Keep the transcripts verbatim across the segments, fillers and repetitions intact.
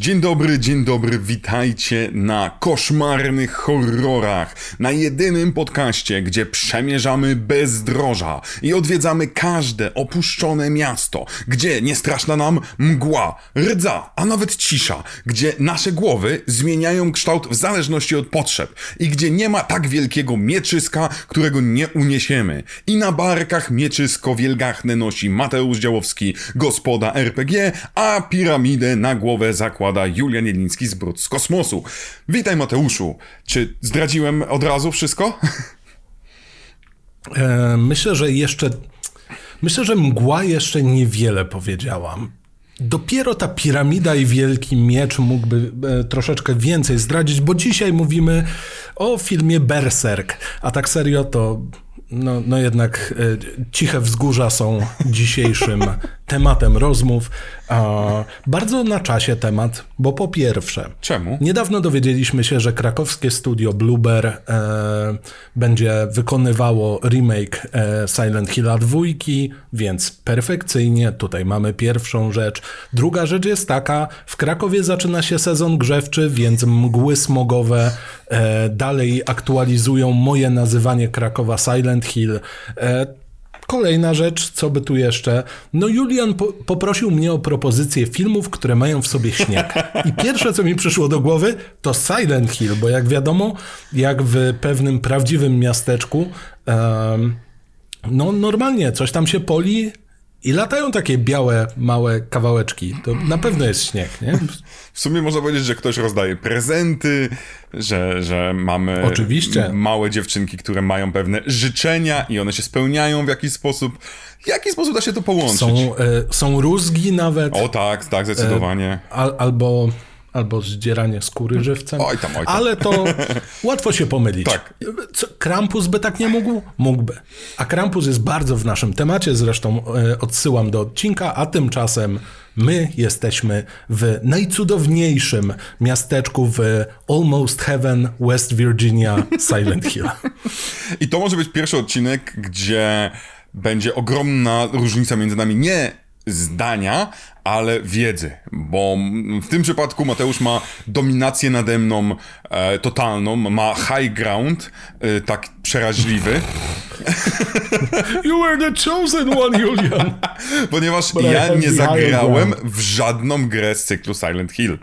Dzień dobry, dzień dobry, witajcie na koszmarnych horrorach, na jedynym podcaście, gdzie przemierzamy bezdroża i odwiedzamy każde opuszczone miasto, gdzie niestraszna nam mgła, rdza, a nawet cisza, gdzie nasze głowy zmieniają kształt w zależności od potrzeb i gdzie nie ma tak wielkiego mieczyska, którego nie uniesiemy. I na barkach mieczysko wielgachne nosi Mateusz Działowski, gospoda er pe gie, a piramidę na głowę zakłada Julian Jeliński z Brud z Kosmosu. Witaj, Mateuszu. Czy zdradziłem od razu wszystko? E, myślę, że jeszcze... Myślę, że mgła jeszcze niewiele powiedziałam. Dopiero ta piramida i wielki miecz mógłby e, troszeczkę więcej zdradzić, bo dzisiaj mówimy o filmie Berserk. A tak serio to... No, no jednak e, ciche wzgórza są dzisiejszym tematem rozmów. E, bardzo na czasie temat, bo po pierwsze... Czemu? Niedawno dowiedzieliśmy się, że krakowskie studio Bloober e, będzie wykonywało remake e, Silent Hilla dwa, więc perfekcyjnie. Tutaj mamy pierwszą rzecz. Druga rzecz jest taka, w Krakowie zaczyna się sezon grzewczy, więc mgły smogowe e, dalej aktualizują moje nazywanie Krakowa Silent Hill. Kolejna rzecz, co by tu jeszcze? No Julian po- poprosił mnie o propozycję filmów, które mają w sobie śnieg. I pierwsze, co mi przyszło do głowy, to Silent Hill, bo jak wiadomo, jak w pewnym prawdziwym miasteczku, um, no normalnie coś tam się poli i latają takie białe, małe kawałeczki. To na pewno jest śnieg, nie? W sumie można powiedzieć, że ktoś rozdaje prezenty, że, że mamy Oczywiście. małe dziewczynki, które mają pewne życzenia i one się spełniają w jakiś sposób. W jaki sposób da się to połączyć? Są, e, są rózgi nawet. O tak, tak, zdecydowanie. E, al, albo... Albo zdzieranie skóry żywcem. Oj tam, oj tam. Ale to łatwo się pomylić. Tak. Co, Krampus by tak nie mógł? Mógłby. A Krampus jest bardzo w naszym temacie, zresztą e, odsyłam do odcinka, a tymczasem my jesteśmy w najcudowniejszym miasteczku w Almost Heaven, West Virginia, Silent Hill. I to może być pierwszy odcinek, gdzie będzie ogromna różnica między nami. Nie zdania, ale wiedzy, bo w tym przypadku Mateusz ma dominację nade mną e, totalną, ma high ground, e, tak przeraźliwy. You were the chosen one, Julian. Ponieważ But ja nie zagrałem w żadną grę z cyklu Silent Hill.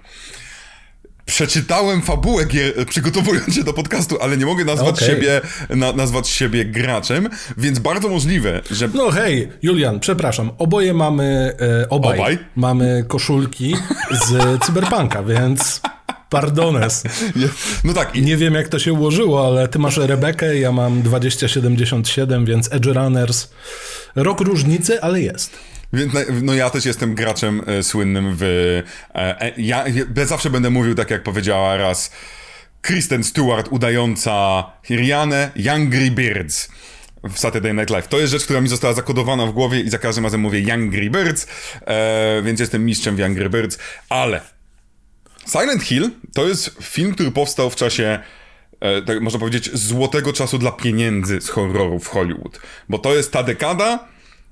Przeczytałem fabułę gier, przygotowując się do podcastu, ale nie mogę nazwać, okay. siebie, na, nazwać siebie graczem, więc bardzo możliwe, że... No hej, Julian, przepraszam, oboje mamy, e, obaj, obaj mamy koszulki z Cyberpunka, więc... Pardones. No tak. I... Nie wiem, jak to się ułożyło, ale ty masz Rebekę, ja mam dwa tysiące siedemdziesiąt siedem, więc Edgerunners. Rok różnicy, ale jest. Więc no ja też jestem graczem e, słynnym w... E, ja, ja zawsze będę mówił, tak jak powiedziała raz Kristen Stewart, udająca Rihanę, Angry Birds w Saturday Night Live. To jest rzecz, która mi została zakodowana w głowie i za każdym razem mówię Angry Birds, e, więc jestem mistrzem w Angry Birds, ale Silent Hill to jest film, który powstał w czasie, e, tak można powiedzieć, złotego czasu dla pieniędzy z horrorów w Hollywood, bo to jest ta dekada,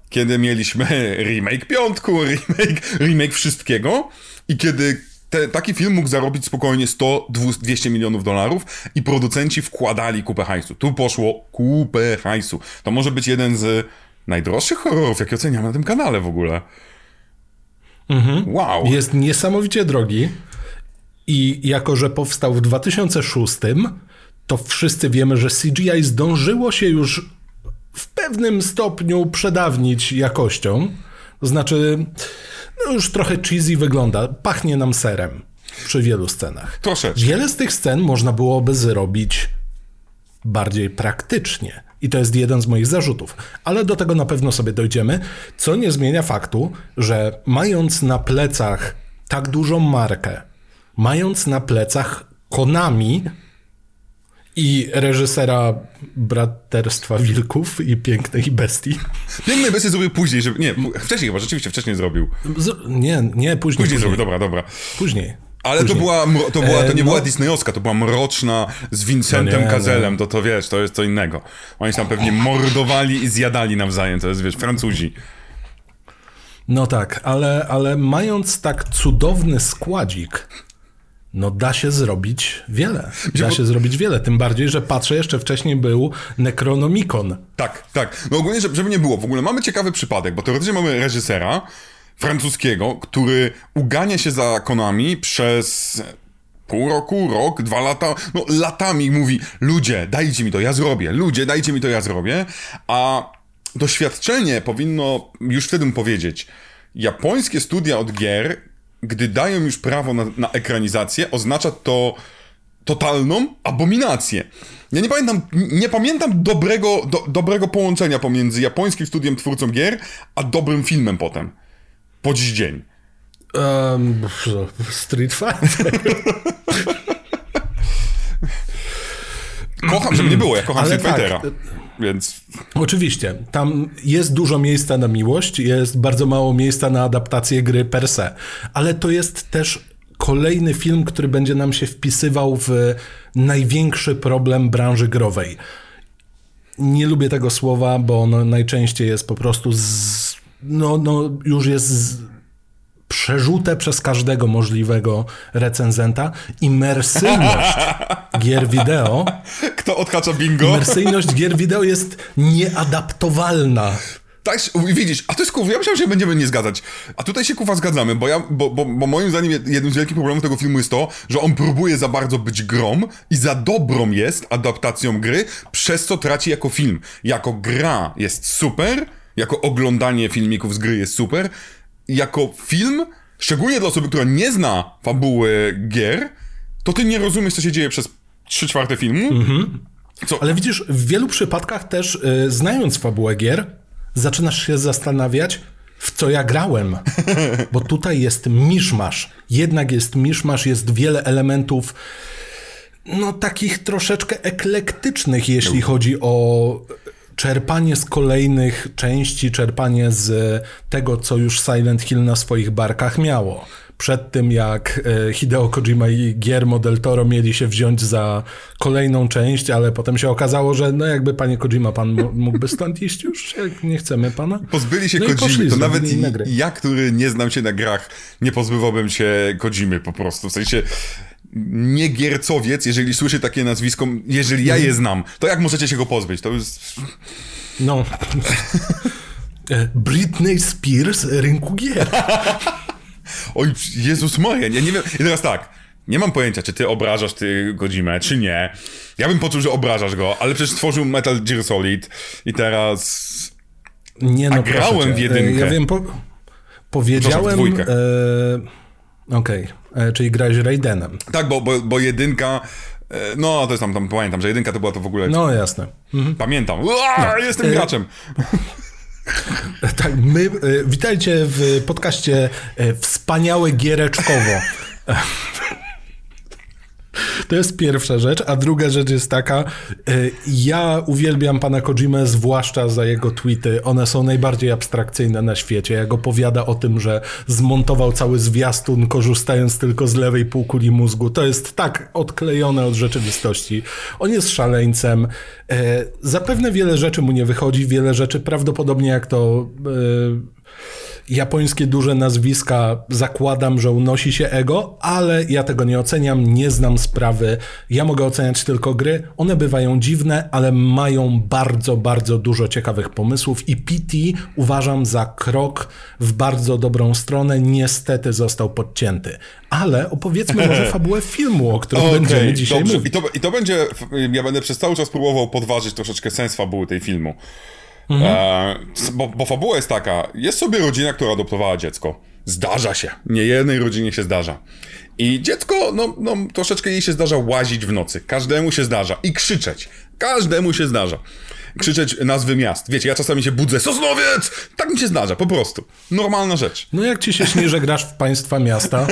kiedy mieliśmy remake piątku, remake, remake wszystkiego i kiedy te, taki film mógł zarobić spokojnie sto do dwustu milionów dolarów i producenci wkładali kupę hajsu. Tu poszło kupę hajsu. To może być jeden z najdroższych horrorów, jakie oceniam na tym kanale w ogóle. Mhm. Wow. Jest niesamowicie drogi i jako, że powstał w dwa tysiące szóstym, to wszyscy wiemy, że C G I zdążyło się już w pewnym stopniu przedawnić jakością. To znaczy, no już trochę cheesy wygląda. Pachnie nam serem przy wielu scenach. Troszeczkę. Wiele z tych scen można byłoby zrobić bardziej praktycznie. I to jest jeden z moich zarzutów. Ale do tego na pewno sobie dojdziemy, co nie zmienia faktu, że mając na plecach tak dużą markę, mając na plecach Konami i reżysera Braterstwa Wilków i Pięknej Bestii. Pięknej Bestii zrobił później, żeby... Nie, wcześniej chyba, rzeczywiście wcześniej zrobił. Z... Nie, nie, później. Później, później. zrobił, dobra, dobra. Później. Ale później. To, była, to, była, to nie e, była no... disneyowska, to była mroczna z Vincentem Kassellem, no to to wiesz, to jest co innego. Oni tam pewnie mordowali i zjadali nawzajem, to jest wiesz, Francuzi. No tak, ale, ale mając tak cudowny składzik, no da się zrobić wiele. Da się zrobić wiele, tym bardziej, że patrzę, jeszcze wcześniej był Necronomicon. Tak, tak. No ogólnie, żeby nie było, w ogóle mamy ciekawy przypadek, bo teoretycznie mamy reżysera francuskiego, który ugania się za Konami przez pół roku, rok, dwa lata, no latami mówi, ludzie, dajcie mi to, ja zrobię, ludzie, dajcie mi to, ja zrobię, a doświadczenie powinno już wtedy mu powiedzieć, japońskie studia od gier, gdy dają już prawo na, na ekranizację, oznacza to totalną abominację. Ja nie pamiętam, nie pamiętam dobrego, do, dobrego połączenia pomiędzy japońskim studiem twórcą gier, a dobrym filmem potem. Po dziś dzień. Um, Street Fighter. Kocham, żeby nie było, ja kocham Street Fightera. Tak. Więc... Oczywiście, tam jest dużo miejsca na miłość, jest bardzo mało miejsca na adaptację gry per se, ale to jest też kolejny film, który będzie nam się wpisywał w największy problem branży growej. Nie lubię tego słowa, bo ono najczęściej jest po prostu z... no, no już jest z... przerzute przez każdego możliwego recenzenta. Imersyjność gier wideo... Kto odhacza bingo? Imersyjność gier wideo jest nieadaptowalna. Tak, widzisz, a to jest kurwa, ja myślałem, że będziemy nie zgadzać. A tutaj się kurwa zgadzamy, bo, ja, bo, bo, bo moim zdaniem jednym z wielkich problemów tego filmu jest to, że on próbuje za bardzo być grą i za dobrą jest adaptacją gry, przez co traci jako film. Jako gra jest super, jako oglądanie filmików z gry jest super, jako film, szczególnie dla osoby, która nie zna fabuły gier, to ty nie rozumiesz, co się dzieje przez trzy czwarte filmu. Mhm. Co? Ale widzisz, w wielu przypadkach też, yy, znając fabułę gier, zaczynasz się zastanawiać, w co ja grałem. Bo tutaj jest miszmasz. Jednak jest miszmasz, jest wiele elementów, no takich troszeczkę eklektycznych, jeśli chodzi o... czerpanie z kolejnych części, czerpanie z tego, co już Silent Hill na swoich barkach miało. Przed tym, jak Hideo Kojima i Guillermo del Toro mieli się wziąć za kolejną część, ale potem się okazało, że no jakby panie Kojima, pan mógłby stąd iść już, jak nie chcemy pana. Pozbyli się no Kojimy, to nawet ja, który nie znam się na grach, nie pozbywałbym się Kojimy po prostu, w sensie... nie giercowiec, jeżeli słyszy takie nazwisko, jeżeli ja je znam, to jak możecie się go pozbyć? To jest... No. Britney Spears rynku gier. Oj, Jezus Maria, ja nie wiem. I teraz tak, nie mam pojęcia, czy ty obrażasz ty Kojimę, czy nie. Ja bym poczuł, że obrażasz go, ale przecież stworzył Metal Gear Solid i teraz... Nie no, a grałem w jedynkę. Ja wiem, po... powiedziałem... Proszę, e... Okej. Okay. Czyli grałeś Raidenem. Tak, bo, bo, bo jedynka... No, to jest tam, tam, pamiętam, że jedynka to była to w ogóle... No, jasne. Mhm. Pamiętam. Uaa, no. Jestem graczem. E... tak, my... Witajcie w podcaście Wspaniałe Giereczkowo. To jest pierwsza rzecz, a druga rzecz jest taka, ja uwielbiam pana Kojimę, zwłaszcza za jego tweety, one są najbardziej abstrakcyjne na świecie, jak opowiada o tym, że zmontował cały zwiastun, korzystając tylko z lewej półkuli mózgu, to jest tak odklejone od rzeczywistości, on jest szaleńcem, zapewne wiele rzeczy mu nie wychodzi, wiele rzeczy prawdopodobnie jak to... japońskie duże nazwiska, zakładam, że unosi się ego, ale ja tego nie oceniam, nie znam sprawy. Ja mogę oceniać tylko gry. One bywają dziwne, ale mają bardzo, bardzo dużo ciekawych pomysłów i P T uważam za krok w bardzo dobrą stronę. Niestety został podcięty. Ale opowiedzmy może fabułę filmu, o którym okay, będziemy dzisiaj dobrze. mówić. I to, I to będzie, ja będę przez cały czas próbował podważyć troszeczkę sens fabuły tej filmu. Mhm. E, bo, bo fabuła jest taka, jest sobie rodzina, która adoptowała dziecko. Zdarza się, nie jednej rodzinie się zdarza. I dziecko, no, no troszeczkę jej się zdarza łazić w nocy. Każdemu się zdarza. I krzyczeć. Każdemu się zdarza. Krzyczeć nazwy miast. Wiecie, ja czasami się budzę, Sosnowiec! Tak mi się zdarza, po prostu. Normalna rzecz. No jak ci się śni, że grasz w państwa miasta?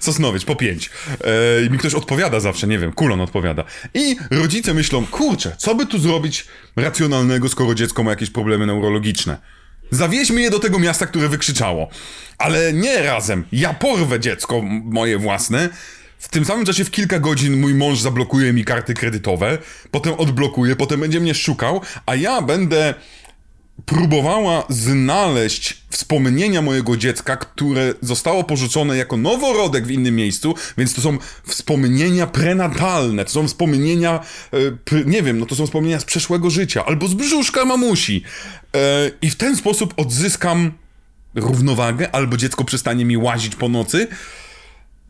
Sosnowiec, po pięć. E, I mi ktoś odpowiada zawsze, nie wiem, Kulon odpowiada. I rodzice myślą, kurczę, co by tu zrobić racjonalnego, skoro dziecko ma jakieś problemy neurologiczne? Zawieźmy je do tego miasta, które wykrzyczało. Ale nie razem. Ja porwę dziecko moje własne. W tym samym czasie w kilka godzin mój mąż zablokuje mi karty kredytowe, potem odblokuje, potem będzie mnie szukał, a ja będę próbowała znaleźć wspomnienia mojego dziecka, które zostało porzucone jako noworodek w innym miejscu, więc to są wspomnienia prenatalne, to są wspomnienia, nie wiem, no to są wspomnienia z przeszłego życia, albo z brzuszka mamusi. I w ten sposób odzyskam równowagę, albo dziecko przestanie mi łazić po nocy.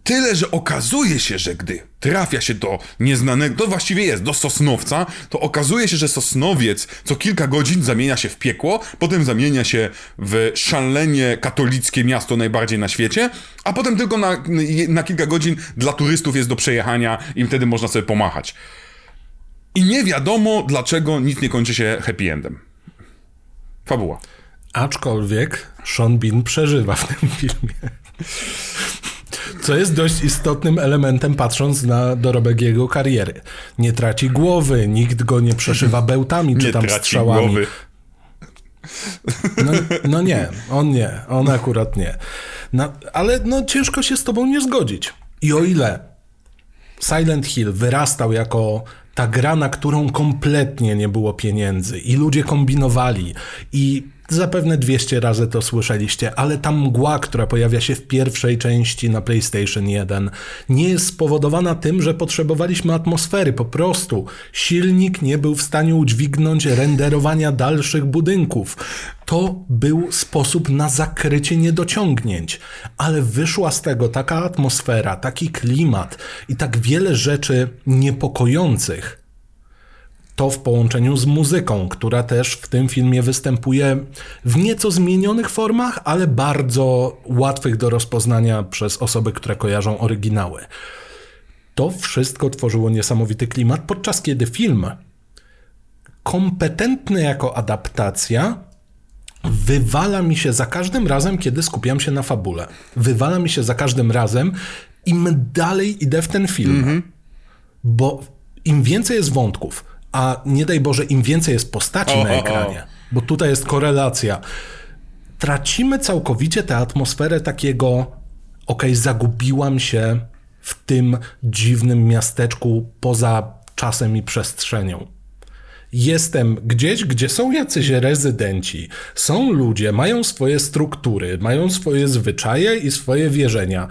Tyle, że okazuje się, że gdy trafia się do nieznanego, to właściwie jest, do Sosnowca, to okazuje się, że Sosnowiec co kilka godzin zamienia się w piekło, potem zamienia się w szalenie katolickie miasto najbardziej na świecie, a potem tylko na, na kilka godzin dla turystów jest do przejechania i wtedy można sobie pomachać. I nie wiadomo, dlaczego nic nie kończy się happy endem. Fabuła. Aczkolwiek Sean Bean przeżywa w tym filmie. Co jest dość istotnym elementem, patrząc na dorobek jego kariery. Nie traci głowy, nikt go nie przeszywa bełtami czy nie tam traci strzałami. Głowy. No, no nie, on nie, on akurat nie. No, ale no ciężko się z tobą nie zgodzić. I o ile Silent Hill wyrastał jako ta gra, na którą kompletnie nie było pieniędzy i ludzie kombinowali i zapewne dwieście razy to słyszeliście, ale ta mgła, która pojawia się w pierwszej części na PlayStation jeden, nie jest spowodowana tym, że potrzebowaliśmy atmosfery. Po prostu silnik nie był w stanie udźwignąć renderowania dalszych budynków. To był sposób na zakrycie niedociągnięć, ale wyszła z tego taka atmosfera, taki klimat i tak wiele rzeczy niepokojących. To w połączeniu z muzyką, która też w tym filmie występuje w nieco zmienionych formach, ale bardzo łatwych do rozpoznania przez osoby, które kojarzą oryginały. To wszystko tworzyło niesamowity klimat, podczas kiedy film, kompetentny jako adaptacja, wywala mi się za każdym razem, kiedy skupiam się na fabule. Wywala mi się za każdym razem, im dalej idę w ten film. Mm-hmm. Bo im więcej jest wątków, a nie daj Boże, im więcej jest postaci o, na ekranie, o, o. bo tutaj jest korelacja. Tracimy całkowicie tę atmosferę takiego okej, zagubiłam się w tym dziwnym miasteczku poza czasem i przestrzenią. Jestem gdzieś, gdzie są jacyś rezydenci, są ludzie, mają swoje struktury, mają swoje zwyczaje i swoje wierzenia.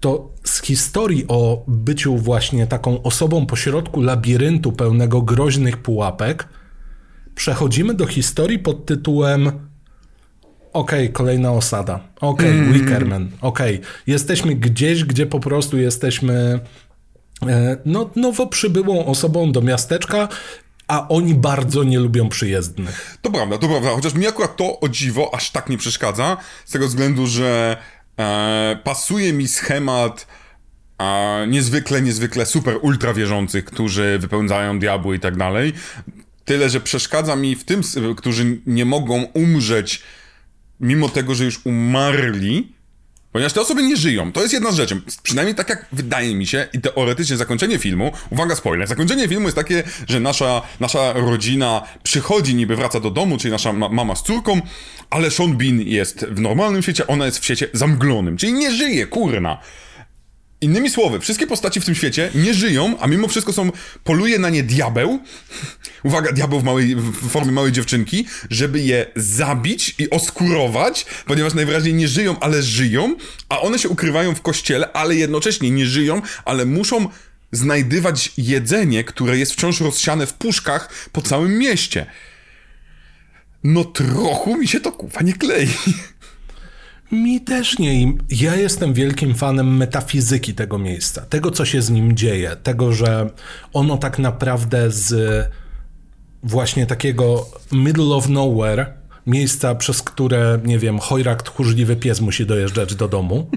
To z historii o byciu właśnie taką osobą pośrodku labiryntu pełnego groźnych pułapek przechodzimy do historii pod tytułem okej, kolejna osada, okej, mm. Wickerman, okej, jesteśmy gdzieś, gdzie po prostu jesteśmy no, nowo przybyłą osobą do miasteczka, a oni bardzo nie lubią przyjezdnych. To prawda, to prawda, chociaż mi akurat to o dziwo aż tak nie przeszkadza, z tego względu, że E, pasuje mi schemat e, niezwykle, niezwykle super ultra wierzących, którzy wypełniają diabły i tak dalej. Tyle, że przeszkadza mi w tym, którzy nie mogą umrzeć, mimo tego, że już umarli, ponieważ te osoby nie żyją. To jest jedna z rzeczy. Przynajmniej tak jak wydaje mi się i teoretycznie zakończenie filmu, uwaga spoiler, zakończenie filmu jest takie, że nasza, nasza rodzina przychodzi, niby wraca do domu, czyli nasza ma- mama z córką, ale Sean Bean jest w normalnym świecie, ona jest w świecie zamglonym, czyli nie żyje, kurna. Innymi słowy, wszystkie postaci w tym świecie nie żyją, a mimo wszystko są, poluje na nie diabeł, uwaga, diabeł w, małej, w formie małej dziewczynki, żeby je zabić i oskurować, ponieważ najwyraźniej nie żyją, ale żyją, a one się ukrywają w kościele, ale jednocześnie nie żyją, ale muszą znajdywać jedzenie, które jest wciąż rozsiane w puszkach po całym mieście. No trochu mi się to kurwa nie klei. Mi też nie. Ja jestem wielkim fanem metafizyki tego miejsca, tego, co się z nim dzieje, tego, że ono tak naprawdę z właśnie takiego middle of nowhere, miejsca, przez które, nie wiem, hojrakt tchórzliwy pies musi dojeżdżać do domu,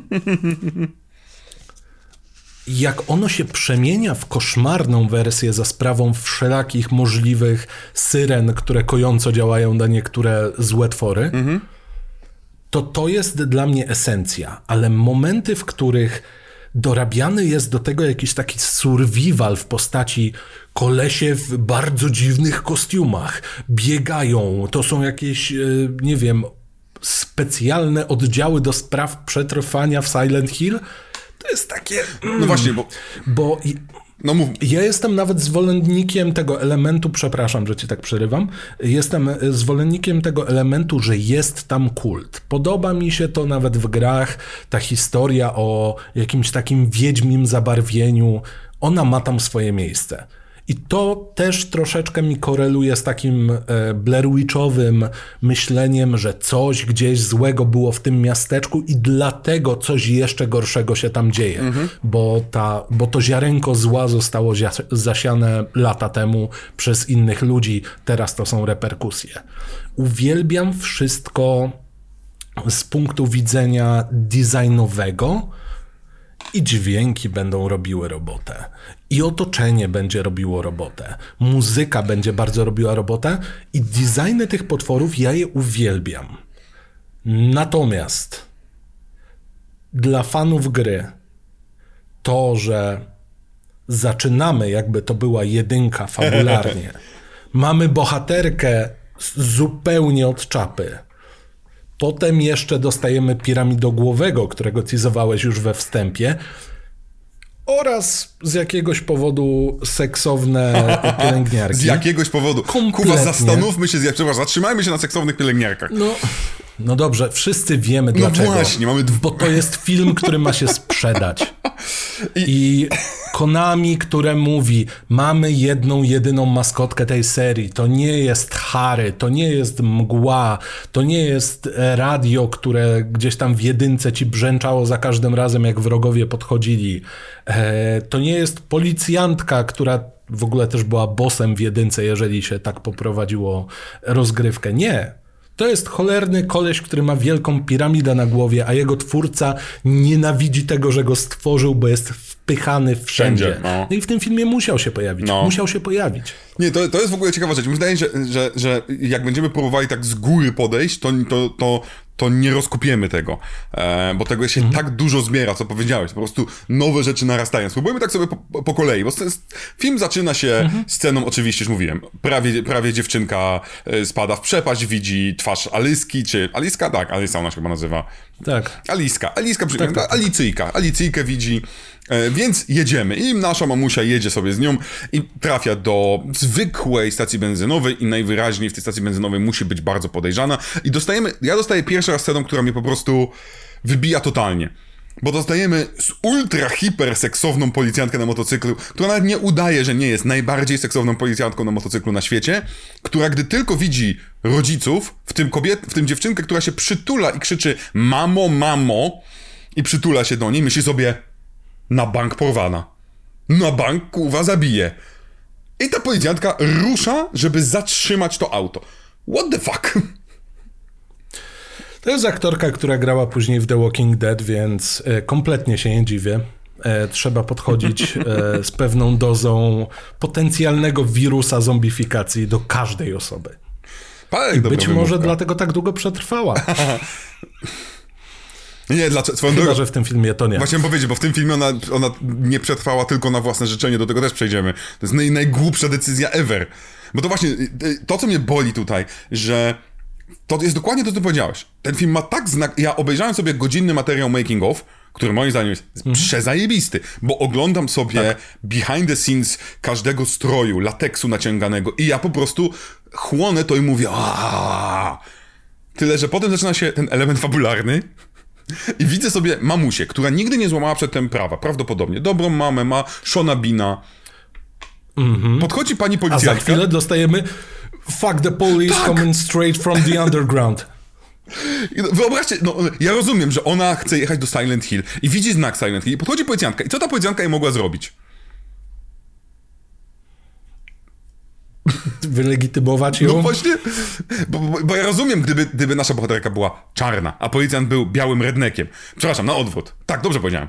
jak ono się przemienia w koszmarną wersję za sprawą wszelakich możliwych syren, które kojąco działają na niektóre złe twory, mhm. to to jest dla mnie esencja, ale momenty, w których dorabiany jest do tego jakiś taki survival w postaci kolesie w bardzo dziwnych kostiumach, biegają, to są jakieś, nie wiem, specjalne oddziały do spraw przetrwania w Silent Hill, to jest takie... No właśnie, bo... bo No mów. Ja jestem nawet zwolennikiem tego elementu, przepraszam, że cię tak przerywam, jestem zwolennikiem tego elementu, że jest tam kult. Podoba mi się to nawet w grach, ta historia o jakimś takim wiedźmim zabarwieniu, ona ma tam swoje miejsce. I to też troszeczkę mi koreluje z takim Blair Witchowym myśleniem, że coś gdzieś złego było w tym miasteczku i dlatego coś jeszcze gorszego się tam dzieje, mm-hmm. bo, ta, bo to ziarenko zła zostało zia- zasiane lata temu przez innych ludzi, teraz to są reperkusje. Uwielbiam wszystko z punktu widzenia designowego, i dźwięki będą robiły robotę. I otoczenie będzie robiło robotę. Muzyka będzie bardzo robiła robotę. I designy tych potworów, ja je uwielbiam. Natomiast dla fanów gry to, że zaczynamy, jakby to była jedynka fabularnie. Mamy bohaterkę zupełnie od czapy. Potem jeszcze dostajemy piramidogłowego, którego teasowałeś już we wstępie, oraz z jakiegoś powodu seksowne pielęgniarki. Z jakiegoś powodu. Kompletnie. Kuba, zastanówmy się, przepraszam, zatrzymajmy się na seksownych pielęgniarkach. No, no dobrze, wszyscy wiemy no dlaczego. No właśnie, mamy... Dw- bo to jest film, który ma się sprzedać. I... I Konami, które mówi, mamy jedną, jedyną maskotkę tej serii. To nie jest Harry, to nie jest mgła, to nie jest radio, które gdzieś tam w jedynce ci brzęczało za każdym razem, jak wrogowie podchodzili. E, to nie jest policjantka, która w ogóle też była bossem w jedynce, jeżeli się tak poprowadziło rozgrywkę. Nie. To jest cholerny koleś, który ma wielką piramidę na głowie, a jego twórca nienawidzi tego, że go stworzył, bo jest wpychany wszędzie. wszędzie no. no i w tym filmie musiał się pojawić. No. Musiał się pojawić. Nie, to, to jest w ogóle ciekawa rzecz. Wydaje mi się, że, że, że jak będziemy próbowali tak z góry podejść, to... to, to... to nie rozkupiemy tego, bo tego się mhm. tak dużo zbiera, co powiedziałeś, po prostu nowe rzeczy narastają. Spróbujmy tak sobie po, po kolei, bo film zaczyna się mhm. sceną, oczywiście już mówiłem, prawie, prawie dziewczynka spada w przepaść, widzi twarz Aliski, czy Aliska? Tak, Alessa ona się chyba nazywa. Tak. Aliska, Aliska, przy... tak, tak. Alicyjka, Alicyjkę widzi, więc jedziemy i nasza mamusia jedzie sobie z nią i trafia do zwykłej stacji benzynowej i najwyraźniej w tej stacji benzynowej musi być bardzo podejrzana i dostajemy, ja dostaję pierwszy raz sceną, która mnie po prostu wybija totalnie. Bo dostajemy z ultra hiper seksowną policjantkę na motocyklu, która nawet nie udaje, że nie jest najbardziej seksowną policjantką na motocyklu na świecie, która gdy tylko widzi rodziców, w tym kobiet, w tym dziewczynkę, która się przytula i krzyczy mamo, mamo i przytula się do niej, myśli sobie na bank porwana. Na bank kurwa zabije. I ta policjantka rusza, żeby zatrzymać to auto. What the fuck? To jest aktorka, która grała później w The Walking Dead, więc kompletnie się nie dziwię. Trzeba podchodzić z pewną dozą potencjalnego wirusa zombifikacji do każdej osoby. I być może wymówka. Dlatego tak długo przetrwała. Nie, dlaczego? Chyba, drogą... że w tym filmie to nie. Właśnie powiedzieć, bo w tym filmie ona, ona nie przetrwała tylko na własne życzenie, do tego też przejdziemy. To jest naj, najgłupsza decyzja ever. Bo to właśnie, to co mnie boli tutaj, że to jest dokładnie to, co powiedziałeś. Ten film ma tak znak... Ja obejrzałem sobie godzinny materiał making of, który moim zdaniem jest mhm. przezajebisty, bo oglądam sobie tak. behind the scenes każdego stroju, lateksu naciąganego i ja po prostu chłonę to i mówię aaa. Tyle, że potem zaczyna się ten element fabularny i widzę sobie mamusię, która nigdy nie złamała przedtem prawa, prawdopodobnie. Dobrą mamę ma, Shona Beana. Mhm. Podchodzi pani policjantka. A za chwilę dostajemy... Fuck the police tak. coming straight from the underground. Wyobraźcie, no ja rozumiem, że ona chce jechać do Silent Hill i widzi znak Silent Hill i podchodzi policjantka. I co ta policjantka jej mogła zrobić? Wylegitymować ją? No właśnie, bo, bo, bo ja rozumiem, gdyby, gdyby nasza bohaterka była czarna, a policjant był białym rednekiem. Przepraszam, na odwrót. Tak, dobrze powiedziałem.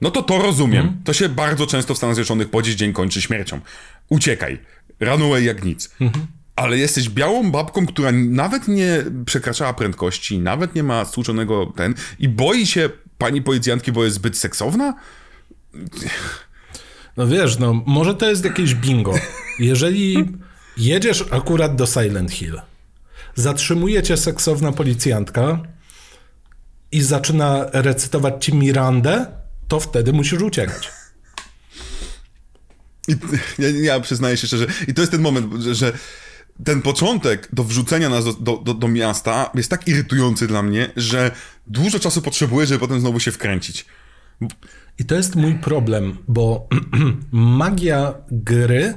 No to to rozumiem. Mm. To się bardzo często w Stanach Zjednoczonych po dziś dzień kończy śmiercią. Uciekaj. Run away jak nic. Mhm. Ale jesteś białą babką, która nawet nie przekraczała prędkości, nawet nie ma stłuczonego ten i boi się pani policjantki, bo jest zbyt seksowna? No wiesz, no może to jest jakieś bingo. Jeżeli jedziesz akurat do Silent Hill, zatrzymuje cię seksowna policjantka i zaczyna recytować ci Mirandę, to wtedy musisz uciekać. I, ja, ja przyznaję się szczerze, i to jest ten moment, że, że ten początek do wrzucenia nas do, do, do, do miasta jest tak irytujący dla mnie, że dużo czasu potrzebuję, żeby potem znowu się wkręcić. I to jest mój problem, bo magia gry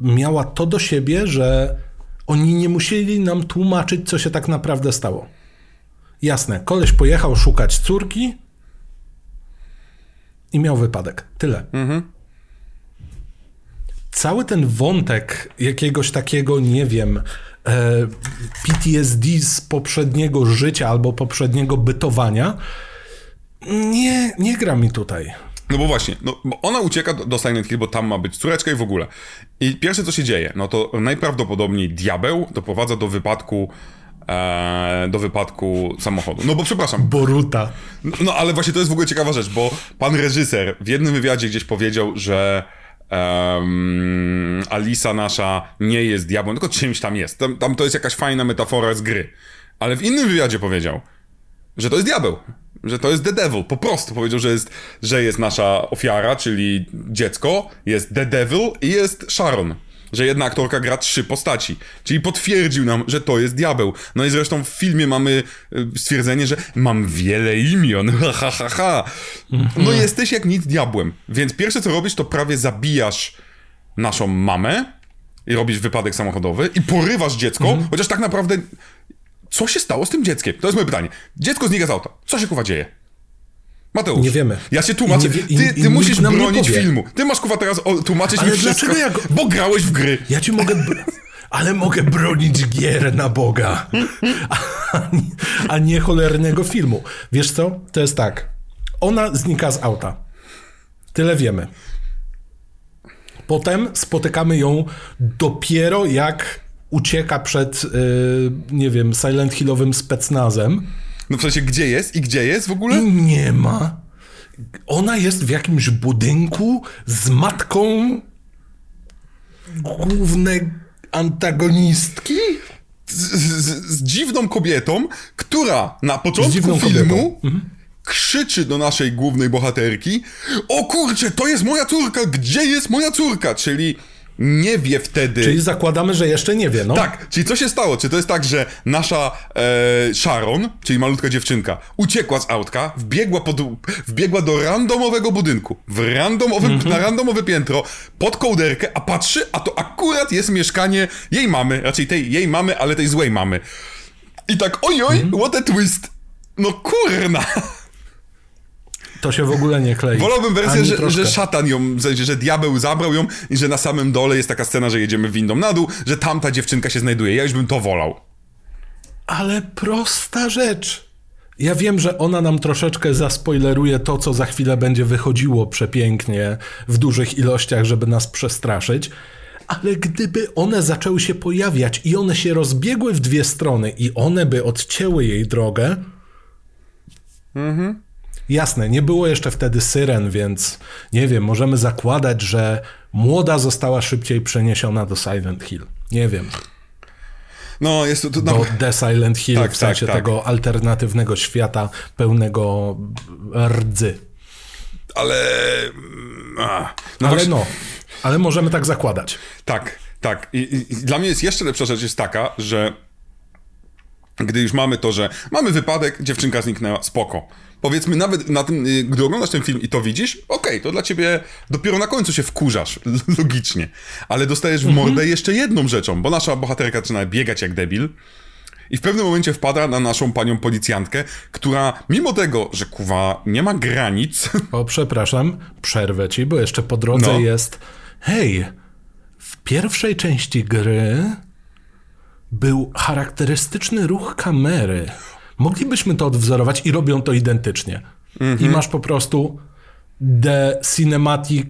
miała to do siebie, że oni nie musieli nam tłumaczyć, co się tak naprawdę stało. Jasne, koleś pojechał szukać córki i miał wypadek. Tyle. Mhm. Cały ten wątek jakiegoś takiego, nie wiem, P T S D z poprzedniego życia albo poprzedniego bytowania, nie, nie gra mi tutaj. No bo właśnie, no, bo ona ucieka do, do Silent Hill, bo tam ma być córeczka i w ogóle. I pierwsze, co się dzieje, no to najprawdopodobniej diabeł doprowadza do wypadku e, do wypadku samochodu. No bo przepraszam. Boruta. No, no ale właśnie to jest w ogóle ciekawa rzecz, bo pan reżyser w jednym wywiadzie gdzieś powiedział, że um, Alisa nasza nie jest diabłem, tylko czymś tam jest. Tam, tam to jest jakaś fajna metafora z gry. Ale w innym wywiadzie powiedział, że to jest diabeł. Że to jest The Devil, po prostu powiedział, że jest, że jest nasza ofiara, czyli dziecko, jest The Devil i jest Sharon. Że jedna aktorka gra trzy postaci. Czyli potwierdził nam, że to jest diabeł. No i zresztą w filmie mamy stwierdzenie, że mam wiele imion, ha, ha, ha, ha. No jesteś jak nic diabłem. Więc pierwsze co robisz, to prawie zabijasz naszą mamę i robisz wypadek samochodowy i porywasz dziecko, mhm. chociaż tak naprawdę... Co się stało z tym dzieckiem? To jest moje pytanie. Dziecko znika z auta. Co się kuwa dzieje? Mateusz. Nie wiemy. Ja się tłumaczę. Wie, in, ty ty in, musisz bronić filmu. Ty masz kuwa teraz o, tłumaczyć ale mi wszystko. Ale dlaczego ja... Bo grałeś w gry. Ja ci mogę... Br- ale mogę bronić gier na Boga. A, a nie cholernego filmu. Wiesz co? To jest tak. Ona znika z auta. Tyle wiemy. Potem spotykamy ją dopiero jak... ucieka przed, yy, nie wiem, Silent Hillowym specnazem. No w sensie, gdzie jest i gdzie jest w ogóle? I nie ma. Ona jest w jakimś budynku z matką głównej antagonistki? Z, z, z dziwną kobietą, która na początku filmu mhm. krzyczy do naszej głównej bohaterki: o kurczę, to jest moja córka, gdzie jest moja córka? Czyli... nie wie wtedy... Czyli zakładamy, że jeszcze nie wie, no. Tak, czyli co się stało? Czy to jest tak, że nasza e, Sharon, czyli malutka dziewczynka, uciekła z autka, wbiegła, pod, wbiegła do randomowego budynku, w randomowy, mm-hmm. na randomowe piętro, pod kołderkę, a patrzy, a to akurat jest mieszkanie jej mamy, raczej tej jej mamy, ale tej złej mamy. I tak ojoj, mm-hmm. what a twist. No kurna. To się w ogóle nie klei. Wolałbym wersję, że, że szatan ją, że, że diabeł zabrał ją i że na samym dole jest taka scena, że jedziemy windą na dół, że tamta dziewczynka się znajduje. Ja już bym to wolał. Ale prosta rzecz. Ja wiem, że ona nam troszeczkę zaspoileruje to, co za chwilę będzie wychodziło przepięknie w dużych ilościach, żeby nas przestraszyć. Ale gdyby one zaczęły się pojawiać i one się rozbiegły w dwie strony i one by odcięły jej drogę... Mhm. Jasne, nie było jeszcze wtedy syren, więc nie wiem, możemy zakładać, że młoda została szybciej przeniesiona do Silent Hill. Nie wiem. No, jest to, to, do The Silent Hill, tak, w sensie tak, tak. tego alternatywnego świata pełnego rdzy. Ale... A, no ale właśnie... no, ale możemy tak zakładać. Tak, tak. I, i dla mnie jest jeszcze lepsza rzecz jest taka, że gdy już mamy to, że mamy wypadek, dziewczynka zniknęła, spoko. Powiedzmy, nawet na tym, gdy oglądasz ten film i to widzisz, okej, okay, to dla ciebie dopiero na końcu się wkurzasz, logicznie. Ale dostajesz w mordę mm-hmm. jeszcze jedną rzeczą, bo nasza bohaterka zaczyna biegać jak debil i w pewnym momencie wpada na naszą panią policjantkę, która mimo tego, że kuwa nie ma granic... O, przepraszam, przerwę ci, bo jeszcze po drodze no. jest... Hej, w pierwszej części gry był charakterystyczny ruch kamery... Moglibyśmy to odwzorować i robią to identycznie. Mm-hmm. I masz po prostu The Cinematic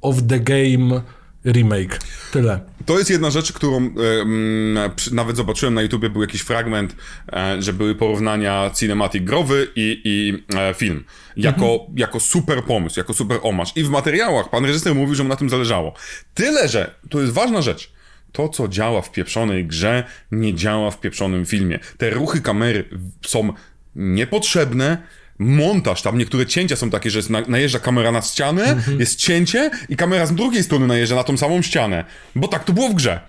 of the Game Remake. Tyle. To jest jedna rzecz, którą e, m, nawet zobaczyłem na YouTubie, był jakiś fragment, e, że były porównania cinematic growy i, i e, film. Jako, mm-hmm. jako super pomysł, jako super omarz. I w materiałach pan reżyser mówił, że mu na tym zależało. Tyle, że to jest ważna rzecz. To, co działa w pieprzonej grze, nie działa w pieprzonym filmie. Te ruchy kamery są niepotrzebne, montaż, tam niektóre cięcia są takie, że jest na, najeżdża kamera na ścianę, mm-hmm. jest cięcie i kamera z drugiej strony najeżdża na tą samą ścianę, bo tak to było w grze.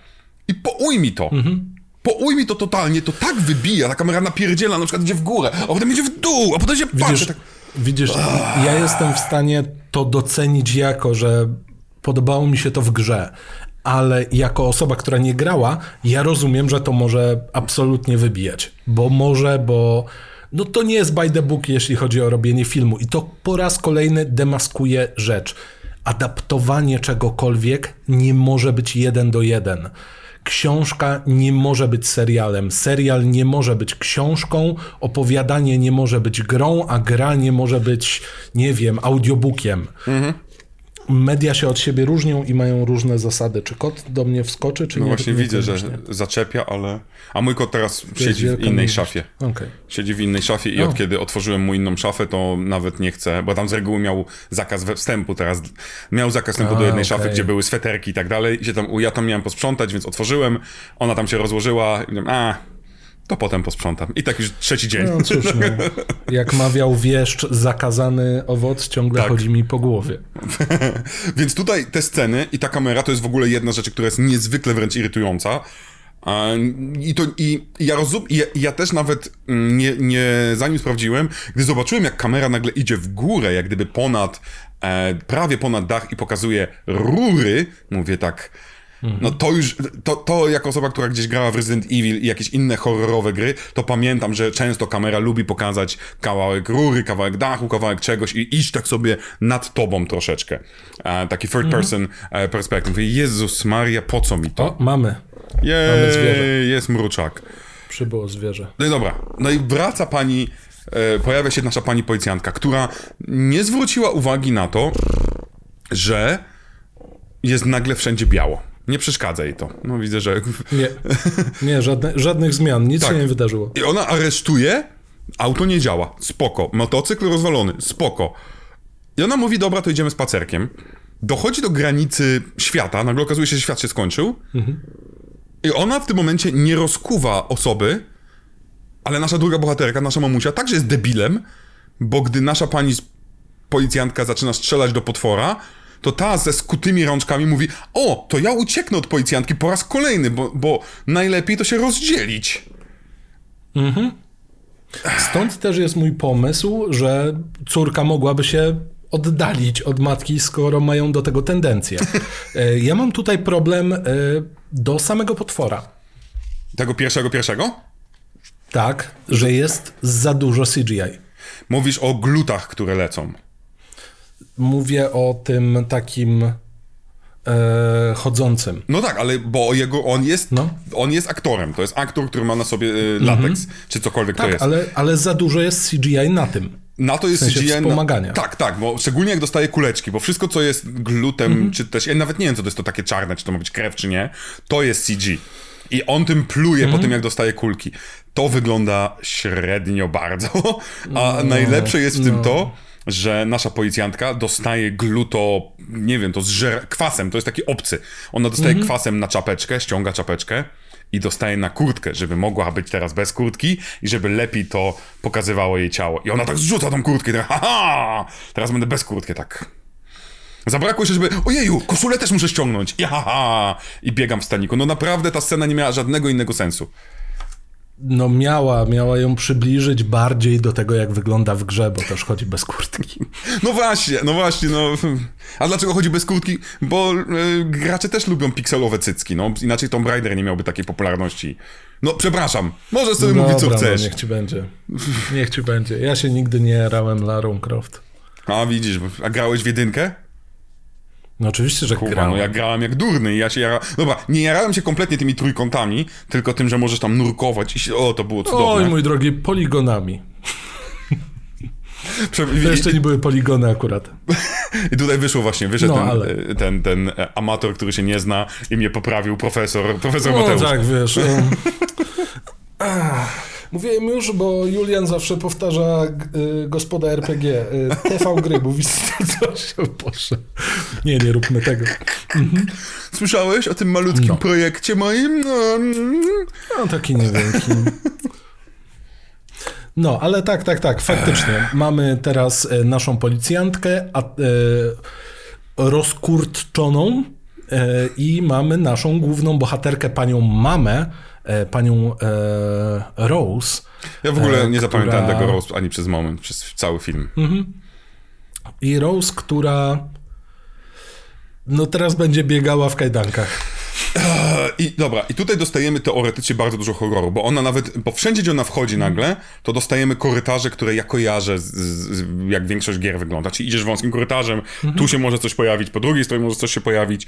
I poujmij to. Mm-hmm. Poujmij to totalnie, to tak wybija, ta kamera napierdziela, na przykład idzie w górę, a potem idzie w dół, a potem się patrzy. Tak... Widzisz, ja jestem w stanie to docenić jako, że podobało mi się to w grze, ale jako osoba, która nie grała, ja rozumiem, że to może absolutnie wybijać, bo może, bo no to nie jest by the book, jeśli chodzi o robienie filmu i to po raz kolejny demaskuje rzecz. Adaptowanie czegokolwiek nie może być jeden do jeden. Książka nie może być serialem, serial nie może być książką, opowiadanie nie może być grą, a gra nie może być, nie wiem, audiobookiem. Mhm. Media się od siebie różnią i mają różne zasady. Czy kot do mnie wskoczy, czy no nie? No właśnie widzę, że zaczepia, ale... A mój kot teraz siedzi w innej miłość. szafie. Okay. Siedzi w innej szafie i o. od kiedy otworzyłem mu inną szafę, to nawet nie chce, bo tam z reguły miał zakaz wstępu teraz. Miał zakaz wstępu A, do jednej okay. szafy, gdzie były sweterki i tak dalej. I się tam, ja tam miałem posprzątać, więc otworzyłem. Ona tam się rozłożyła i a... to potem posprzątam. I tak już trzeci dzień. No cóż, no. Jak mawiał wieszcz, zakazany owoc ciągle tak. chodzi mi po głowie. Więc tutaj te sceny i ta kamera to jest w ogóle jedna rzecz, która jest niezwykle wręcz irytująca. I, to, i ja rozum, ja, ja też nawet nie, nie zanim sprawdziłem, gdy zobaczyłem, jak kamera nagle idzie w górę, jak gdyby ponad, e, prawie ponad dach i pokazuje rury, mówię tak... No to już, to, to jako osoba, która gdzieś grała w Resident Evil i jakieś inne horrorowe gry, to pamiętam, że często kamera lubi pokazać kawałek rury, kawałek dachu, kawałek czegoś i iść tak sobie nad tobą troszeczkę. E, taki third person mhm. perspective. Mówię, Jezus Maria, po co mi to? O, mamy. Jej, mamy zwierzę. Jest mruczak. Przybyło zwierzę. No i dobra, no i wraca pani, e, pojawia się nasza pani policjantka, która nie zwróciła uwagi na to, że jest nagle wszędzie biało. Nie przeszkadza jej to. No widzę, że... Nie, nie żadne, żadnych zmian, nic tak. się nie wydarzyło. I ona aresztuje, auto nie działa, spoko. Motocykl rozwalony, spoko. I ona mówi, dobra, to idziemy spacerkiem. Dochodzi do granicy świata, nagle okazuje się, że świat się skończył. Mhm. I ona w tym momencie nie rozkuwa osoby, ale nasza druga bohaterka, nasza mamusia, także jest debilem, bo gdy nasza pani policjantka zaczyna strzelać do potwora, to ta ze skutymi rączkami mówi, o, to ja ucieknę od policjantki po raz kolejny, bo, bo najlepiej to się rozdzielić. Mhm. Stąd też jest mój pomysł, że córka mogłaby się oddalić od matki, skoro mają do tego tendencję. Ja mam tutaj problem do samego potwora. Tego pierwszego pierwszego? Tak, że jest za dużo C G I. Mówisz o glutach, które lecą. Mówię o tym takim e, chodzącym. No tak, ale bo jego, on, jest, no. on jest aktorem. To jest aktor, który ma na sobie e, lateks, mm-hmm. czy cokolwiek tak, to jest. Ale, ale za dużo jest C G I na tym. Na to jest w sensie C G I. Wspomagania. Tak, tak, bo szczególnie jak dostaje kuleczki, bo wszystko, co jest glutem, mm-hmm. czy też. Ja nawet nie wiem, co to jest to takie czarne, czy to ma być krew, czy nie, to jest C G I. I on tym pluje mm-hmm. po tym, jak dostaje kulki. To wygląda średnio bardzo. A no, najlepsze jest w tym no. to, że nasza policjantka dostaje gluto, nie wiem, to z żer- kwasem, to jest taki obcy. Ona dostaje mhm. kwasem na czapeczkę, ściąga czapeczkę i dostaje na kurtkę, żeby mogła być teraz bez kurtki i żeby lepiej to pokazywało jej ciało. I ona tak zrzuca tą kurtkę i tak, haha, teraz będę bez kurtki, tak. Zabrakło się, żeby, ojeju, koszulę też muszę ściągnąć, i haha, i biegam w staniku. No naprawdę ta scena nie miała żadnego innego sensu. No miała, miała ją przybliżyć bardziej do tego, jak wygląda w grze, bo też chodzi bez kurtki. No właśnie, no właśnie, no. A dlaczego chodzi bez kurtki? Bo y, gracze też lubią pikselowe cycki, no. Inaczej Tomb Raider nie miałby takiej popularności. No przepraszam, możesz sobie no mówić, dobra, co chcesz. No niech ci będzie, niech ci będzie. Ja się nigdy nie jarałem Larą Croft. A widzisz, a grałeś w jedynkę? No oczywiście, że Kurwa, grałem. No ja grałem jak durny i ja się jarałem... Dobra, nie jarałem się kompletnie tymi trójkątami, tylko tym, że możesz tam nurkować i się... O, to było cudowne. Oj, mój drogi, poligonami. Prze... To jeszcze nie były poligony akurat. I tutaj wyszło właśnie, wyszedł no, ten, ale... ten, ten, ten amator, który się nie zna i mnie poprawił profesor, profesor no, Mateusz. No tak, wiesz. Mówiłem już, bo Julian zawsze powtarza y, gospoda R P G, y, T V gry, bo się poszło. Nie, nie róbmy tego. Mhm. Słyszałeś o tym malutkim no. projekcie moim? No, no taki niewielki. No, ale tak, tak, tak, faktycznie. Mamy teraz naszą policjantkę a, e, rozkurczoną e, i mamy naszą główną bohaterkę, panią mamę, e, panią e, Rose. Ja w ogóle e, nie która... zapamiętałem tego Rose ani przez moment, przez cały film. Mhm. I Rose, która no teraz będzie biegała w kajdankach. I dobra, i tutaj dostajemy teoretycznie bardzo dużo horroru, bo ona nawet, bo wszędzie gdzie ona wchodzi nagle, to dostajemy korytarze, które ja kojarzę z, z, jak większość gier wygląda, czyli idziesz wąskim korytarzem, mhm. tu się może coś pojawić, po drugiej stronie może coś się pojawić.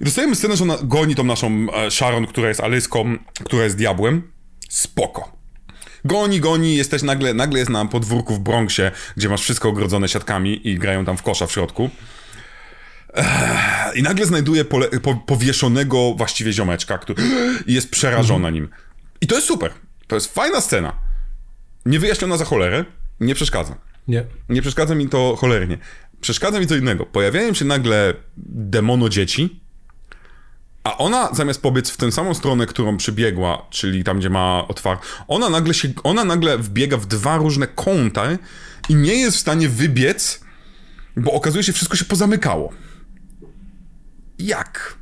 I dostajemy scenę, że ona goni tą naszą Sharon, która jest Aliską, która jest diabłem. Spoko. Goni, goni, jesteś nagle, nagle jest na podwórku w Bronxie, gdzie masz wszystko ogrodzone siatkami i grają tam w kosza w środku. I nagle znajduje pole, po, powieszonego właściwie ziomeczka, który jest przerażona nim. I to jest super. To jest fajna scena. Nie wyjaśniona za cholerę. Nie przeszkadza. Nie. Nie przeszkadza mi to cholernie. Przeszkadza mi co innego. Pojawiają się nagle demono dzieci, a ona zamiast pobiec w tę samą stronę, którą przybiegła, czyli tam, gdzie ma otwarty, ona nagle się, ona nagle wbiega w dwa różne kąta i nie jest w stanie wybiec, bo okazuje się, wszystko się pozamykało. Jak?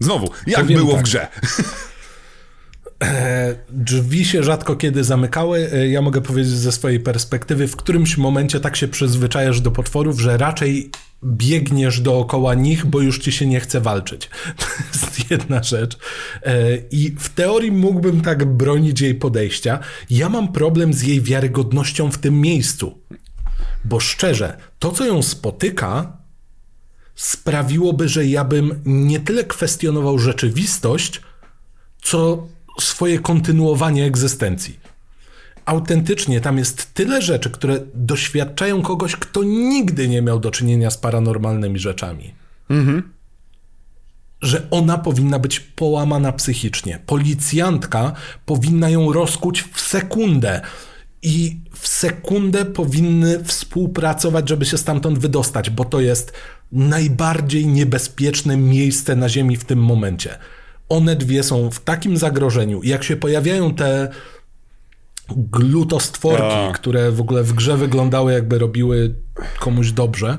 Znowu, jak Powiem było tak. w grze? E, drzwi się rzadko kiedy zamykały. E, ja mogę powiedzieć ze swojej perspektywy, w którymś momencie tak się przyzwyczajasz do potworów, że raczej biegniesz dookoła nich, bo już ci się nie chce walczyć. To jest jedna rzecz. E, I w teorii mógłbym tak bronić jej podejścia. Ja mam problem z jej wiarygodnością w tym miejscu. Bo szczerze, to co ją spotyka sprawiłoby, że ja bym nie tyle kwestionował rzeczywistość, co swoje kontynuowanie egzystencji. Autentycznie tam jest tyle rzeczy, które doświadczają kogoś, kto nigdy nie miał do czynienia z paranormalnymi rzeczami. Mhm. Że ona powinna być połamana psychicznie. Policjantka powinna ją rozkuć w sekundę. I w sekundę powinny współpracować, żeby się stamtąd wydostać, bo to jest najbardziej niebezpieczne miejsce na ziemi w tym momencie. One dwie są w takim zagrożeniu. Jak się pojawiają te glutostworki, A. które w ogóle w grze wyglądały, jakby robiły komuś dobrze,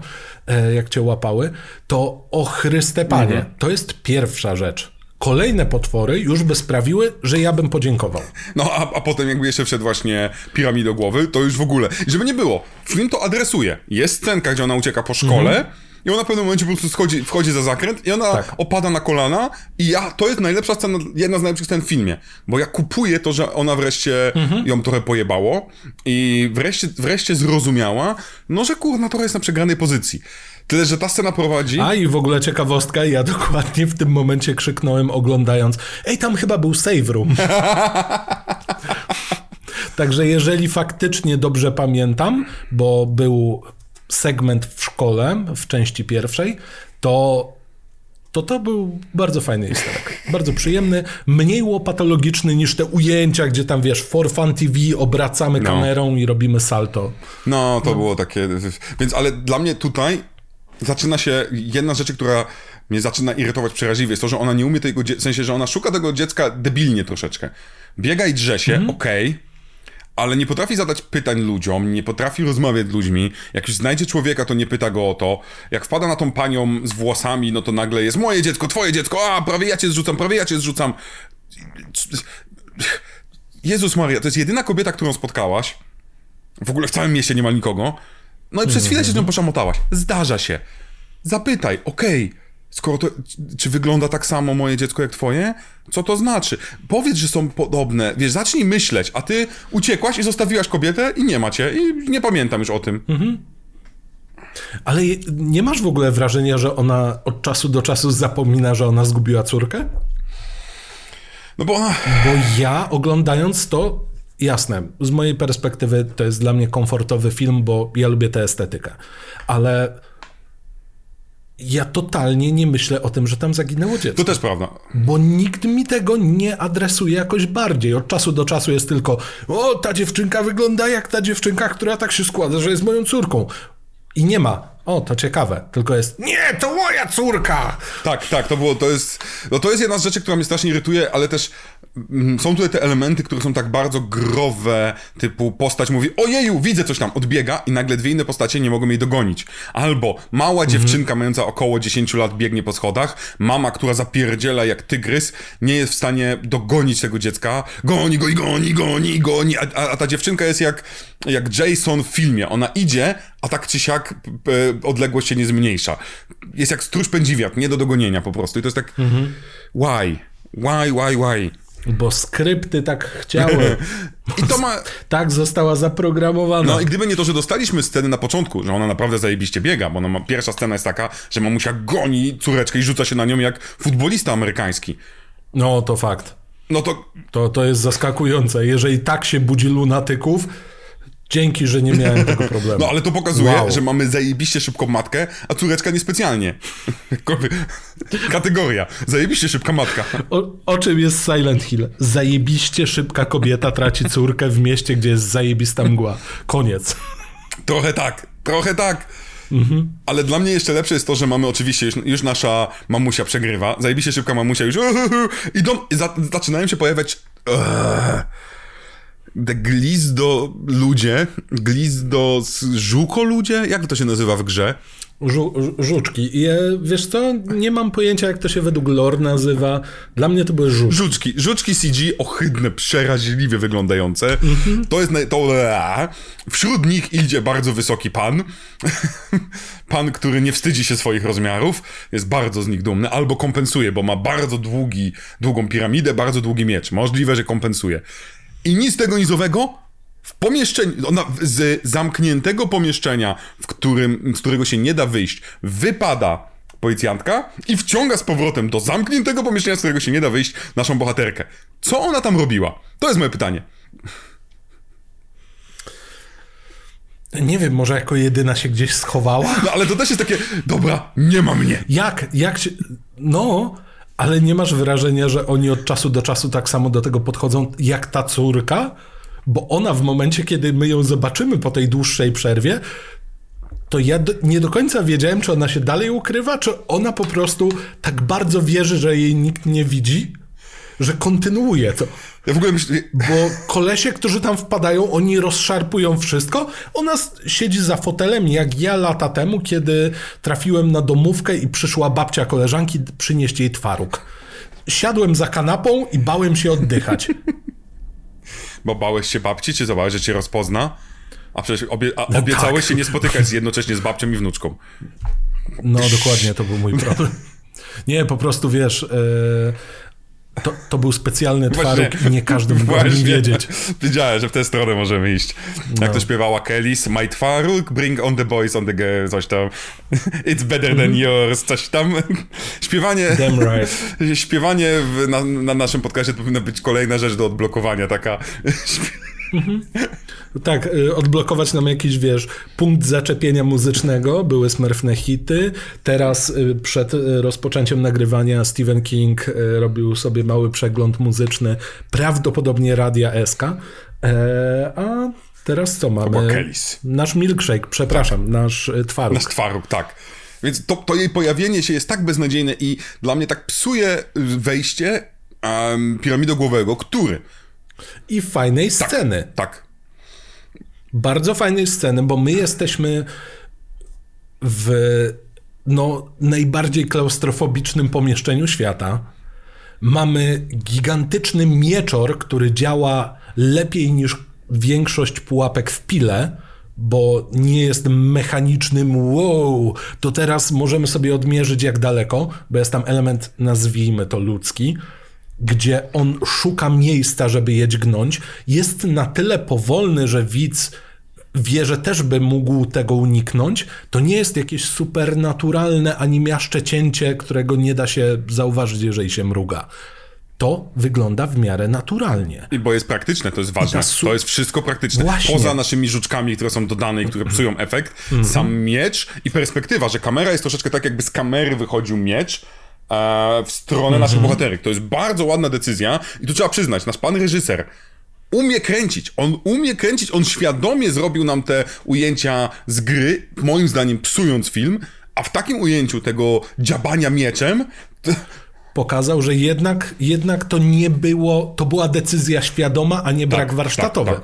jak cię łapały, to o Chryste Panie, mhm. to jest pierwsza rzecz. Kolejne potwory już by sprawiły, że ja bym podziękował. No a, a potem jakby jeszcze wszedł właśnie piramid do głowy, to już w ogóle. I żeby nie było, film to adresuje. Jest scenka, gdzie ona ucieka po szkole mhm. i ona w pewnym momencie po prostu schodzi, wchodzi za zakręt i ona tak. opada na kolana i ja, to jest najlepsza scena, jedna z najlepszych scen w filmie. Bo ja kupuję to, że ona wreszcie mhm. ją trochę pojebało i wreszcie, wreszcie zrozumiała, no że kurna, to jest na przegranej pozycji. Tyle, że ta scena prowadzi... A i w ogóle ciekawostka, ja dokładnie w tym momencie krzyknąłem oglądając, ej, tam chyba był save room. Także jeżeli faktycznie dobrze pamiętam, bo był segment w szkole, w części pierwszej, to to, to był bardzo fajny historyk. Bardzo przyjemny, mniej łopatologiczny niż te ujęcia, gdzie tam wiesz, for fun T V, obracamy no. kamerą i robimy salto. No, to no. było takie... Więc, ale dla mnie tutaj... Zaczyna się, jedna rzecz, która mnie zaczyna irytować przeraźliwie, jest to, że ona nie umie tego, w sensie, że ona szuka tego dziecka debilnie troszeczkę. Biega i drze się, mm-hmm. okej, okay, ale nie potrafi zadać pytań ludziom, nie potrafi rozmawiać z ludźmi. Jak już znajdzie człowieka, to nie pyta go o to. Jak wpada na tą panią z włosami, no to nagle jest moje dziecko, twoje dziecko, a prawie ja cię zrzucam, prawie ja cię zrzucam. Jezus Maria, to jest jedyna kobieta, którą spotkałaś. W ogóle w całym mieście nie ma nikogo. No i przez chwilę się z nią poszamotałaś. Zdarza się. Zapytaj, okej, okay, skoro to, czy wygląda tak samo moje dziecko jak twoje? Co to znaczy? Powiedz, że są podobne. Wiesz, zacznij myśleć, a ty uciekłaś i zostawiłaś kobietę i nie ma cię. I nie pamiętam już o tym. Mhm. Ale nie masz w ogóle wrażenia, że ona od czasu do czasu zapomina, że ona zgubiła córkę? No bo ona... Bo ja oglądając to... Jasne, z mojej perspektywy to jest dla mnie komfortowy film, bo ja lubię tę estetykę, ale ja totalnie nie myślę o tym, że tam zaginęło dziecko. To też prawda. Bo nikt mi tego nie adresuje jakoś bardziej. Od czasu do czasu jest tylko, o, ta dziewczynka wygląda jak ta dziewczynka, która tak się składa, że jest moją córką. I nie ma, o, to ciekawe, tylko jest, nie, to moja córka! Tak, tak, to było, to jest, no to jest jedna z rzeczy, która mnie strasznie irytuje, ale też mm, są tutaj te elementy, które są tak bardzo growe, typu postać mówi, ojeju, widzę coś tam, odbiega i nagle dwie inne postacie nie mogą jej dogonić. Albo mała dziewczynka mm. mająca około dziesięć lat biegnie po schodach, mama, która zapierdziela jak tygrys, nie jest w stanie dogonić tego dziecka, goni go i goni, goni, goni, a, a, a ta dziewczynka jest jak, jak Jason w filmie, ona idzie, a tak czy siak e, odległość się nie zmniejsza. Jest jak stróż pędziwiat, nie do dogonienia po prostu. I to jest tak, mhm. why? Why, why, why? Bo skrypty tak chciały. I to ma... Tak została zaprogramowana. No i gdyby nie to, że dostaliśmy sceny na początku, że ona naprawdę zajebiście biega, bo ona ma... pierwsza scena jest taka, że mamusia goni córeczkę i rzuca się na nią jak futbolista amerykański. No to fakt. No to... To, to jest zaskakujące. Jeżeli tak się budzi lunatyków... Dzięki, że nie miałem tego problemu. No ale to pokazuje, wow. że mamy zajebiście szybką matkę, a córeczka niespecjalnie. Kategoria. Zajebiście szybka matka. O, o czym jest Silent Hill? Zajebiście szybka kobieta traci córkę w mieście, gdzie jest zajebista mgła. Koniec. Trochę tak. Trochę tak. Mhm. Ale dla mnie jeszcze lepsze jest to, że mamy oczywiście, już, już nasza mamusia przegrywa. Zajebiście szybka mamusia już idą i za, zaczynają się pojawiać... Te glizdo ludzie, glizdo żuko ludzie? Jak to się nazywa w grze? Żu, żuczki. Je, wiesz co, nie mam pojęcia, jak to się według lore nazywa. Dla mnie to były żuczki. Żuczki, żuczki C G, ohydne, przeraźliwie wyglądające. Mm-hmm. To jest... To, wśród nich idzie bardzo wysoki pan. Pan, który nie wstydzi się swoich rozmiarów. Jest bardzo z nich dumny. Albo kompensuje, bo ma bardzo długi, długą piramidę, bardzo długi miecz. Możliwe, że kompensuje. I nic tego nizowego w pomieszczeniu, z zamkniętego pomieszczenia, w którym, z którego się nie da wyjść, wypada policjantka i wciąga z powrotem do zamkniętego pomieszczenia, z którego się nie da wyjść, naszą bohaterkę. Co ona tam robiła? To jest moje pytanie. Nie wiem, może jako jedyna się gdzieś schowała? No ale to też jest takie, dobra, nie ma mnie. Jak, jak się, no... Ale nie masz wrażenia, że oni od czasu do czasu tak samo do tego podchodzą jak ta córka? Bo ona w momencie, kiedy my ją zobaczymy po tej dłuższej przerwie, to ja do, nie do końca wiedziałem, czy ona się dalej ukrywa, czy ona po prostu tak bardzo wierzy, że jej nikt nie widzi, że kontynuuje to. Ja w ogóle myślę... Bo kolesie, którzy tam wpadają, oni rozszarpują wszystko. Ona siedzi za fotelem, jak ja lata temu, kiedy trafiłem na domówkę i przyszła babcia koleżanki przynieść jej twaróg. Siadłem za kanapą i bałem się oddychać. Bo bałeś się babci, czy bałeś, że cię rozpozna? A przecież obie... a no obiecałeś tak. się nie spotykać z jednocześnie z babcią i wnuczką. No dokładnie, to był mój problem. Nie, po prostu wiesz... Yy... To, to był specjalny twaróg i nie każdy mógł nim wiedzieć. Wiedziałem, że w tę stronę możemy iść. No. Jak to śpiewała Kelly's, my twaróg, bring on the boys, on the girls, coś tam. It's better than yours, coś tam. Śpiewanie Damn right. Śpiewanie w, na, na naszym podcastie to powinna być kolejna rzecz do odblokowania, taka... Mhm. Tak, odblokować nam jakiś, wiesz, punkt zaczepienia muzycznego, były smurfne hity, teraz przed rozpoczęciem nagrywania Stephen King robił sobie mały przegląd muzyczny, prawdopodobnie Radia S K, a teraz co mamy? Nasz milkshake, przepraszam, tak. nasz twaróg. Nasz twaróg, tak. Więc to, to jej pojawienie się jest tak beznadziejne i dla mnie tak psuje wejście um, piramidogłowego, który... I fajnej tak, sceny. Tak. Bardzo fajnej sceny, bo my jesteśmy w no, najbardziej klaustrofobicznym pomieszczeniu świata. Mamy gigantyczny mieczor, który działa lepiej niż większość pułapek w Pile, bo nie jest mechanicznym wow, to teraz możemy sobie odmierzyć jak daleko, bo jest tam element, nazwijmy to ludzki, gdzie on szuka miejsca, żeby je dźgnąć, jest na tyle powolny, że widz wie, że też by mógł tego uniknąć. To nie jest jakieś supernaturalne ani miażdże cięcie, którego nie da się zauważyć, jeżeli się mruga. To wygląda w miarę naturalnie. I bo jest praktyczne, to jest ważne. Su- to jest wszystko praktyczne. Właśnie. Poza naszymi żuczkami, które są dodane i które psują efekt, mm-hmm. sam miecz i perspektywa, że kamera jest troszeczkę tak, jakby z kamery wychodził miecz, w stronę mm-hmm. naszych bohaterek. To jest bardzo ładna decyzja i tu trzeba przyznać, nasz pan reżyser umie kręcić, on umie kręcić, on świadomie zrobił nam te ujęcia z gry, moim zdaniem psując film, a w takim ujęciu tego dziabania mieczem... To... Pokazał, że jednak, jednak to nie było, to była decyzja świadoma, a nie tak, brak warsztatowy. Tak,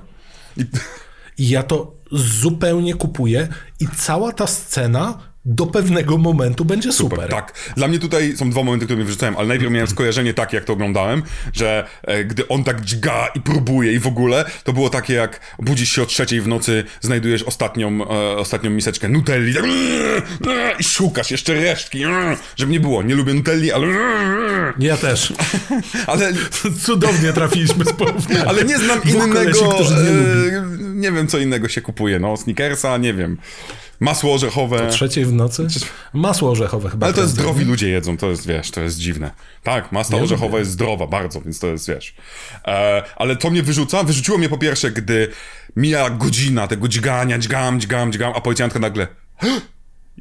tak. I ja to zupełnie kupuję i cała ta scena... do pewnego momentu będzie super, super. Tak. Dla mnie tutaj są dwa momenty, które mi wrzucałem, ale najpierw miałem skojarzenie takie, jak to oglądałem, że e, gdy on tak dźga i próbuje i w ogóle, to było takie jak budzisz się o trzeciej w nocy, znajdujesz ostatnią, e, ostatnią miseczkę Nutelli tak, i szukasz jeszcze resztki, żeby nie było. Nie lubię Nutelli, ale... Ja też. ale cudownie trafiliśmy z porównania. Ale nie znam innego... Nie, e, nie wiem, co innego się kupuje. No, Snickersa, nie wiem. Masło orzechowe. O trzeciej w nocy? Masło orzechowe chyba. Ale to jest zdrowi ludzie jedzą, to jest, wiesz, to jest dziwne. Tak, masło orzechowe jest zdrowa bardzo, więc to jest, wiesz. E, ale to mnie wyrzuca, wyrzuciło mnie po pierwsze, gdy mija godzina tego dźgania, dźgam, dźgam, dźgam, a policjantka nagle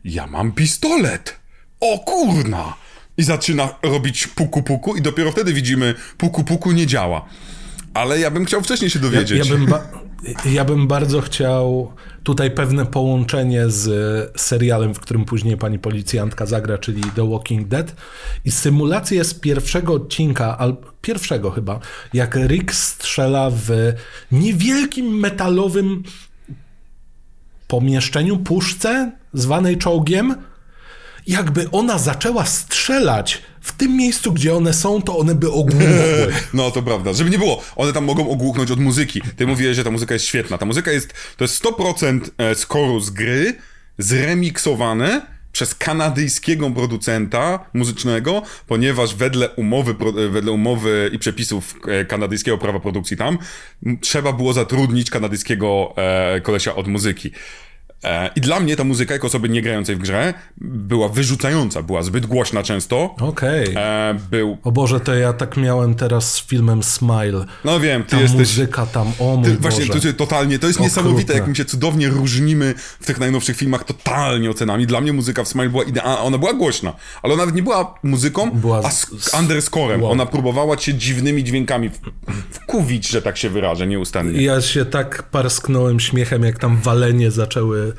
ja mam pistolet! O kurna! I zaczyna robić puku puku i dopiero wtedy widzimy puku puku nie działa. Ale ja bym chciał wcześniej się dowiedzieć. Ja, ja bym... Ba- Ja bym bardzo chciał tutaj pewne połączenie z serialem, w którym później pani policjantka zagra, czyli The Walking Dead i symulację z pierwszego odcinka, al, pierwszego chyba, jak Rick strzela w niewielkim metalowym pomieszczeniu, puszce zwanej czołgiem. Jakby ona zaczęła strzelać w tym miejscu, gdzie one są, to one by ogłuchły. No to prawda, żeby nie było. One tam mogą ogłuchnąć od muzyki. Ty mówiłeś, że ta muzyka jest świetna. Ta muzyka jest, to jest sto procent skoru z gry, zremiksowane przez kanadyjskiego producenta muzycznego, ponieważ wedle umowy, wedle umowy i przepisów kanadyjskiego prawa produkcji tam, trzeba było zatrudnić kanadyjskiego kolesia od muzyki. I dla mnie ta muzyka, jako osoby nie grającej w grze, była wyrzucająca, była zbyt głośna często. Okej. Okay. Był... O Boże, to ja tak miałem teraz z filmem Smile. No wiem, ty ta jesteś... muzyka tam, o mój ty, Boże. Właśnie, to, totalnie, to jest okrutne. Niesamowite, jak my się cudownie różnimy w tych najnowszych filmach totalnie ocenami. Dla mnie muzyka w Smile była idealna, ona była głośna, ale ona nawet nie była muzyką, była a z... underscorem. Wow. Ona próbowała cię dziwnymi dźwiękami w... wkuwić, że tak się wyrażę, nieustannie. Ja się tak parsknąłem śmiechem, jak tam walenie zaczęły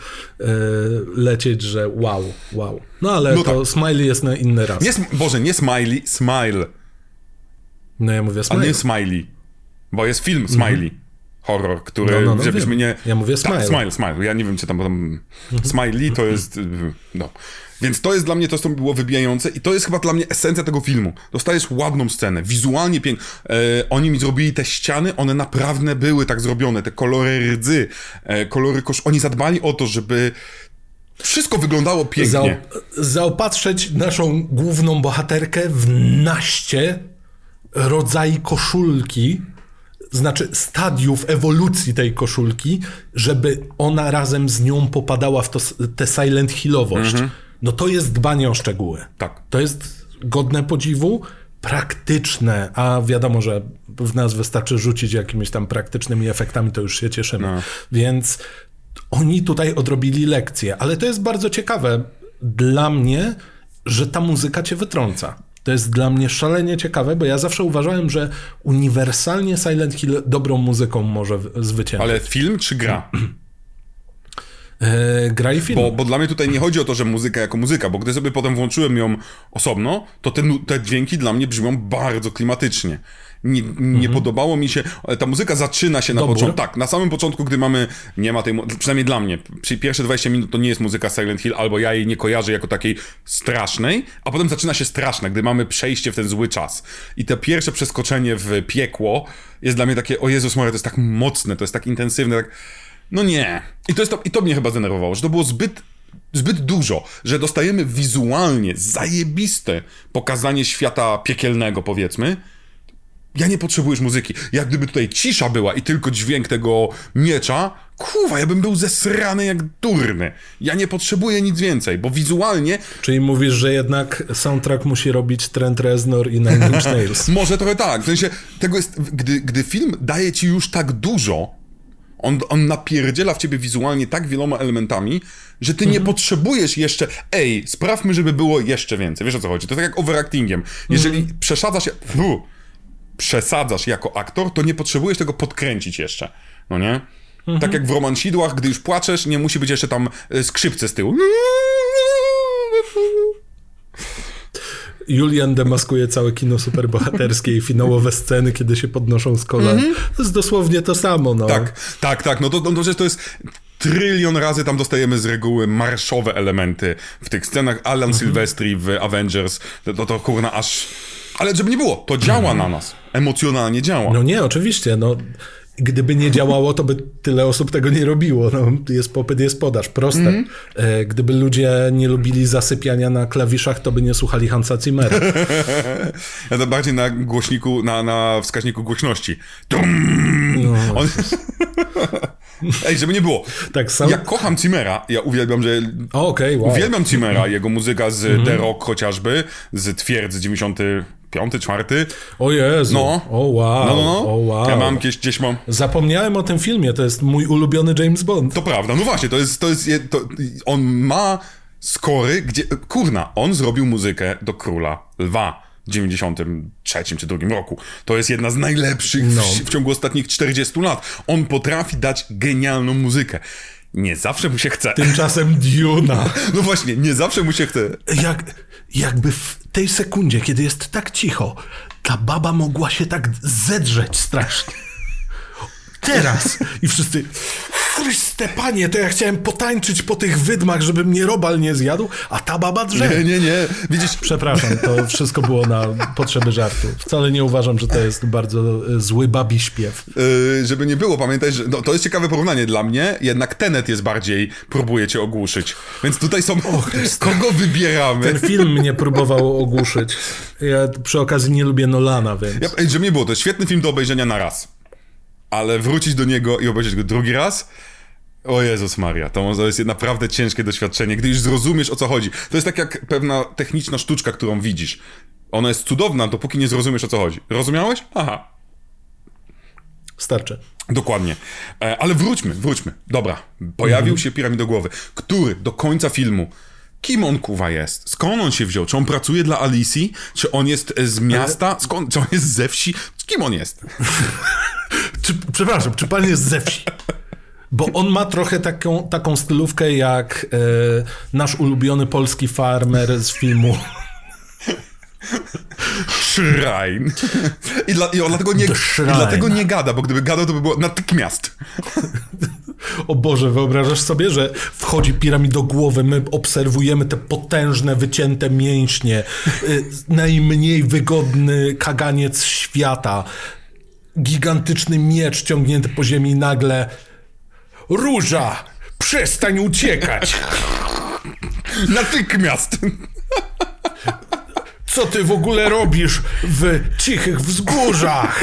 lecieć, że wow, wow. No ale no to tak. Smiley jest na inny raz. Nie, Boże, nie Smiley, Smile. No ja mówię Smile. A nie Smiley, bo jest film Smiley. Mm-hmm. Horror, który, no, no, no, żebyśmy wiem. Nie... Ja mówię Smile. Tak, Smile, Smile. Ja nie wiem, czy tam... tam... Mm-hmm. Smiley to jest... No. Więc to jest dla mnie, to co było wybijające i to jest chyba dla mnie esencja tego filmu. Dostajesz ładną scenę, wizualnie piękną. E, oni mi zrobili te ściany, one naprawdę były tak zrobione, te kolory rdzy, e, kolory kosz... Oni zadbali o to, żeby wszystko wyglądało pięknie. Za... Zaopatrzyć naszą główną bohaterkę w naście rodzaj koszulki, znaczy stadiów ewolucji tej koszulki, żeby ona razem z nią popadała w to, tę Silent Hillowość. Mhm. No to jest dbanie o szczegóły. Tak. To jest godne podziwu, praktyczne, a wiadomo, że w nas wystarczy rzucić jakimiś tam praktycznymi efektami, to już się cieszymy. No. Więc oni tutaj odrobili lekcję, ale to jest bardzo ciekawe dla mnie, że ta muzyka cię wytrąca. To jest dla mnie szalenie ciekawe, bo ja zawsze uważałem, że uniwersalnie Silent Hill dobrą muzyką może zwyciężyć. Ale film czy gra? Yy, gra i film. Bo, bo dla mnie tutaj nie chodzi o to, że muzyka jako muzyka, bo gdy sobie potem włączyłem ją osobno, to te, te dźwięki dla mnie brzmią bardzo klimatycznie. Nie, nie mm-hmm. podobało mi się, ta muzyka zaczyna się na początku, tak, na samym początku, gdy mamy, nie ma tej, przynajmniej dla mnie, pierwsze dwadzieścia minut to nie jest muzyka Silent Hill, albo ja jej nie kojarzę jako takiej strasznej, a potem zaczyna się straszna, gdy mamy przejście w ten zły czas. I to pierwsze przeskoczenie w piekło jest dla mnie takie, o Jezus Maria, to jest tak mocne, to jest tak intensywne, tak... No nie. I to, jest to, i to mnie chyba zdenerwowało, że to było zbyt, zbyt dużo, że dostajemy wizualnie zajebiste pokazanie świata piekielnego, powiedzmy. Ja nie potrzebuję muzyki. Jak gdyby tutaj cisza była i tylko dźwięk tego miecza, kurwa, ja bym był zesrany jak durny. Ja nie potrzebuję nic więcej, bo wizualnie... Czyli mówisz, że jednak soundtrack musi robić Trent Reznor i Nine Inch Nails. Może trochę tak. W sensie, tego jest, gdy, gdy film daje ci już tak dużo, On, on napierdziela w ciebie wizualnie tak wieloma elementami, że ty nie mm-hmm. potrzebujesz jeszcze, ej, sprawmy, żeby było jeszcze więcej. Wiesz o co chodzi? To tak jak overactingiem. Jeżeli mm-hmm. przesadza się, fu, przesadzasz jako aktor, to nie potrzebujesz tego podkręcić jeszcze, no nie? Mhm. Tak jak w romansidłach, gdy już płaczesz, nie musi być jeszcze tam skrzypce z tyłu. Julian demaskuje całe kino superbohaterskie i finałowe sceny, kiedy się podnoszą z kolan. Mm-hmm. To jest dosłownie to samo, no. Tak, tak, tak. No to, to, to, to jest trylion razy tam dostajemy z reguły marszowe elementy w tych scenach. Alan mm-hmm. Silvestri w Avengers, to, to, to kurna aż... Ale żeby nie było, to działa mm-hmm. na nas. Emocjonalnie działa. No nie, oczywiście, no... Gdyby nie działało, to by tyle osób tego nie robiło. No, jest popyt, jest podaż. Proste. Mm-hmm. Gdyby ludzie nie lubili zasypiania na klawiszach, to by nie słuchali Hansa Zimmera. Ja to bardziej na głośniku, na, na wskaźniku głośności. No, on... Ej, żeby nie było. Tak, sam... Ja kocham Zimmera. Ja uwielbiam, że... O, okay, wow. Uwielbiam Zimmera, jego muzyka z mm-hmm. The Rock chociażby, z Twierdzy dziewięćdziesiąty Piąty, czwarty. O Jezu. No. O wow. No, no. O wow. Ja mam gdzieś, gdzieś mam... Zapomniałem o tym filmie, to jest mój ulubiony James Bond. To prawda, no właśnie, to jest... To jest to, on ma skory, gdzie... Kurna, on zrobił muzykę do Króla Lwa w dziewięćdziesiątym trzecim czy drugim roku. To jest jedna z najlepszych no. w, w ciągu ostatnich czterdziestu lat. On potrafi dać genialną muzykę. Nie zawsze mu się chce. Tymczasem Duna. No właśnie, nie zawsze mu się chce. Jak... Jakby w tej sekundzie, kiedy jest tak cicho, ta baba mogła się tak zedrzeć strasznie. Teraz! I wszyscy... Chryste panie, to ja chciałem potańczyć po tych wydmach, żeby mnie robal nie zjadł, a ta baba drze. Nie, nie, nie. Widzisz? Przepraszam, to wszystko było na potrzeby żartu. Wcale nie uważam, że to jest bardzo zły babi śpiew. Yy, żeby nie było, pamiętaj, że no, to jest ciekawe porównanie dla mnie, jednak Tenet jest bardziej próbuje cię ogłuszyć. Więc tutaj są... Och, kogo wybieramy? Ten film mnie próbował ogłuszyć. Ja przy okazji nie lubię Nolana, więc... Ja, żeby nie było, to jest świetny film do obejrzenia na raz. Ale wrócić do niego i obejrzeć go drugi raz? O Jezus Maria, to jest naprawdę ciężkie doświadczenie, gdy już zrozumiesz, o co chodzi. To jest tak jak pewna techniczna sztuczka, którą widzisz. Ona jest cudowna, dopóki nie zrozumiesz, o co chodzi. Rozumiałeś? Aha. Starczy. Dokładnie. Ale wróćmy, wróćmy. Dobra, pojawił mhm. się Piramidogłowy, który do końca filmu... Kim on kuwa jest? Skąd on się wziął? Czy on pracuje dla Alisy? Czy on jest z miasta? Skąd? Czy on jest ze wsi? Kim on jest? Czy, przepraszam, czy pan jest ze wsi? Bo on ma trochę taką, taką stylówkę jak e, nasz ulubiony polski farmer z filmu Shrine. I, dla, i, on dlatego nie, i dlatego nie gada, bo gdyby gadał, to by było natychmiast. O Boże, wyobrażasz sobie, że wchodzi piramidogłowy, my obserwujemy te potężne, wycięte mięśnie, y, najmniej wygodny kaganiec świata, gigantyczny miecz ciągnięty po ziemi i nagle Róża, przestań uciekać! Natychmiast! Co ty w ogóle robisz w cichych wzgórzach?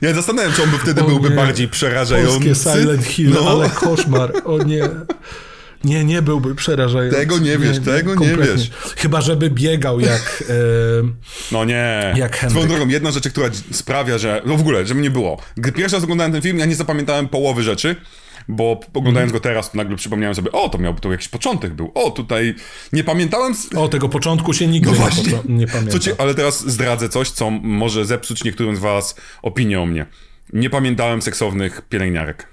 Ja zastanawiam się, czy on by wtedy o byłby nie. bardziej przerażający. Polskie Silent Hill, no. Ale koszmar. O nie. Nie, nie byłby przerażający. Tego nie wiesz, nie, tego kompletnie. nie wiesz. Chyba, żeby biegał jak... Yy, no nie. Jak Henryk. Swoją drogą, jedna rzecz, która sprawia, że... No w ogóle, żeby nie było. Gdy pierwszy raz oglądałem ten film, ja nie zapamiętałem połowy rzeczy, bo oglądając go teraz, to nagle przypomniałem sobie, o, to miałby to jakiś początek był, o, tutaj nie pamiętałem... Z... O, tego początku się nigdy no nie, po... nie pamiętam. Ci... Ale teraz zdradzę coś, co może zepsuć niektórym z was opinię o mnie. Nie pamiętałem seksownych pielęgniarek.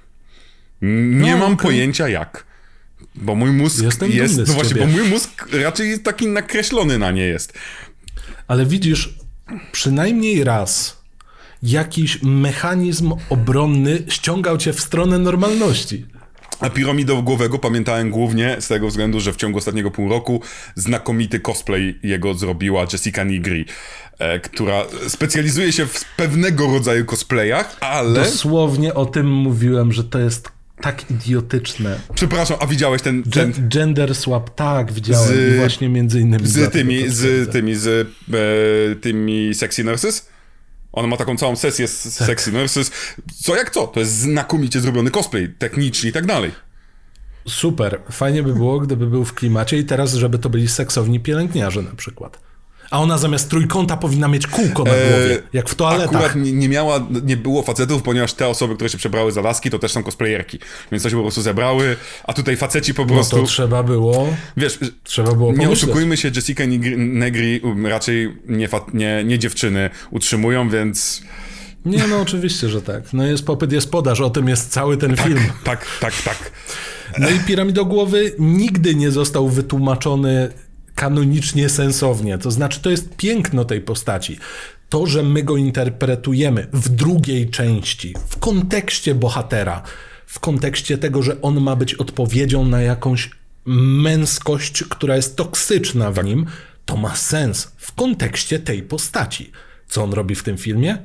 Nie no, mam okay. pojęcia jak. Bo mój mózg Jestem jest... No właśnie, ciebie. Bo mój mózg raczej taki nakreślony na nie jest. Ale widzisz, przynajmniej raz... jakiś mechanizm obronny ściągał cię w stronę normalności. A piramidogłowego pamiętałem głównie z tego względu, że w ciągu ostatniego pół roku znakomity cosplay jego zrobiła Jessica Nigri, e, która specjalizuje się w pewnego rodzaju cosplayach, ale... Dosłownie o tym mówiłem, że to jest tak idiotyczne. Przepraszam, a widziałeś ten... ten... Gen- gender swap, tak, widziałem. Z... I właśnie między innymi... Z tymi, z tymi, z e, tymi sexy nurses? Ona ma taką całą sesję z tak. Sexy Nurses. Co jak co? To jest znakomicie zrobiony cosplay, technicznie i tak dalej. Super. Fajnie by było, gdyby był w klimacie i teraz, żeby to byli seksowni pielęgniarze na przykład. a ona zamiast trójkąta powinna mieć kółko na głowie, eee, jak w toaletach. Akurat nie, nie miała, nie było facetów, ponieważ te osoby, które się przebrały za laski, to też są cosplayerki, więc coś po prostu zebrały, a tutaj faceci po prostu... No to trzeba było... Wiesz, trzeba było nie pomyśleć. Oszukujmy się, Jessica Nigri raczej nie, nie, nie dziewczyny utrzymują, więc... Nie, no oczywiście, że tak. No jest popyt, jest podaż, o tym jest cały ten tak, film. Tak, tak, tak. No i Piramidogłowy nigdy nie został wytłumaczony kanonicznie sensownie. To znaczy, to jest piękno tej postaci. To, że my go interpretujemy w drugiej części, w kontekście bohatera, w kontekście tego, że on ma być odpowiedzią na jakąś męskość, która jest toksyczna w nim, to ma sens w kontekście tej postaci. Co on robi w tym filmie?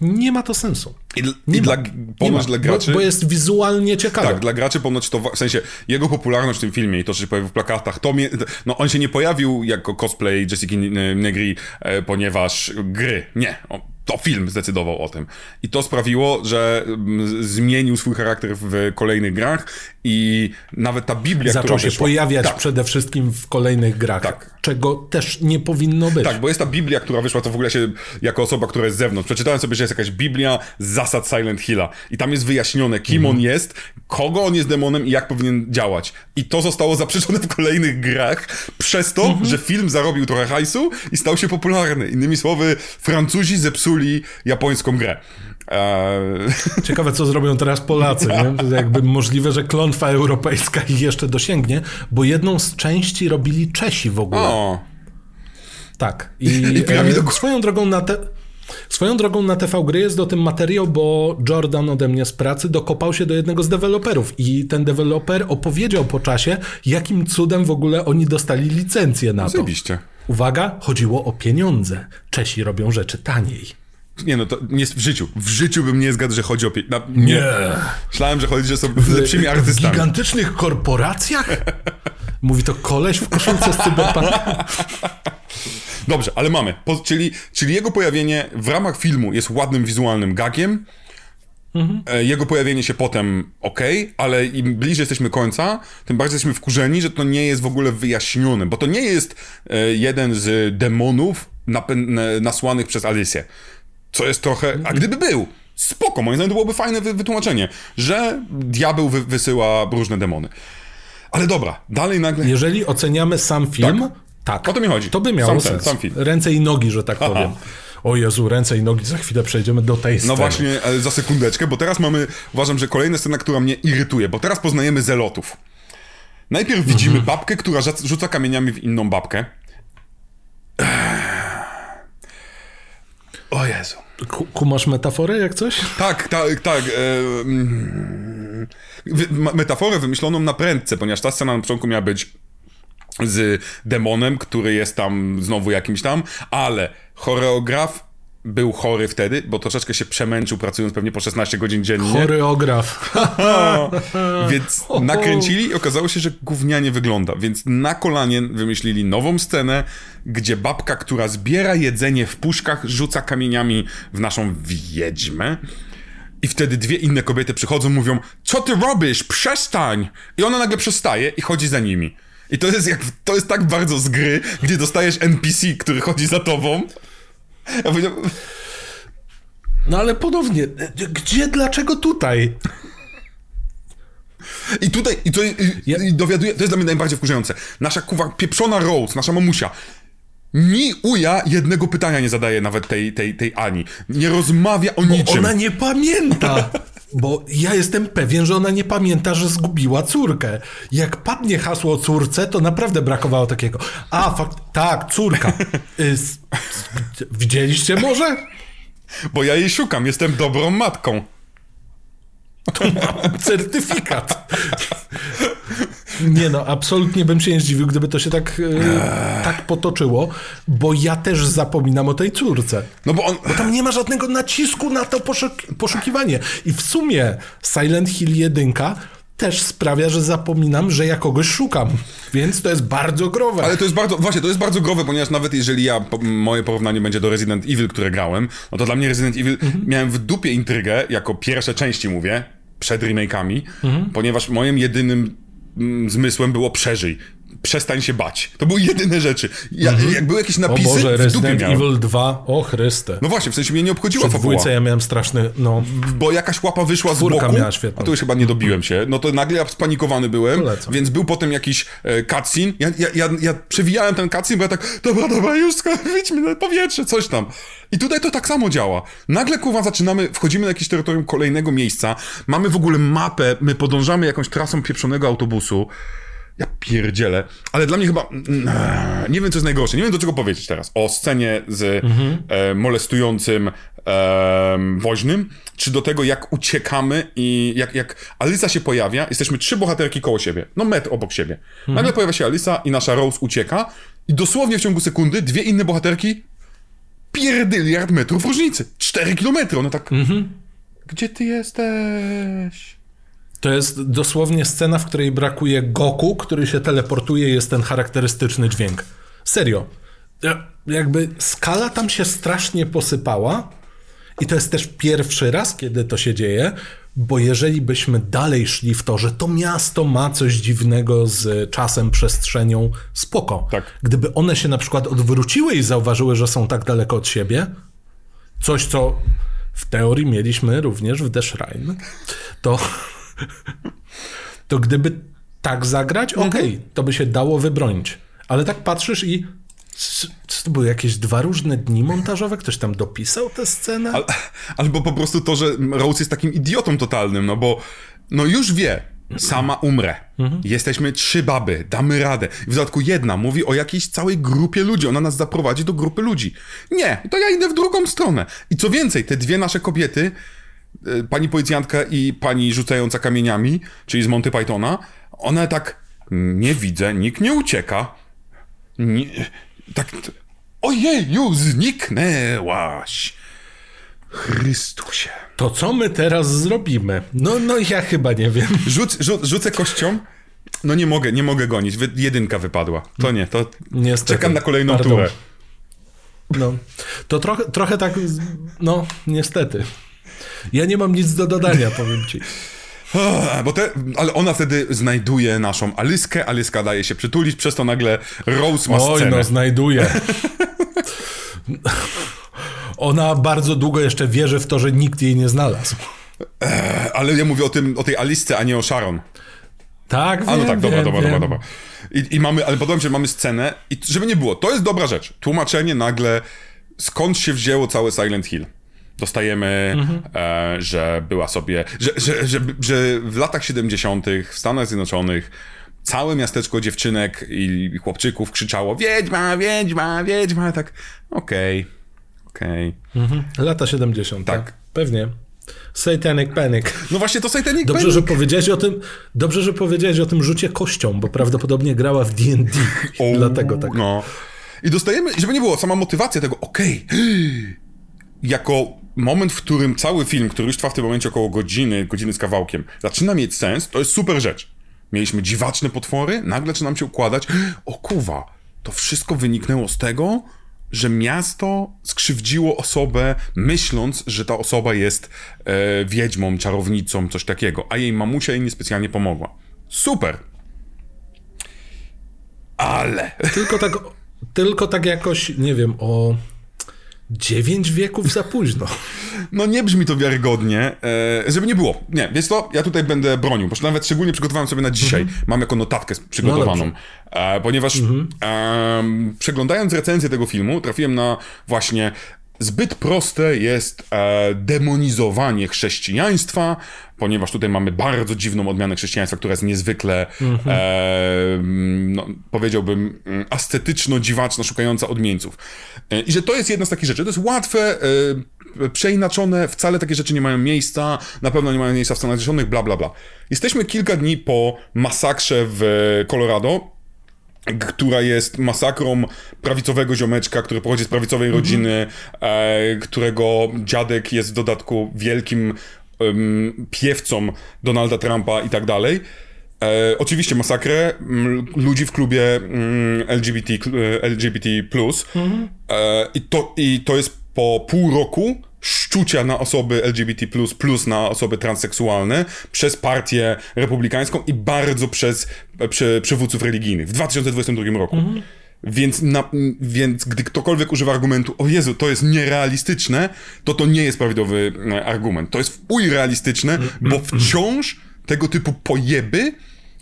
Nie ma to sensu. I, i dla, ponoć dla graczy... Bo, bo jest wizualnie ciekawe. Tak, dla graczy ponoć to... W sensie, jego popularność w tym filmie i to, co się pojawił w plakatach, to mnie, no on się nie pojawił jako cosplay Jessica Nigri, e, ponieważ gry. Nie. On, to film zdecydował o tym. I to sprawiło, że m, zmienił swój charakter w kolejnych grach i nawet ta Biblia, zaczął która się wyszła, pojawiać tak. przede wszystkim w kolejnych grach, tak. czego też nie powinno być. Tak, bo jest ta Biblia, która wyszła, to w ogóle się jako osoba, która jest z zewnątrz. Przeczytałem sobie, że jest jakaś Biblia zasad Silent Hilla i tam jest wyjaśnione, kim mm. on jest, kogo on jest demonem i jak powinien działać. I to zostało zaprzeczone w kolejnych grach przez to, mm-hmm. że film zarobił trochę hajsu i stał się popularny. Innymi słowy, Francuzi zepsuli japońską grę. Eee... Ciekawe, co zrobią teraz Polacy. Nie? Jakby możliwe, że klątwa europejska ich jeszcze dosięgnie, bo jedną z części robili Czesi w ogóle. O. Tak. I, I e, swoją drogą na te... Swoją drogą na T V Gry jest do tym materiał, bo Jordan ode mnie z pracy dokopał się do jednego z deweloperów i ten deweloper opowiedział po czasie, jakim cudem w ogóle oni dostali licencję na to. Oczywiście. Uwaga, chodziło o pieniądze. Czesi robią rzeczy taniej. Nie no, to nie w życiu. W życiu bym nie zgadł, że chodzi o... Pie... Na, nie. nie. Myślałem, że chodzi, że są lepszymi artystami. W gigantycznych korporacjach? Mówi to koleś w koszulce z Cyberpunka. Dobrze, ale mamy. Po, czyli, czyli jego pojawienie w ramach filmu jest ładnym wizualnym gagiem. Mhm. Jego pojawienie się potem okej, okay, ale im bliżej jesteśmy końca, tym bardziej jesteśmy wkurzeni, że to nie jest w ogóle wyjaśnione. Bo to nie jest jeden z demonów napę- nasłanych przez Alicję. Co jest trochę... A gdyby był, spoko, moim zdaniem to byłoby fajne wy- wytłumaczenie, że diabeł wy- wysyła różne demony. Ale dobra, dalej nagle... Jeżeli oceniamy sam film, tak, tak. O to mi chodzi. To by miało sam sens. Ten, sam film. Ręce i nogi, że tak Aha. powiem. O Jezu, ręce i nogi, za chwilę przejdziemy do tej sceny. No właśnie, za sekundeczkę, bo teraz mamy, uważam, że kolejna scena, która mnie irytuje, bo teraz poznajemy zelotów. Najpierw mhm. widzimy babkę, która rzuca kamieniami w inną babkę. O Jezu. Kumasz metaforę jak coś? Tak, tak, tak. Metaforę wymyśloną na prędce, ponieważ ta scena na początku miała być z demonem, który jest tam znowu jakimś tam, ale choreograf był chory wtedy, bo troszeczkę się przemęczył, pracując pewnie po szesnaście godzin dziennie. Choreograf. Więc nakręcili i okazało się, że gównianie wygląda. Więc na kolanie wymyślili nową scenę, gdzie babka, która zbiera jedzenie w puszkach, rzuca kamieniami w naszą wiedźmę. I wtedy dwie inne kobiety przychodzą, mówią: co ty robisz? Przestań! I ona nagle przestaje i chodzi za nimi. I to jest, jak, to jest tak bardzo z gry, gdzie dostajesz N P C, który chodzi za tobą. Ja powiedziałem... No ale podobnie, gdzie, dlaczego tutaj? I tutaj, i to, i, ja... i dowiaduję, to jest dla mnie najbardziej wkurzające. Nasza kuwa pieprzona Rose, nasza mamusia, ni uja jednego pytania nie zadaje nawet tej, tej, tej Ani. Nie rozmawia o bo niczym. Ona nie pamięta. Bo ja jestem pewien, że ona nie pamięta, że zgubiła córkę. Jak padnie hasło o córce, to naprawdę brakowało takiego. A, fakt, tak, córka. S- s- widzieliście może? Bo ja jej szukam, jestem dobrą matką. To mam certyfikat. Nie no, absolutnie bym się nie zdziwił, gdyby to się tak, eee. tak potoczyło, bo ja też zapominam o tej córce. No bo, on... bo tam nie ma żadnego nacisku na to poszuk- poszukiwanie. I w sumie Silent Hill jeden też sprawia, że zapominam, że ja kogoś szukam. Więc to jest bardzo growe. Ale to jest bardzo, właśnie, to jest bardzo growe, ponieważ nawet jeżeli ja, moje porównanie będzie do Resident Evil, które grałem, no to dla mnie Resident Evil mhm. miałem w dupie intrygę, jako pierwsze części mówię, przed remake'ami, mhm. ponieważ moim jedynym zmysłem było przeżyj. przestań się bać. To były jedyne rzeczy. Ja, mm-hmm. Jak były jakieś napisy, o Boże, Resident Evil dwa, o Chryste. No właśnie, w sensie mnie nie obchodziła fabuła. W dwójce ja miałem straszny, no... Bo jakaś łapa wyszła z boku, a tu już chyba nie dobiłem się, no to nagle ja spanikowany byłem, Polecam. Więc był potem jakiś e, cutscene. Ja, ja, ja, ja przewijałem ten cutscene, bo ja tak, dobra, dobra, już widźmy na powietrze, coś tam. I tutaj to tak samo działa. Nagle, kurwa, zaczynamy, wchodzimy na jakieś terytorium kolejnego miejsca, mamy w ogóle mapę, my podążamy jakąś trasą pieprzonego autobusu. Ja pierdzielę. Ale dla mnie chyba... Nie wiem, co jest najgorsze. Nie wiem, do czego powiedzieć teraz. O scenie z mhm. e, molestującym e, woźnym, czy do tego, jak uciekamy i jak, jak Alisa się pojawia. Jesteśmy trzy bohaterki koło siebie. No metr obok siebie. Mhm. Nagle pojawia się Alisa i nasza Rose ucieka. I dosłownie w ciągu sekundy dwie inne bohaterki pierdyliard metrów różnicy. Cztery kilometry. One tak... Mhm. Gdzie ty jesteś? To jest dosłownie scena, w której brakuje Goku, który się teleportuje, jest ten charakterystyczny dźwięk. Serio. Jakby skala tam się strasznie posypała i to jest też pierwszy raz, kiedy to się dzieje, bo jeżeli byśmy dalej szli w to, że to miasto ma coś dziwnego z czasem, przestrzenią, spoko. Tak. Gdyby one się na przykład odwróciły i zauważyły, że są tak daleko od siebie, coś co w teorii mieliśmy również w The Shrine, to... to gdyby tak zagrać, okej, okay, to by się dało wybronić. Ale tak patrzysz i... Co to były jakieś dwa różne dni montażowe? Ktoś tam dopisał tę scenę? Al, albo po prostu to, że Rose jest takim idiotą totalnym, no bo no już wie, sama umrę. Mhm. Jesteśmy trzy baby, damy radę. W dodatku jedna mówi o jakiejś całej grupie ludzi. Ona nas zaprowadzi do grupy ludzi. Nie, to ja idę w drugą stronę. I co więcej, te dwie nasze kobiety... Pani policjantka i pani rzucająca kamieniami, czyli z Monty Pythona, one tak, nie widzę, nikt nie ucieka. Nie, tak, ojeju, zniknęłaś. Chrystusie. To co my teraz zrobimy? No, no ja chyba nie wiem. Rzuc, rzu, rzucę kością? No nie mogę, nie mogę gonić. Wy, jedynka wypadła. To nie, to niestety. Czekam na kolejną Pardon. turę. No, to trochę, trochę tak, no niestety. Ja nie mam nic do dodania, powiem ci. Bo te, ale ona wtedy znajduje naszą Aliskę, Aliska daje się przytulić, przez to nagle Rose ma scenę. Oj, no znajduje. Ona bardzo długo jeszcze wierzy w to, że nikt jej nie znalazł. Ale ja mówię o tym, o tej Alisce, a nie o Sharon. Tak, wiem, A no tak, dobra, wiem, dobra, wiem. dobra, dobra. I, i mamy, ale podoba mi się, mamy scenę i żeby nie było, to jest dobra rzecz. Tłumaczenie nagle, skąd się wzięło całe Silent Hill. Dostajemy, mhm. e, że była sobie, że, że, że, że w latach siedemdziesiątych w Stanach Zjednoczonych całe miasteczko dziewczynek i, i chłopczyków krzyczało wiedźma, wiedźma, wiedźma, tak okej, okay, okej. Okay. Mhm. Lata siedemdziesiąte. Tak. Pewnie. Satanic Panic. No właśnie to Satanic dobrze, Panic. Że powiedziałeś o tym, dobrze, że powiedziałeś o tym rzucie kością, bo prawdopodobnie grała w D and D. O, dlatego tak. No. I dostajemy, żeby nie było, sama motywacja tego, okej, okay. Jako moment, w którym cały film, który już trwa w tym momencie około godziny, godziny z kawałkiem, zaczyna mieć sens, to jest super rzecz. Mieliśmy dziwaczne potwory, nagle zaczyna nam się układać. O kuwa, to wszystko wyniknęło z tego, że miasto skrzywdziło osobę, myśląc, że ta osoba jest e, wiedźmą, czarownicą, coś takiego, a jej mamusia jej niespecjalnie pomogła. Super! Ale... Tylko tak, tylko tak jakoś, nie wiem, o... Dziewięć wieków za późno. No nie brzmi to wiarygodnie, e, żeby nie było. Nie, wiesz co, ja tutaj będę bronił, bo nawet szczególnie przygotowałem sobie na dzisiaj. Mm-hmm. Mam jako notatkę przygotowaną, no e, ponieważ mm-hmm. e, przeglądając recenzję tego filmu trafiłem na właśnie zbyt proste jest e, demonizowanie chrześcijaństwa, ponieważ tutaj mamy bardzo dziwną odmianę chrześcijaństwa, która jest niezwykle, mm-hmm. e, no, powiedziałbym, ascetyczno-dziwaczna, szukająca odmieńców. E, I że to jest jedna z takich rzeczy. To jest łatwe, e, przeinaczone, wcale takie rzeczy nie mają miejsca, na pewno nie mają miejsca w Stanach Zjednoczonych, bla, bla, bla. Jesteśmy kilka dni po masakrze w Colorado, która jest masakrą prawicowego ziomeczka, który pochodzi z prawicowej rodziny, mm-hmm. którego dziadek jest w dodatku wielkim um, piewcą Donalda Trumpa i tak dalej. E, oczywiście masakrę m, ludzi w klubie m, L G B T, L G B T plus. Mm-hmm. E, i, to, I to jest po pół roku szczucia na osoby L G B T plus, plus na osoby transseksualne przez partię republikańską i bardzo przez prze, przywódców religijnych w dwa tysiące dwudziestym drugim roku. Mhm. Więc, na, więc gdy ktokolwiek używa argumentu, o Jezu, to jest nierealistyczne, to to nie jest prawidłowy argument. To jest uj realistyczne, bo wciąż tego typu pojeby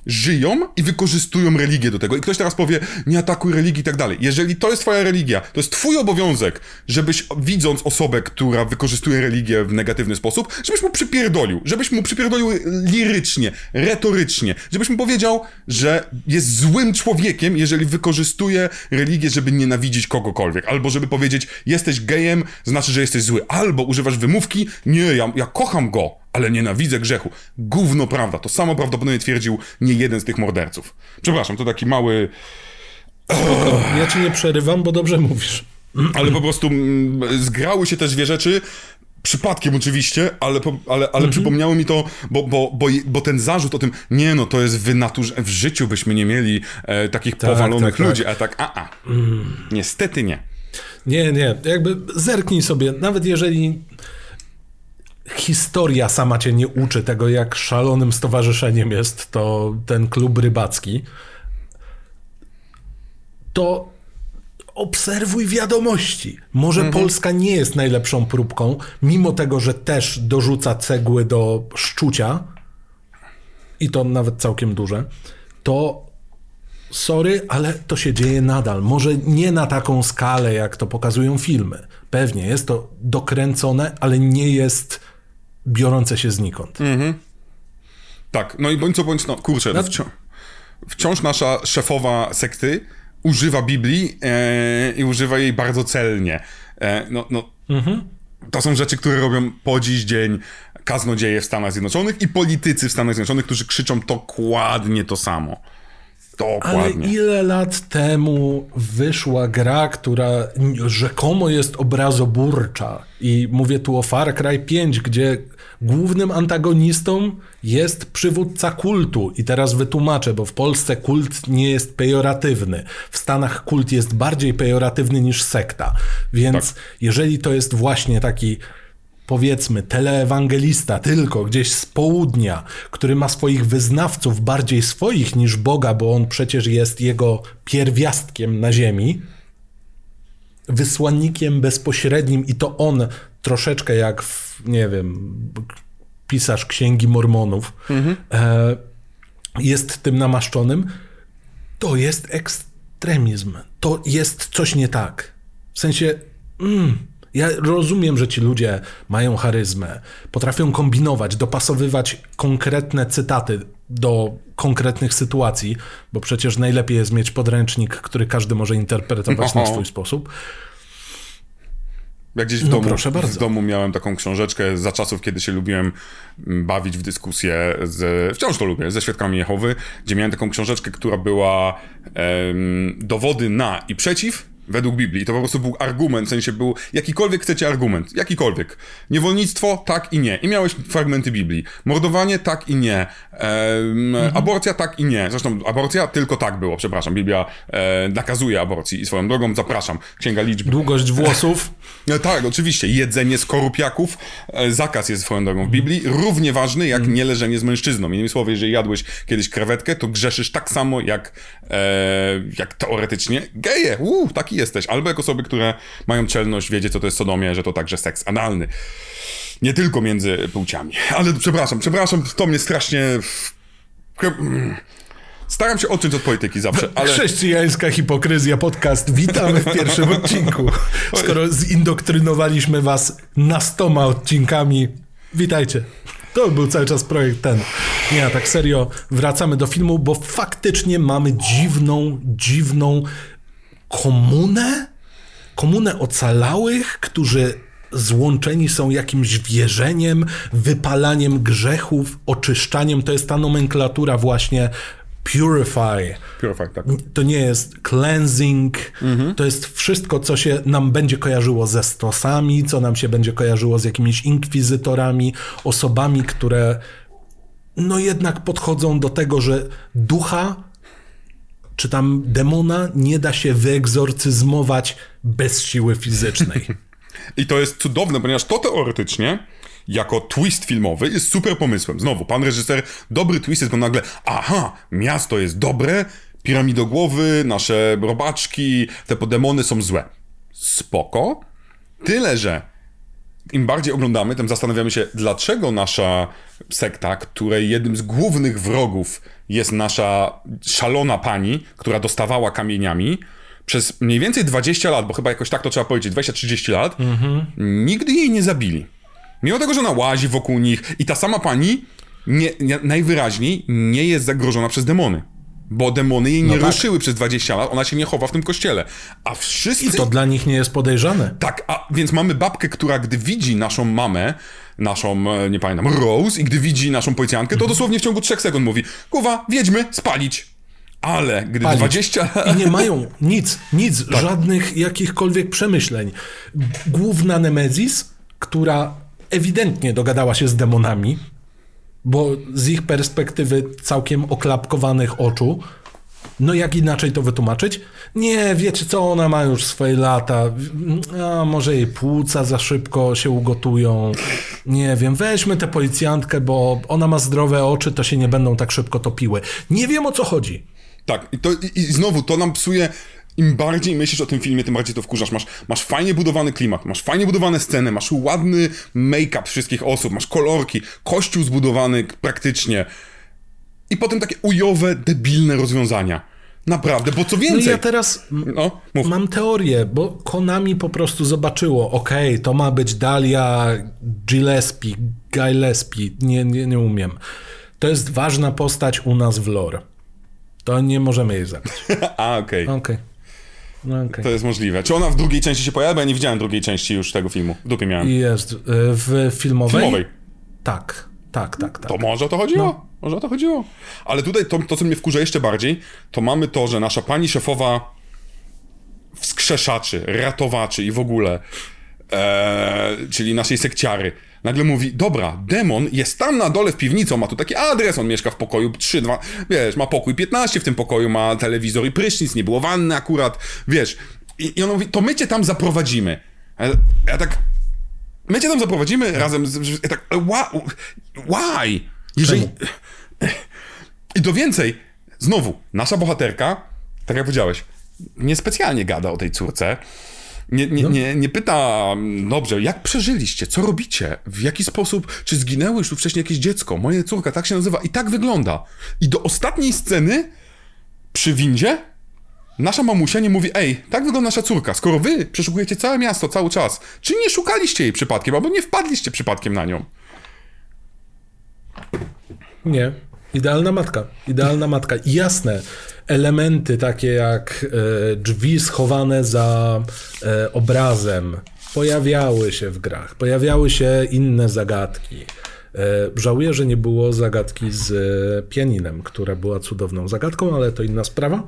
żyją i wykorzystują religię do tego. I ktoś teraz powie, nie atakuj religii i tak dalej. Jeżeli to jest twoja religia, to jest twój obowiązek, żebyś widząc osobę, która wykorzystuje religię w negatywny sposób, żebyś mu przypierdolił, żebyś mu przypierdolił lirycznie, retorycznie, żebyś mu powiedział, że jest złym człowiekiem, jeżeli wykorzystuje religię, żeby nienawidzić kogokolwiek. Albo żeby powiedzieć, jesteś gejem, znaczy, że jesteś zły. Albo używasz wymówki, nie, ja, ja kocham go, ale nienawidzę grzechu. Gówno prawda. To samo prawdopodobnie twierdził nie jeden z tych morderców. Przepraszam, to taki mały... Spoko, ja ci nie przerywam, bo dobrze mówisz. Ale po prostu zgrały się te dwie rzeczy, przypadkiem oczywiście, ale, ale, ale mhm. przypomniało mi to, bo, bo, bo, bo ten zarzut o tym, nie no, to jest wynaturze... W życiu byśmy nie mieli e, takich tak, powalonych tak, ludzi, tak. A tak a a. Mm. Niestety nie. Nie, nie. Jakby zerknij sobie, nawet jeżeli... Historia sama cię nie uczy tego, jak szalonym stowarzyszeniem jest to ten klub rybacki. To obserwuj wiadomości. Może mhm. Polska nie jest najlepszą próbką, mimo tego, że też dorzuca cegły do szczucia i to nawet całkiem duże, to sorry, ale to się dzieje nadal. Może nie na taką skalę, jak to pokazują filmy. Pewnie jest to dokręcone, ale nie jest... biorące się znikąd. Mm-hmm. Tak, no i bądź co bądź, no kurczę, no wciąż, wciąż nasza szefowa sekty używa Biblii e, i używa jej bardzo celnie. E, no, no, mm-hmm. To są rzeczy, które robią po dziś dzień kaznodzieje w Stanach Zjednoczonych i politycy w Stanach Zjednoczonych, którzy krzyczą dokładnie to samo. Dokładnie. Ale ile lat temu wyszła gra, która rzekomo jest obrazoburcza i mówię tu o Far Cry pięć, gdzie głównym antagonistą jest przywódca kultu i teraz wytłumaczę, bo w Polsce kult nie jest pejoratywny, w Stanach kult jest bardziej pejoratywny niż sekta, więc tak. Jeżeli to jest właśnie taki powiedzmy, teleewangelista tylko gdzieś z południa, który ma swoich wyznawców bardziej swoich niż Boga, bo on przecież jest jego pierwiastkiem na ziemi, wysłannikiem bezpośrednim i to on troszeczkę jak, w, nie wiem, pisarz Księgi Mormonów, mhm. e, jest tym namaszczonym, to jest ekstremizm. To jest coś nie tak. W sensie... Mm, Ja rozumiem, że ci ludzie mają charyzmę, potrafią kombinować, dopasowywać konkretne cytaty do konkretnych sytuacji, bo przecież najlepiej jest mieć podręcznik, który każdy może interpretować Oho. na swój sposób. Jak gdzieś w, no domu, proszę bardzo. W domu miałem taką książeczkę za czasów, kiedy się lubiłem bawić w dyskusję, z, wciąż to lubię, ze Świadkami Jehowy, gdzie miałem taką książeczkę, która była em, dowody na i przeciw, według Biblii. To po prostu był argument, w sensie był jakikolwiek chcecie argument, jakikolwiek. Niewolnictwo, tak i nie. I miałeś fragmenty Biblii. Mordowanie, tak i nie. Ehm, mhm. Aborcja, tak i nie. Zresztą aborcja tylko tak było, przepraszam. Biblia e, nakazuje aborcji i swoją drogą zapraszam. Księga Liczb. Długość włosów. E, tak, oczywiście. Jedzenie skorupiaków. E, zakaz jest swoją drogą w Biblii. Równie ważny jak mhm. nieleżenie z mężczyzną. Innymi słowy, jeżeli jadłeś kiedyś krewetkę, to grzeszysz tak samo jak, e, jak teoretycznie geje. Uuu, taki jesteś. Albo jak osoby, które mają czelność wiedzieć, co to jest sodomia, że to także seks analny. Nie tylko między płciami. Ale przepraszam, przepraszam, to mnie strasznie... Staram się odciąć od polityki zawsze, ale... Chrześcijańska hipokryzja podcast. Witamy w pierwszym odcinku. Skoro zindoktrynowaliśmy was nastoma odcinkami, witajcie. To był cały czas projekt ten. Nie, tak serio, wracamy do filmu, bo faktycznie mamy dziwną, dziwną komunę? Komunę ocalałych, którzy złączeni są jakimś wierzeniem, wypalaniem grzechów, oczyszczaniem. To jest ta nomenklatura właśnie purify. Purify, tak. To nie jest cleansing. Mhm. To jest wszystko, co się nam będzie kojarzyło ze stosami, co nam się będzie kojarzyło z jakimiś inkwizytorami, osobami, które no jednak podchodzą do tego, że ducha czy tam demona nie da się wyegzorcyzmować bez siły fizycznej. I to jest cudowne, ponieważ to teoretycznie jako twist filmowy jest super pomysłem. Znowu, pan reżyser, dobry twist jest, bo nagle, aha, miasto jest dobre, piramidogłowy, nasze robaczki, te podemony są złe. Spoko. Tyle, że im bardziej oglądamy, tym zastanawiamy się, dlaczego nasza sekta, której jednym z głównych wrogów jest nasza szalona pani, która dostawała kamieniami, przez mniej więcej dwadzieścia lat, bo chyba jakoś tak to trzeba powiedzieć, dwadzieścia trzydzieści lat, mm-hmm. nigdy jej nie zabili. Mimo tego, że ona łazi wokół nich i ta sama pani nie, nie, najwyraźniej nie jest zagrożona przez demony. Bo demony jej nie no tak. ruszyły przez dwadzieścia lat, ona się nie chowa w tym kościele. A wszyscy... I to dla nich nie jest podejrzane. Tak, a więc mamy babkę, która gdy widzi naszą mamę, naszą, nie pamiętam, Rose, i gdy widzi naszą policjantkę, to dosłownie w ciągu trzech sekund mówi, kurwa, wiedźmy, spalić. Ale gdy palić. dwadzieścia lat... I nie mają nic, nic, tak. żadnych jakichkolwiek przemyśleń. Główna Nemezis, która ewidentnie dogadała się z demonami, bo z ich perspektywy całkiem oklapkowanych oczu, no jak inaczej to wytłumaczyć? Nie, wiecie co, ona ma już swoje lata, a może jej płuca za szybko się ugotują, nie wiem, weźmy tę policjantkę, bo ona ma zdrowe oczy, to się nie będą tak szybko topiły. Nie wiem, o co chodzi. Tak, i, to, i, i znowu to nam psuje... Im bardziej myślisz o tym filmie, tym bardziej to wkurzasz. Masz, masz fajnie budowany klimat, masz fajnie budowane sceny, masz ładny make-up wszystkich osób, masz kolorki, kościół zbudowany praktycznie. I potem takie ujowe, debilne rozwiązania. Naprawdę, bo co więcej... No ja teraz no, mam teorię, bo Konami po prostu zobaczyło, okej, okay, to ma być Dahlia Gillespie, Gillespie, nie, nie, nie umiem. To jest ważna postać u nas w lore. To nie możemy jej zabić. A, okej. Okay. Okay. No, okay. To jest możliwe. Czy ona w drugiej części się pojawia? Ja nie widziałem drugiej części już tego filmu. W dupie miałem. Jest. W filmowej? filmowej. Tak. Tak, tak, tak. To może o to chodziło? No. Może o to chodziło. Ale tutaj to, to, co mnie wkurza jeszcze bardziej, to mamy to, że nasza pani szefowa wskrzeszaczy, ratowaczy i w ogóle, e, czyli naszej sekciary, nagle mówi, dobra, demon jest tam na dole w piwnicy, on ma tu taki adres, on mieszka w pokoju trzy, dwa, wiesz, ma pokój piętnaście, w tym pokoju ma telewizor i prysznic, nie było wanny akurat, wiesz. I, i on mówi, to my cię tam zaprowadzimy. Ja, ja tak, my cię tam zaprowadzimy razem z... Ja tak, why? Jeżeli... I do więcej, znowu, nasza bohaterka, tak jak powiedziałeś, niespecjalnie gada o tej córce. Nie, nie, nie, nie pyta, dobrze, jak przeżyliście, co robicie, w jaki sposób, czy zginęło już tu wcześniej jakieś dziecko, moja córka tak się nazywa i tak wygląda. I do ostatniej sceny przy windzie nasza mamusia nie mówi, ej, tak wygląda nasza córka, skoro wy przeszukujecie całe miasto cały czas, czy nie szukaliście jej przypadkiem, albo nie wpadliście przypadkiem na nią? Nie. Idealna matka, idealna matka. I jasne, elementy takie jak e, drzwi schowane za e, obrazem pojawiały się w grach, pojawiały się inne zagadki. E, żałuję, że nie było zagadki z pianinem, która była cudowną zagadką, ale to inna sprawa.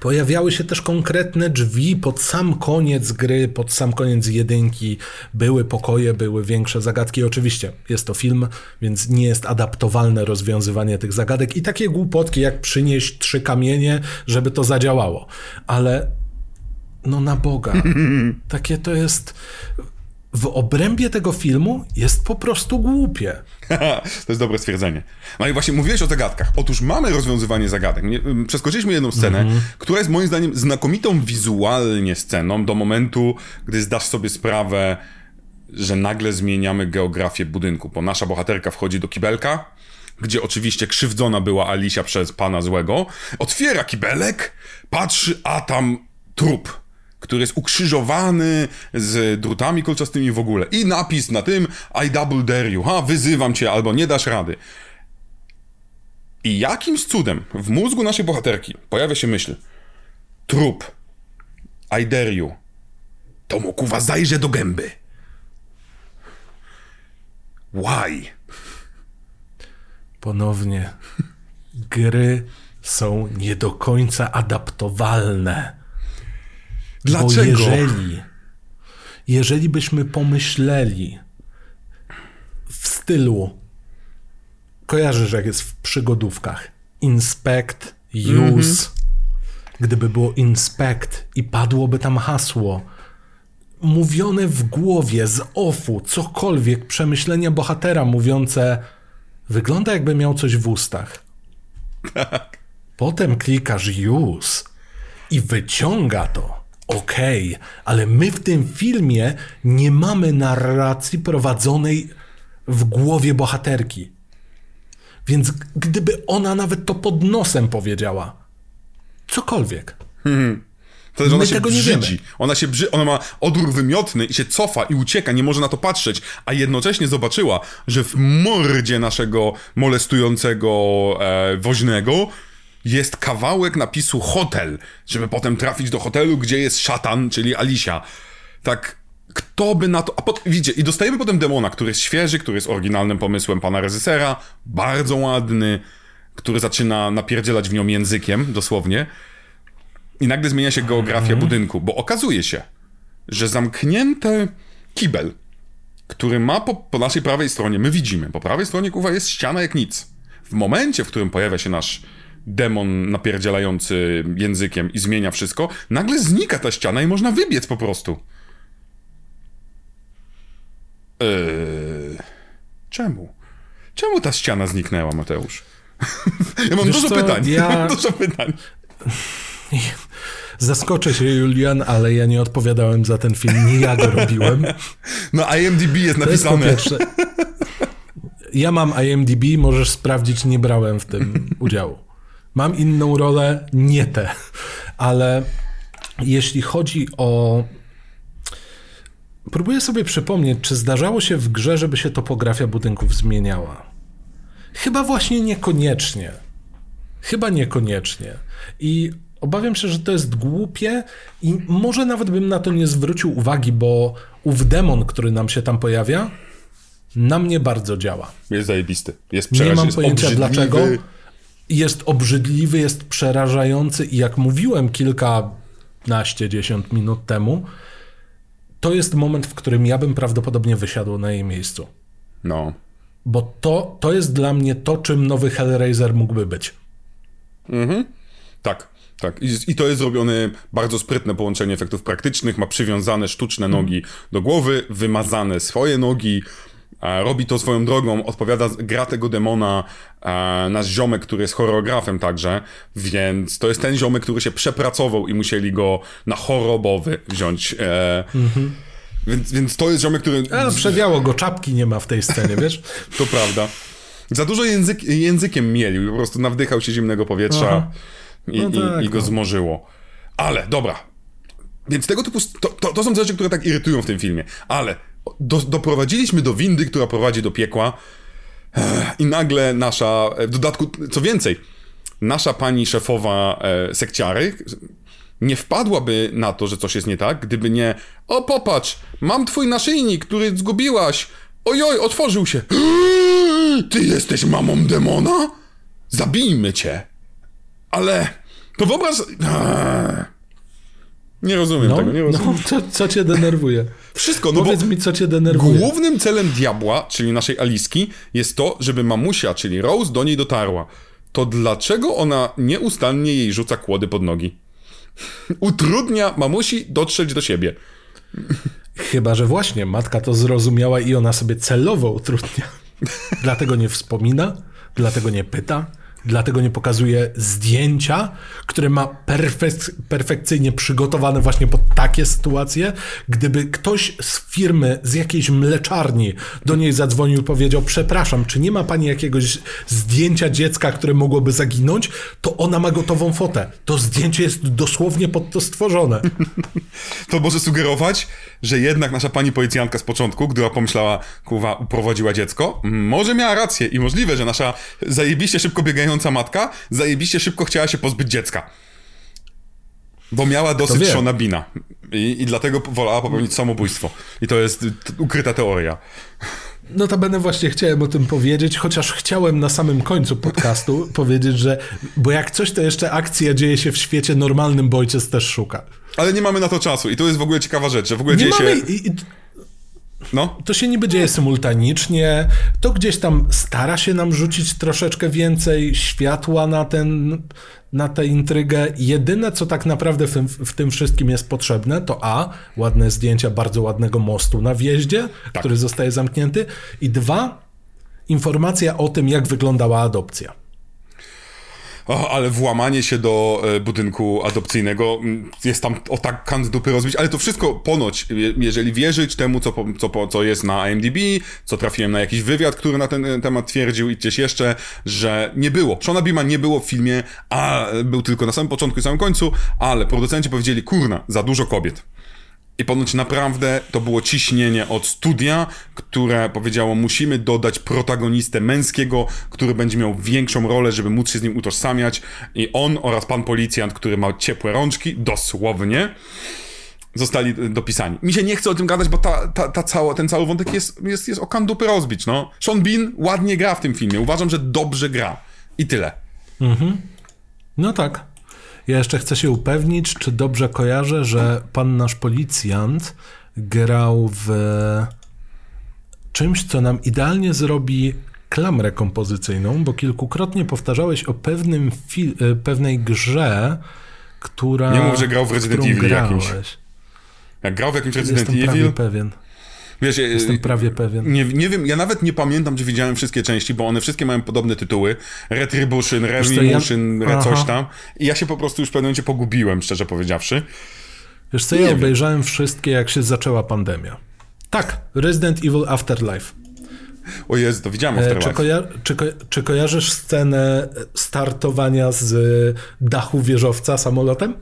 Pojawiały się też konkretne drzwi pod sam koniec gry, pod sam koniec jedynki. Były pokoje, były większe zagadki. Oczywiście jest to film, więc nie jest adaptowalne rozwiązywanie tych zagadek i takie głupotki jak przynieść trzy kamienie, żeby to zadziałało. Ale no na Boga, takie to jest... W obrębie tego filmu jest po prostu głupie. To jest dobre stwierdzenie. No i właśnie mówiłeś o zagadkach. Otóż mamy rozwiązywanie zagadek. Przeskoczyliśmy jedną scenę, mm-hmm. która jest moim zdaniem znakomitą wizualnie sceną do momentu, gdy zdasz sobie sprawę, że nagle zmieniamy geografię budynku, bo nasza bohaterka wchodzi do kibelka, gdzie oczywiście krzywdzona była Alisia przez pana złego, otwiera kibelek, patrzy, a tam trup, który jest ukrzyżowany z drutami kolczastymi w ogóle. I napis na tym I double dare you. Ha, wyzywam cię, albo nie dasz rady. I jakimś cudem w mózgu naszej bohaterki pojawia się myśl. Trup. I dare you. To mu kuwa zajrzę do gęby. Why? Ponownie. Gry są nie do końca adaptowalne. Dlaczego? Bo jeżeli, jeżeli byśmy pomyśleli w stylu, kojarzysz jak jest w przygodówkach, inspect, use, mm-hmm. gdyby było inspect i padłoby tam hasło mówione w głowie, z ofu, cokolwiek, przemyślenia bohatera mówiące, wygląda jakby miał coś w ustach. Tak. Potem klikasz use i wyciąga to. Okej, okay, ale my w tym filmie nie mamy narracji prowadzonej w głowie bohaterki. Więc gdyby ona nawet to pod nosem powiedziała, cokolwiek. Hmm. To jest, że ona się brzydzi. Ona się brzy... ona ma odruch wymiotny i się cofa i ucieka, nie może na to patrzeć, a jednocześnie zobaczyła, że w mordzie naszego molestującego e, woźnego jest kawałek napisu hotel, żeby potem trafić do hotelu, gdzie jest szatan, czyli Alisia. Tak, kto by na to... A pot... widzicie, i dostajemy potem demona, który jest świeży, który jest oryginalnym pomysłem pana reżysera, bardzo ładny, który zaczyna napierdzielać w nią językiem, dosłownie. I nagle zmienia się geografia mhm. budynku, bo okazuje się, że zamknięty kibel, który ma po, po naszej prawej stronie, my widzimy, po prawej stronie, kurwa, jest ściana jak nic. W momencie, w którym pojawia się nasz demon napierdzielający językiem i zmienia wszystko, nagle znika ta ściana i można wybiec po prostu. Eee, czemu? Czemu ta ściana zniknęła, Mateusz? Ja mam Wiesz dużo co? pytań. Ja... Mam dużo pytań. Zaskoczę się, Julian, ale ja nie odpowiadałem za ten film, nie ja go robiłem. No IMDb jest napisane. Jest ja mam IMDb, możesz sprawdzić, nie brałem w tym udziału. Mam inną rolę, nie tę. Ale jeśli chodzi o... Próbuję sobie przypomnieć, czy zdarzało się w grze, żeby się topografia budynków zmieniała. Chyba właśnie niekoniecznie. Chyba niekoniecznie. I obawiam się, że to jest głupie i może nawet bym na to nie zwrócił uwagi, bo ów demon, który nam się tam pojawia, na mnie bardzo działa. Jest zajebisty. Jest przerażający. Nie mam pojęcia dlaczego. Jest obrzydliwy, jest przerażający i jak mówiłem kilkanaście, dziesiąt minut temu, to jest moment, w którym ja bym prawdopodobnie wysiadł na jej miejscu. No. Bo to, to jest dla mnie to, czym nowy Hellraiser mógłby być. Mhm. Tak, tak. I, i to jest zrobione bardzo sprytne połączenie efektów praktycznych. Ma przywiązane sztuczne nogi do głowy, wymazane swoje nogi. E, robi to swoją drogą, odpowiada, gra tego demona e, nasz ziomek, który jest choreografem także, więc to jest ten ziomek, który się przepracował i musieli go na chorobowy wziąć. E, mm-hmm. więc, więc to jest ziomek, który... A, przewiało go, czapki nie ma w tej scenie, wiesz? To prawda. Za dużo język, językiem mielił, po prostu nawdychał się zimnego powietrza i, no tak, i, i go no. zmorzyło. Ale, dobra. Więc tego typu... To, to, to są rzeczy, które tak irytują w tym filmie, ale... Do, doprowadziliśmy do windy, która prowadzi do piekła i nagle nasza, w dodatku, co więcej, nasza pani szefowa e, sekciary nie wpadłaby na to, że coś jest nie tak, gdyby nie o popatrz, mam twój naszyjnik, który zgubiłaś, ojoj, otworzył się. Ty jesteś mamą demona? Zabijmy cię. Ale to wyobraź... Nie rozumiem no, tego, nie rozumiem. No, co, co cię denerwuje? Wszystko, no Powiedz bo mi, co cię denerwuje. Głównym celem diabła, czyli naszej Aliski, jest to, żeby mamusia, czyli Rose, do niej dotarła. To dlaczego ona nieustannie jej rzuca kłody pod nogi? Utrudnia mamusi dotrzeć do siebie. Chyba, że właśnie matka to zrozumiała i ona sobie celowo utrudnia. Dlatego nie wspomina, dlatego nie pyta. Dlatego nie pokazuje zdjęcia, które ma perfek- perfekcyjnie przygotowane właśnie pod takie sytuacje. Gdyby ktoś z firmy, z jakiejś mleczarni do niej zadzwonił i powiedział, przepraszam, czy nie ma pani jakiegoś zdjęcia dziecka, które mogłoby zaginąć, to ona ma gotową fotę. To zdjęcie jest dosłownie pod to stworzone. To może sugerować, że jednak nasza pani policjantka z początku, gdy pomyślała, kurwa, uprowadziła dziecko, może miała rację i możliwe, że nasza zajebiście szybko biegająca matka zajebiście szybko chciała się pozbyć dziecka. Bo miała dosyć Seana Beana. I, I dlatego wolała popełnić samobójstwo. I to jest ukryta teoria. Notabene właśnie chciałem o tym powiedzieć, chociaż chciałem na samym końcu podcastu powiedzieć, że bo jak coś, to jeszcze akcja dzieje się w świecie normalnym, bo ojciec też szuka. Ale nie mamy na to czasu. I to jest w ogóle ciekawa rzecz, że w ogóle nie dzieje mamy... się... No. To się niby dzieje symultanicznie, to gdzieś tam stara się nam rzucić troszeczkę więcej światła na ten, na tę intrygę. Jedyne, co tak naprawdę w tym, w tym wszystkim jest potrzebne, to a, ładne zdjęcia bardzo ładnego mostu na wjeździe, tak, który zostaje zamknięty, i dwa, informacja o tym, jak wyglądała adopcja. O, ale włamanie się do budynku adopcyjnego, jest tam o tak kant dupy rozbić, ale to wszystko ponoć, jeżeli wierzyć temu, co, co, co jest na IMDb, co trafiłem na jakiś wywiad, który na ten temat twierdził i gdzieś jeszcze, że nie było. Shona Beama nie było w filmie, a był tylko na samym początku i samym końcu, ale producenci powiedzieli, kurna, za dużo kobiet. I ponoć naprawdę to było ciśnienie od studia, które powiedziało, musimy dodać protagonistę męskiego, który będzie miał większą rolę, żeby móc się z nim utożsamiać. I on oraz pan policjant, który ma ciepłe rączki, dosłownie, zostali dopisani. Mi się nie chce o tym gadać, bo ta, ta, ta cała, ten cały wątek jest, jest, jest o kandupy rozbić. No. Sean Bean ładnie gra w tym filmie. Uważam, że dobrze gra. I tyle. Mhm. No tak. Ja jeszcze chcę się upewnić, czy dobrze kojarzę, że pan nasz policjant grał w czymś, co nam idealnie zrobi klamrę kompozycyjną, bo kilkukrotnie powtarzałeś o pewnym fil- pewnej grze, która... Nie mów, że grał w Resident Evil jakimś. Jak grał w jakimś Resident Evil? Jestem prawie pewien. Wiesz, Jestem prawie pewien. Nie, nie wiem, ja nawet nie pamiętam, czy widziałem wszystkie części, bo one wszystkie mają podobne tytuły. Retribution, Revolution, ja... coś tam. I ja się po prostu już w pewnym momencie pogubiłem, szczerze powiedziawszy. Wiesz co, nie ja wiem. Obejrzałem wszystkie, jak się zaczęła pandemia. Tak, Resident Evil Afterlife. O Jezu, to widziałem Afterlife. E, czy, koja- czy, ko- czy kojarzysz scenę startowania z dachu wieżowca samolotem?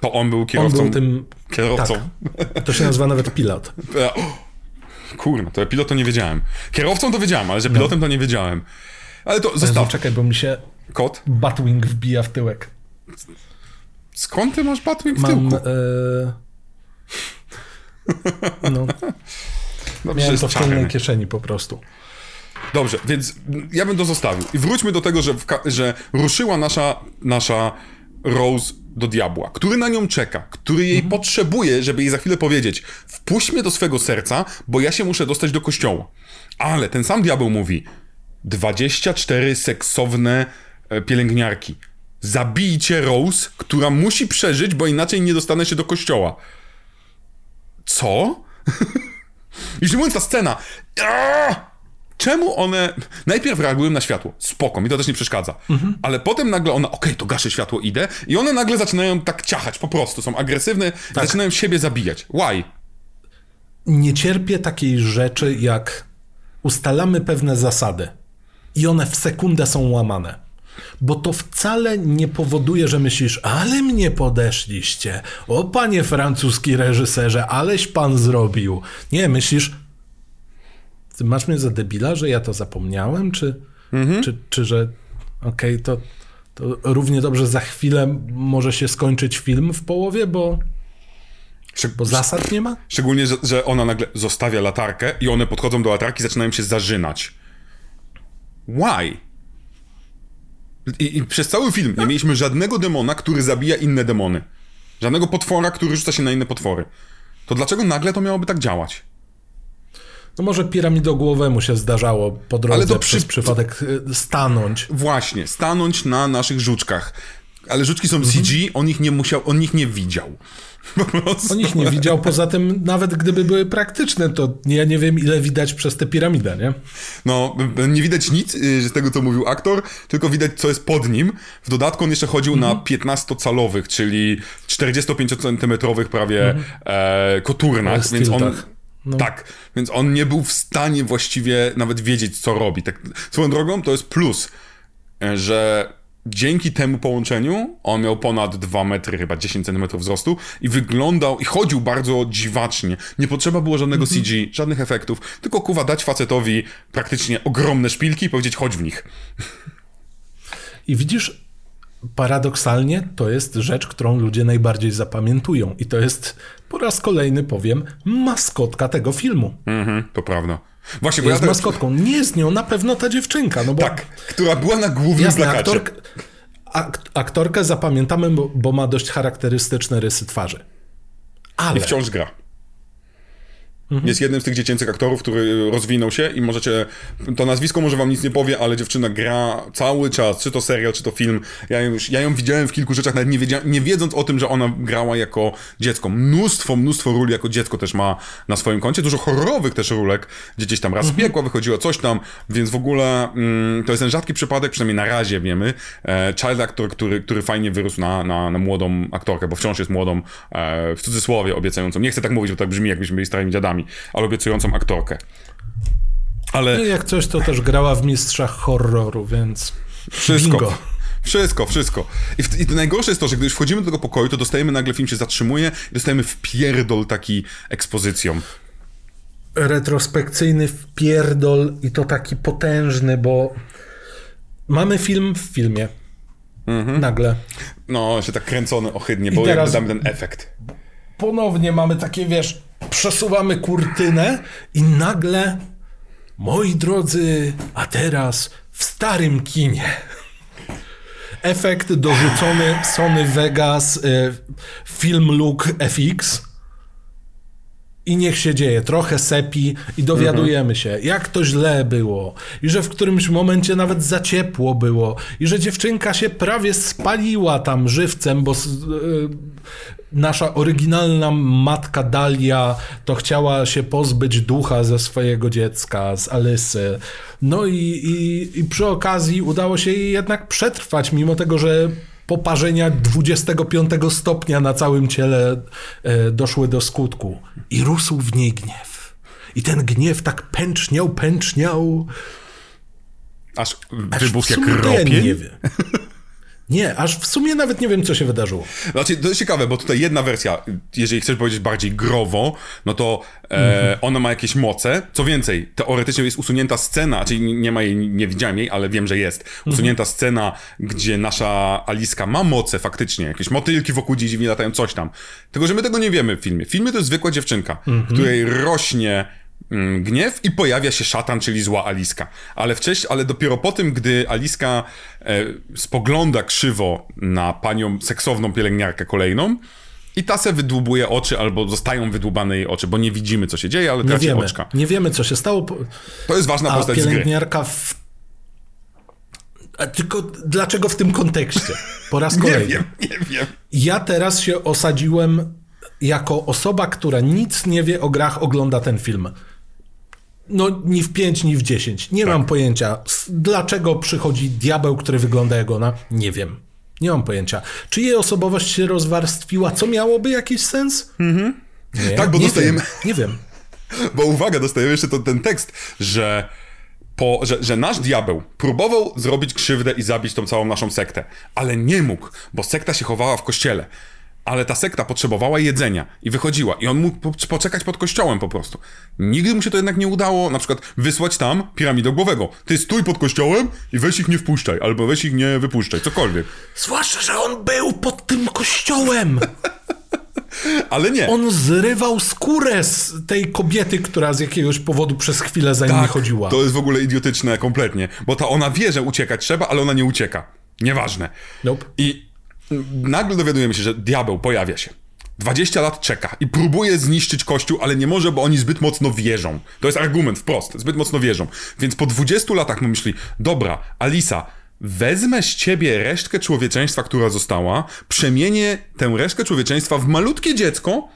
To on był kierowcą. On był tym... Kierowcą. Tak. To się nazywa nawet pilot. Kurna, to ja pilot to nie wiedziałem. Kierowcą to wiedziałem, ale że pilotem no. to nie wiedziałem. Ale to zostaw. Czekaj, bo mi się kot Batwing wbija w tyłek. Skąd ty masz Batwing w tyłku? Mam, yy... no. Dobrze, miałem to w tylnej kieszeni po prostu. Dobrze, więc ja bym to zostawił. I wróćmy do tego, że, ka- że ruszyła nasza, nasza Rose do diabła, który na nią czeka, który jej mhm. potrzebuje, żeby jej za chwilę powiedzieć, wpuść mnie do swego serca, bo ja się muszę dostać do kościoła. Ale ten sam diabeł mówi, dwadzieścia cztery seksowne pielęgniarki. Zabijcie Rose, która musi przeżyć, bo inaczej nie dostanę się do kościoła. Co? Już nie mówiąc, ta scena... Aaaa! Czemu one... Najpierw reagują na światło. Spoko, mi to też nie przeszkadza. Mhm. Ale potem nagle ona, okej, okay, to gaszę światło, idę. I one nagle zaczynają tak ciachać, po prostu. Są agresywne, tak. Zaczynają siebie zabijać. Why? Nie cierpię takiej rzeczy, jak ustalamy pewne zasady i one w sekundę są łamane. Bo to wcale nie powoduje, że myślisz, ale mnie podeszliście. O panie francuski reżyserze, aleś pan zrobił. Nie, myślisz... Ty masz mnie za debila, że ja to zapomniałem? Czy, mm-hmm. czy, czy że okej, okay, to, to równie dobrze za chwilę może się skończyć film w połowie, bo, Szczeg- bo zasad nie ma? Szczególnie, że, że ona nagle zostawia latarkę i one podchodzą do latarki i zaczynają się zarzynać. Why? I, i przez cały film nie mieliśmy żadnego demona, który zabija inne demony. Żadnego potwora, który rzuca się na inne potwory. To dlaczego nagle to miałoby tak działać? No może piramidogłowemu się zdarzało po drodze, ale to przy... przez przypadek stanąć. Właśnie, stanąć na naszych żuczkach. Ale żuczki są mhm. C G, on ich nie musiał, on ich nie widział. Po prostu. On ich nie widział, poza tym nawet gdyby były praktyczne, to ja nie wiem ile widać przez tę piramidę, nie? No, nie widać nic z tego, co mówił aktor, tylko widać, co jest pod nim. W dodatku on jeszcze chodził mhm. na piętnastocalowych, czyli czterdziestopięciocentymetrowych prawie mhm. e, koturnach, więc on... No. Tak, więc on nie był w stanie właściwie nawet wiedzieć, co robi. Tak, swoją drogą to jest plus, że dzięki temu połączeniu on miał ponad dwa metry, chyba dziesięć centymetrów wzrostu i wyglądał i chodził bardzo dziwacznie. Nie potrzeba było żadnego mm-hmm. C G, żadnych efektów, tylko kuwa dać facetowi praktycznie ogromne szpilki i powiedzieć chodź w nich. I widzisz, paradoksalnie to jest rzecz, którą ludzie najbardziej zapamiętują i to jest... Po raz kolejny powiem, maskotka tego filmu. Mhm, to prawda. Właśnie, bo jest ja maskotką. Nie jest nią na pewno ta dziewczynka. No bo tak, która była na głównym jasne, plakacie. Aktork, akt, aktorkę zapamiętamy, bo, bo ma dość charakterystyczne rysy twarzy. Ale... I wciąż gra. Mhm. Jest jednym z tych dziecięcych aktorów, który rozwinął się i możecie, to nazwisko może wam nic nie powie, ale dziewczyna gra cały czas, czy to serial, czy to film. Ja, już, ja ją widziałem w kilku rzeczach, nawet nie, wiedzia, nie wiedząc o tym, że ona grała jako dziecko. Mnóstwo, mnóstwo ról jako dziecko też ma na swoim koncie, dużo horrorowych też rólek, gdzie gdzieś tam raz mhm. biegła, wychodziło coś tam, więc w ogóle mm, to jest ten rzadki przypadek, przynajmniej na razie wiemy, e, child actor, który, który fajnie wyrósł na, na, na młodą aktorkę, bo wciąż jest młodą, e, w cudzysłowie obiecającą. Nie chcę tak mówić, bo tak brzmi, jakbyśmy byli starymi dziadami, ale obiecującą aktorkę. Ale... No jak coś, to też grała w Mistrzach Horroru, więc wszystko. Bingo. Wszystko, wszystko. I, w, I najgorsze jest to, że gdy już wchodzimy do tego pokoju, to dostajemy nagle, film się zatrzymuje i dostajemy wpierdol taki ekspozycją. Retrospekcyjny wpierdol i to taki potężny, bo mamy film w filmie. Mhm. Nagle. No, się tak kręcony ohydnie, bo teraz... jakby damy ten efekt. Ponownie mamy takie, wiesz... Przesuwamy kurtynę i nagle, moi drodzy, a teraz w starym kinie. Efekt dorzucony Sony Vegas Film Look F X i niech się dzieje, trochę sepi i dowiadujemy się, jak to źle było i że w którymś momencie nawet za ciepło było i że dziewczynka się prawie spaliła tam żywcem, bo... Yy, nasza oryginalna matka Dahlia to chciała się pozbyć ducha ze swojego dziecka, z Alysy. No i, i, i przy okazji udało się jej jednak przetrwać, mimo tego, że poparzenia dwudziestego piątego stopnia na całym ciele e, doszły do skutku. I rósł w niej gniew. I ten gniew tak pęczniał, pęczniał. Aż wybuchł jak ropień. Nie, aż w sumie nawet nie wiem, co się wydarzyło. Znaczy, to jest ciekawe, bo tutaj jedna wersja, jeżeli chcesz powiedzieć bardziej growo, no to e, mm-hmm. ona ma jakieś moce. Co więcej, teoretycznie jest usunięta scena, czyli nie ma jej, nie widziałem jej, ale wiem, że jest. Usunięta mm-hmm. scena, gdzie nasza Aliska ma moce faktycznie, jakieś motylki wokół dziwnie latają, coś tam. Tylko, że my tego nie wiemy w filmie. W filmie to jest zwykła dziewczynka, mm-hmm. której rośnie... gniew i pojawia się szatan, czyli zła Aliska. Ale wcześniej, ale dopiero po tym, gdy Aliska e, spogląda krzywo na panią seksowną pielęgniarkę kolejną i ta se wydłubuje oczy, albo zostają wydłubane jej oczy, bo nie widzimy, co się dzieje, ale traci oczka. Nie wiemy, co się stało. Po... To jest ważna A postać pielęgniarka z gry. A tylko dlaczego w tym kontekście? Po raz kolejny. Nie wiem, nie wiem. Ja teraz się osadziłem jako osoba, która nic nie wie o grach, ogląda ten film. No, ni w pięć, ni w dziesięć. Nie tak. mam pojęcia, dlaczego przychodzi diabeł, który wygląda jak ona. Nie wiem. Nie mam pojęcia. Czy jej osobowość się rozwarstwiła? Co miałoby jakiś sens? Mhm. Nie, tak, bo nie dostajemy... Wiem. Nie wiem. Bo uwaga, dostajemy jeszcze to, ten tekst, że... Po, że, że nasz diabeł próbował zrobić krzywdę i zabić tą całą naszą sektę, ale nie mógł, bo sekta się chowała w kościele. Ale ta sekta potrzebowała jedzenia i wychodziła. I on mógł po- poczekać pod kościołem po prostu. Nigdy mu się to jednak nie udało, na przykład wysłać tam piramidogłowego. Ty stój pod kościołem i weź ich nie wpuszczaj, albo weź ich nie wypuszczaj, cokolwiek. Zwłaszcza, że on był pod tym kościołem. Ale nie. On zrywał skórę z tej kobiety, która z jakiegoś powodu przez chwilę za tak, nim chodziła. To jest w ogóle idiotyczne kompletnie. Bo ta ona wie, że uciekać trzeba, ale ona nie ucieka. Nieważne. Nope. I... Nagle dowiadujemy się, że diabeł pojawia się. dwadzieścia lat czeka i próbuje zniszczyć kościół, ale nie może, bo oni zbyt mocno wierzą. To jest argument wprost, zbyt mocno wierzą. Więc po dwudziestu latach my myśli, dobra, Alisa, wezmę z ciebie resztkę człowieczeństwa, która została, przemienię tę resztkę człowieczeństwa w malutkie dziecko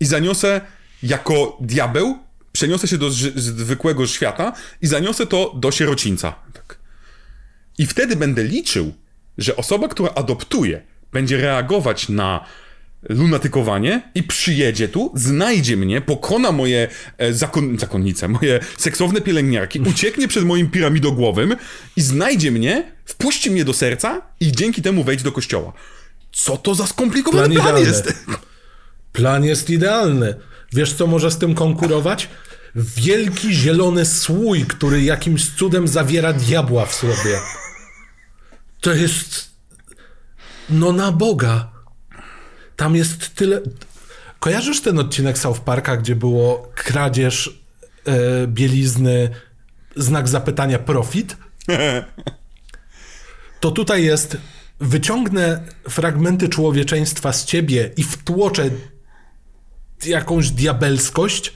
i zaniosę jako diabeł, przeniosę się do zwykłego świata i zaniosę to do sierocińca. Tak. I wtedy będę liczył, że osoba, która adoptuje, będzie reagować na lunatykowanie i przyjedzie tu, znajdzie mnie, pokona moje e, zakon- zakonnice, moje seksowne pielęgniarki, ucieknie przed moim piramidogłowym i znajdzie mnie, wpuści mnie do serca i dzięki temu wejdź do kościoła. Co to za skomplikowany plan, plan jest? Plan jest idealny. Wiesz, co może z tym konkurować? Wielki zielony słój, który jakimś cudem zawiera diabła w sobie. To jest... No na Boga. Tam jest tyle... Kojarzysz ten odcinek South Parka, gdzie było kradzież yy, bielizny, znak zapytania, profit? To tutaj jest... Wyciągnę fragmenty człowieczeństwa z ciebie i wtłoczę jakąś diabelskość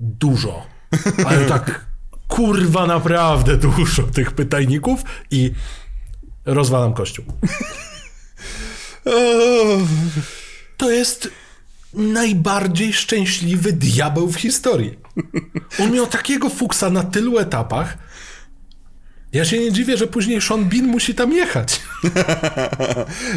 dużo, ale tak kurwa naprawdę dużo tych pytajników i rozwalam kościół. To jest najbardziej szczęśliwy diabeł w historii. On miał takiego fuksa na tylu etapach. Ja się nie dziwię, że później Sean Bean musi tam jechać.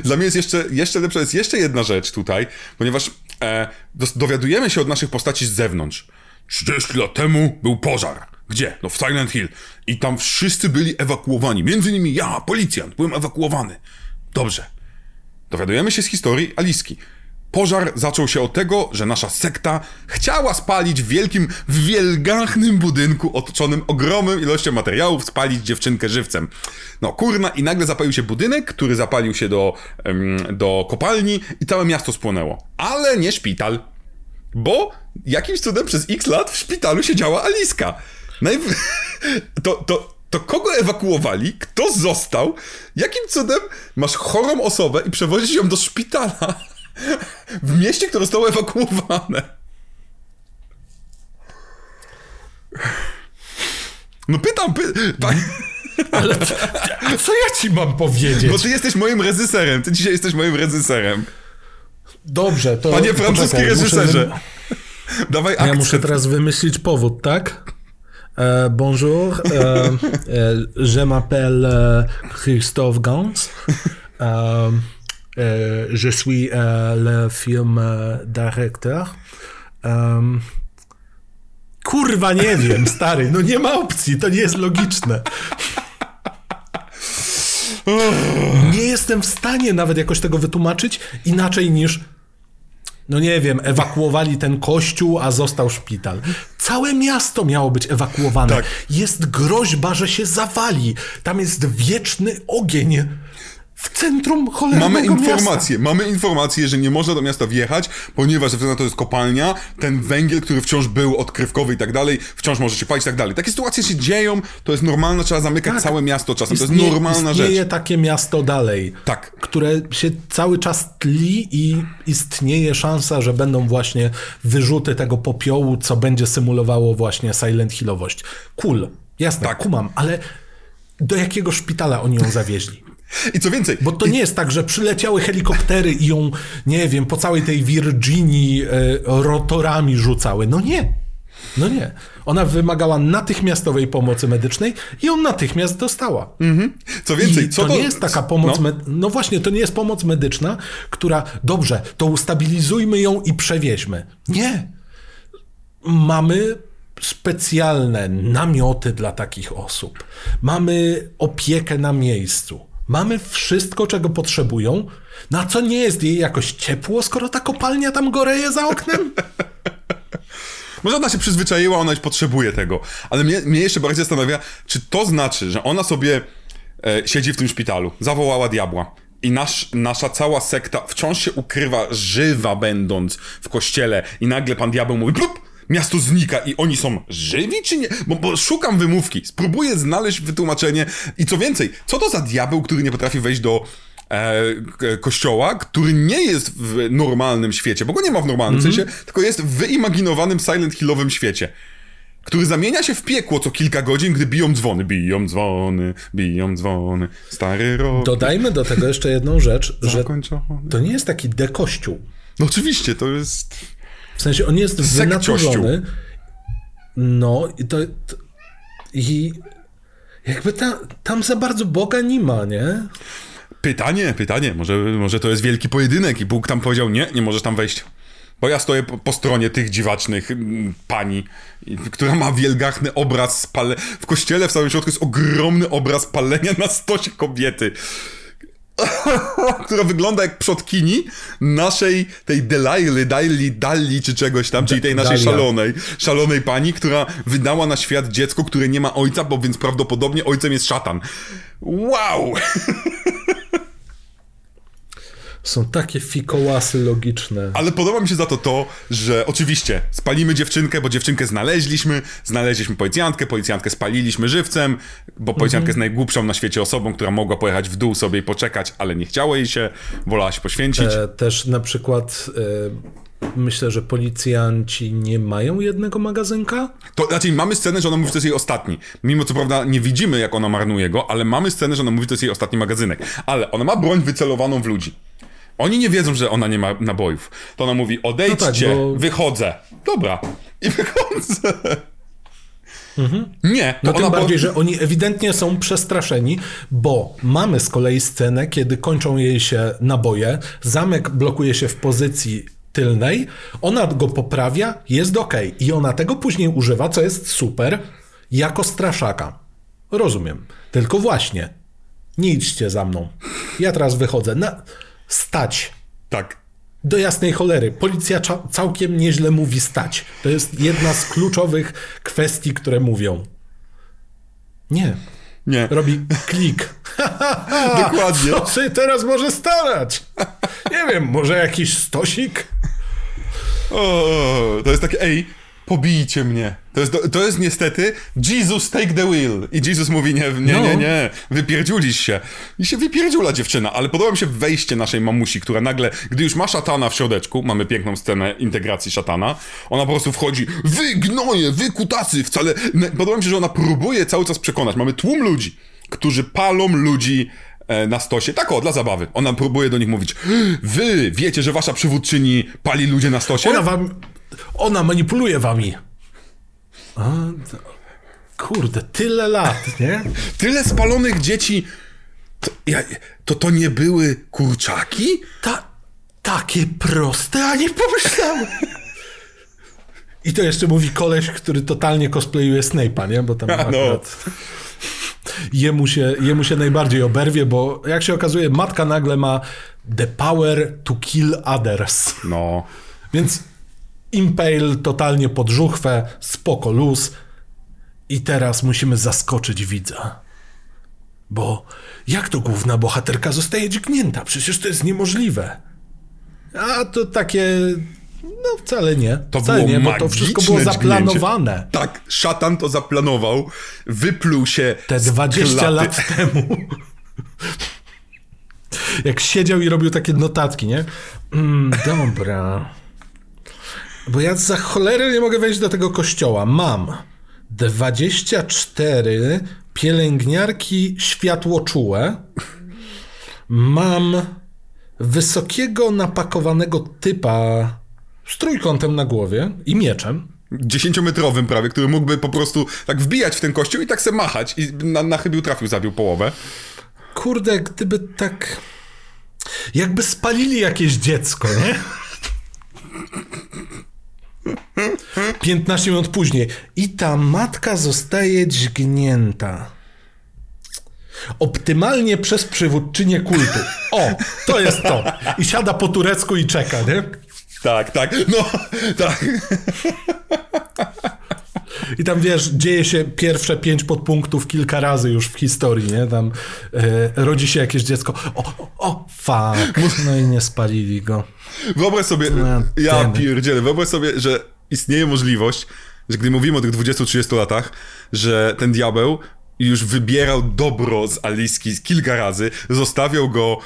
Dla mnie jest jeszcze, jeszcze lepsza jest jeszcze jedna rzecz tutaj, ponieważ e, dowiadujemy się od naszych postaci z zewnątrz. trzydzieści lat temu był pożar. Gdzie? No w Silent Hill. I tam wszyscy byli ewakuowani. Między innymi ja, policjant, byłem ewakuowany. Dobrze. Dowiadujemy się z historii Aliski. Pożar zaczął się od tego, że nasza sekta chciała spalić w wielkim, wielgachnym budynku otoczonym ogromną ilością materiałów, spalić dziewczynkę żywcem. No kurna, i nagle zapalił się budynek, który zapalił się do, do kopalni i całe miasto spłonęło. Ale nie szpital, bo jakimś cudem przez x lat w szpitalu siedziała Aliska. Najw- to, to, to kogo ewakuowali? Kto został? Jakim cudem masz chorą osobę i przewozisz ją do szpitala? W mieście, które zostało ewakuowane. No pytam, py- pa- ale co, co ja ci mam powiedzieć? Bo ty jesteś moim reżyserem, ty dzisiaj jesteś moim reżyserem. Dobrze, to... Panie francuski reżyserze, wy... dawaj akcent. Ja muszę teraz wymyślić powód, tak? E, bonjour, e, e, je m'appelle Christophe Gans. E, Euh, je suis euh, le film euh, directeur. Um, kurwa nie wiem, stary, no nie ma opcji, to nie jest logiczne. Nie jestem w stanie nawet jakoś tego wytłumaczyć inaczej niż, no nie wiem, ewakuowali ten kościół, a został szpital. Całe miasto miało być ewakuowane. Tak. Jest groźba, że się zawali. Tam jest wieczny ogień. W centrum cholernego mamy informację, miasta. Mamy informację, że nie można do miasta wjechać, ponieważ ze względu na to jest kopalnia, ten węgiel, który wciąż był odkrywkowy i tak dalej, wciąż może się palić i tak dalej. Takie sytuacje się dzieją, to jest normalne, trzeba zamykać tak. Całe miasto czasem, istnie, to jest normalna istnieje rzecz. Istnieje takie miasto dalej, tak. Które się cały czas tli i istnieje szansa, że będą właśnie wyrzuty tego popiołu, co będzie symulowało właśnie Silent Hillowość. Cool, jasne, tak. Kumam, ale do jakiego szpitala oni ją zawieźli? I co więcej... Bo to i... nie jest tak, że przyleciały helikoptery i ją, nie wiem, po całej tej Virginii y, rotorami rzucały. No nie. No nie. Ona wymagała natychmiastowej pomocy medycznej i ją natychmiast dostała. Mm-hmm. Co więcej... I co to, to nie jest taka pomoc... No. Med... no właśnie, to nie jest pomoc medyczna, która... Dobrze, to ustabilizujmy ją i przewieźmy. Nie. Mamy... specjalne namioty dla takich osób. Mamy opiekę na miejscu. Mamy wszystko, czego potrzebują. Na co nie jest jej jakoś ciepło, skoro ta kopalnia tam goreje za oknem? Może ona się przyzwyczaiła, ona już potrzebuje tego. Ale mnie, mnie jeszcze bardziej zastanawia, czy to znaczy, że ona sobie e, siedzi w tym szpitalu, zawołała diabła. I nasz, nasza cała sekta wciąż się ukrywa, żywa będąc w kościele. I nagle pan diabeł mówi... Plup! Miasto znika i oni są żywi czy nie? Bo, bo szukam wymówki, spróbuję znaleźć wytłumaczenie i co więcej, co to za diabeł, który nie potrafi wejść do e, kościoła, który nie jest w normalnym świecie, bo go nie ma w normalnym mm-hmm. sensie, tylko jest w wyimaginowanym Silent Hillowym świecie, który zamienia się w piekło co kilka godzin, gdy biją dzwony, biją dzwony, biją dzwony, stary rok. Dodajmy do tego jeszcze jedną rzecz, że to nie jest taki dekościół. No oczywiście, to jest... W sensie on jest wynaturzony. No i to, to... I jakby ta, tam za bardzo Boga nie ma, nie? Pytanie, pytanie. Może, może to jest wielki pojedynek i Bóg tam powiedział, nie, nie możesz tam wejść. Bo ja stoję po, po stronie tych dziwacznych m, pani, która ma wielgachny obraz spalenia. W kościele w samym środku jest ogromny obraz palenia na stosie kobiety. która wygląda jak przodkini naszej tej Delaily, Dali, Dali czy czegoś tam, czyli tej naszej szalonej, szalonej pani, która wydała na świat dziecko, które nie ma ojca, bo więc prawdopodobnie ojcem jest szatan. Wow! Są takie fikołasy logiczne. Ale podoba mi się za to to, że oczywiście spalimy dziewczynkę, bo dziewczynkę znaleźliśmy, znaleźliśmy policjantkę, policjantkę spaliliśmy żywcem, bo policjantka mm-hmm. jest najgłupszą na świecie osobą, która mogła pojechać w dół sobie i poczekać, ale nie chciała jej się, wolała się poświęcić. E, też na przykład e, myślę, że policjanci nie mają jednego magazynka? To znaczy mamy scenę, że ona mówi, że to jest jej ostatni. Mimo co prawda nie widzimy, jak ona marnuje go, ale mamy scenę, że ona mówi, że to jest jej ostatni magazynek. Ale ona ma broń wycelowaną w ludzi. Oni nie wiedzą, że ona nie ma nabojów. To ona mówi, odejdźcie, no tak, bo... wychodzę. Dobra. I wychodzę. Mhm. Nie. No tym bardziej, po... że oni ewidentnie są przestraszeni, bo mamy z kolei scenę, kiedy kończą jej się naboje, zamek blokuje się w pozycji tylnej, ona go poprawia, jest okej. Okay. I ona tego później używa, co jest super, jako straszaka. Rozumiem. Tylko właśnie, nie idźcie za mną. Ja teraz wychodzę. Na... Stać. Tak. Do jasnej cholery. Policja cza- całkiem nieźle mówi stać. To jest jedna z kluczowych kwestii, które mówią. Nie. Nie. Robi klik. Dokładnie. Co się teraz może starać? Nie wiem, może jakiś stosik? O, to jest takie, ej, pobijcie mnie. To jest, to jest niestety Jesus take the wheel. I Jesus mówi, nie, nie, nie, nie, wypierdziuliś się. I się wypierdziula dziewczyna, ale podoba mi się wejście naszej mamusi, która nagle, gdy już ma szatana w środeczku, mamy piękną scenę integracji szatana, ona po prostu wchodzi, wy gnoje, wy kutasy, wcale... Podoba mi się, że ona próbuje cały czas przekonać. Mamy tłum ludzi, którzy palą ludzi na stosie. Tak o, dla zabawy. Ona próbuje do nich mówić, wy wiecie, że wasza przywódczyni pali ludzie na stosie? Ona wam... Ona manipuluje wami. A, kurde, tyle lat, nie? Tyle spalonych dzieci. To, ja, to to nie były kurczaki? Ta, takie proste, a nie pomyślałem. I to jeszcze mówi koleś, który totalnie cosplayuje Snape'a, nie? Bo tam a, akurat... No. Jemu się, jemu się najbardziej oberwie, bo jak się okazuje, matka nagle ma the power to kill others. No. Więc... Impale totalnie pod żuchwę, spoko, luz. I teraz musimy zaskoczyć widza. Bo jak to główna bohaterka zostaje dźgnięta? Przecież to jest niemożliwe. A to takie... No wcale nie. To wcale było nie, bo to wszystko było zaplanowane. Dźgnięcie. Tak, szatan to zaplanował. Wypluł się te dwadzieścia lat temu. Jak siedział i robił takie notatki, nie? Mm, dobra... Bo ja za cholerę nie mogę wejść do tego kościoła. Mam dwadzieścia cztery pielęgniarki światłoczułe. Mam wysokiego, napakowanego typa z trójkątem na głowie i mieczem. Dziesięciometrowym prawie, który mógłby po prostu tak wbijać w ten kościół i tak se machać. I na, na chybił trafił, zabił połowę. Kurde, gdyby tak... Jakby spalili jakieś dziecko, nie? piętnaście minut później. I ta matka zostaje dźgnięta. Optymalnie przez przywódczynię kultu. O, to jest to. I siada po turecku i czeka, nie? Tak, tak. No, tak. I tam, wiesz, dzieje się pierwsze pięć podpunktów kilka razy już w historii, nie? Tam yy, rodzi się jakieś dziecko. O, o, o, fuck. No i nie spalili go. Wyobraź sobie, no, ja pierdzielę, wyobraź sobie, że istnieje możliwość, że gdy mówimy o tych dwudziestu trzydziestu latach, że ten diabeł już wybierał dobro z Aliski kilka razy, zostawiał go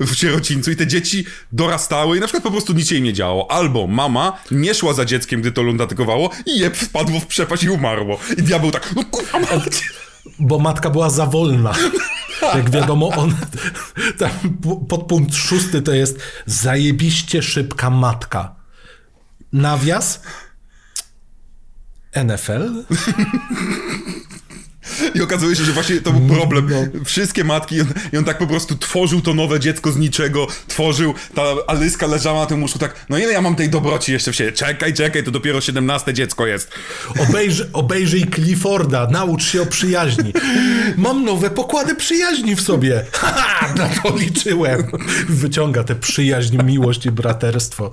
w sierocińcu i te dzieci dorastały i na przykład po prostu nic jej nie działo. Albo mama nie szła za dzieckiem, gdy to ląd atakowało i je wpadło w przepaść i umarło. I diabeł tak, no kurwa mać. Bo matka była za wolna. Jak wiadomo, on, tam podpunkt szósty to jest zajebiście szybka matka. Nawias? N F L? I okazuje się, że właśnie to był problem. Wszystkie matki, i on, i on tak po prostu tworzył to nowe dziecko z niczego, tworzył, ta Aliska leżała na tym łóżku tak, no ile ja mam tej dobroci jeszcze w siebie? Czekaj, czekaj, to dopiero siedemnaste dziecko jest. Obejrzy, obejrzyj Clifforda, naucz się o przyjaźni. Mam nowe pokłady przyjaźni w sobie. Ha, na to liczyłem. Wyciąga tę przyjaźń, miłość i braterstwo.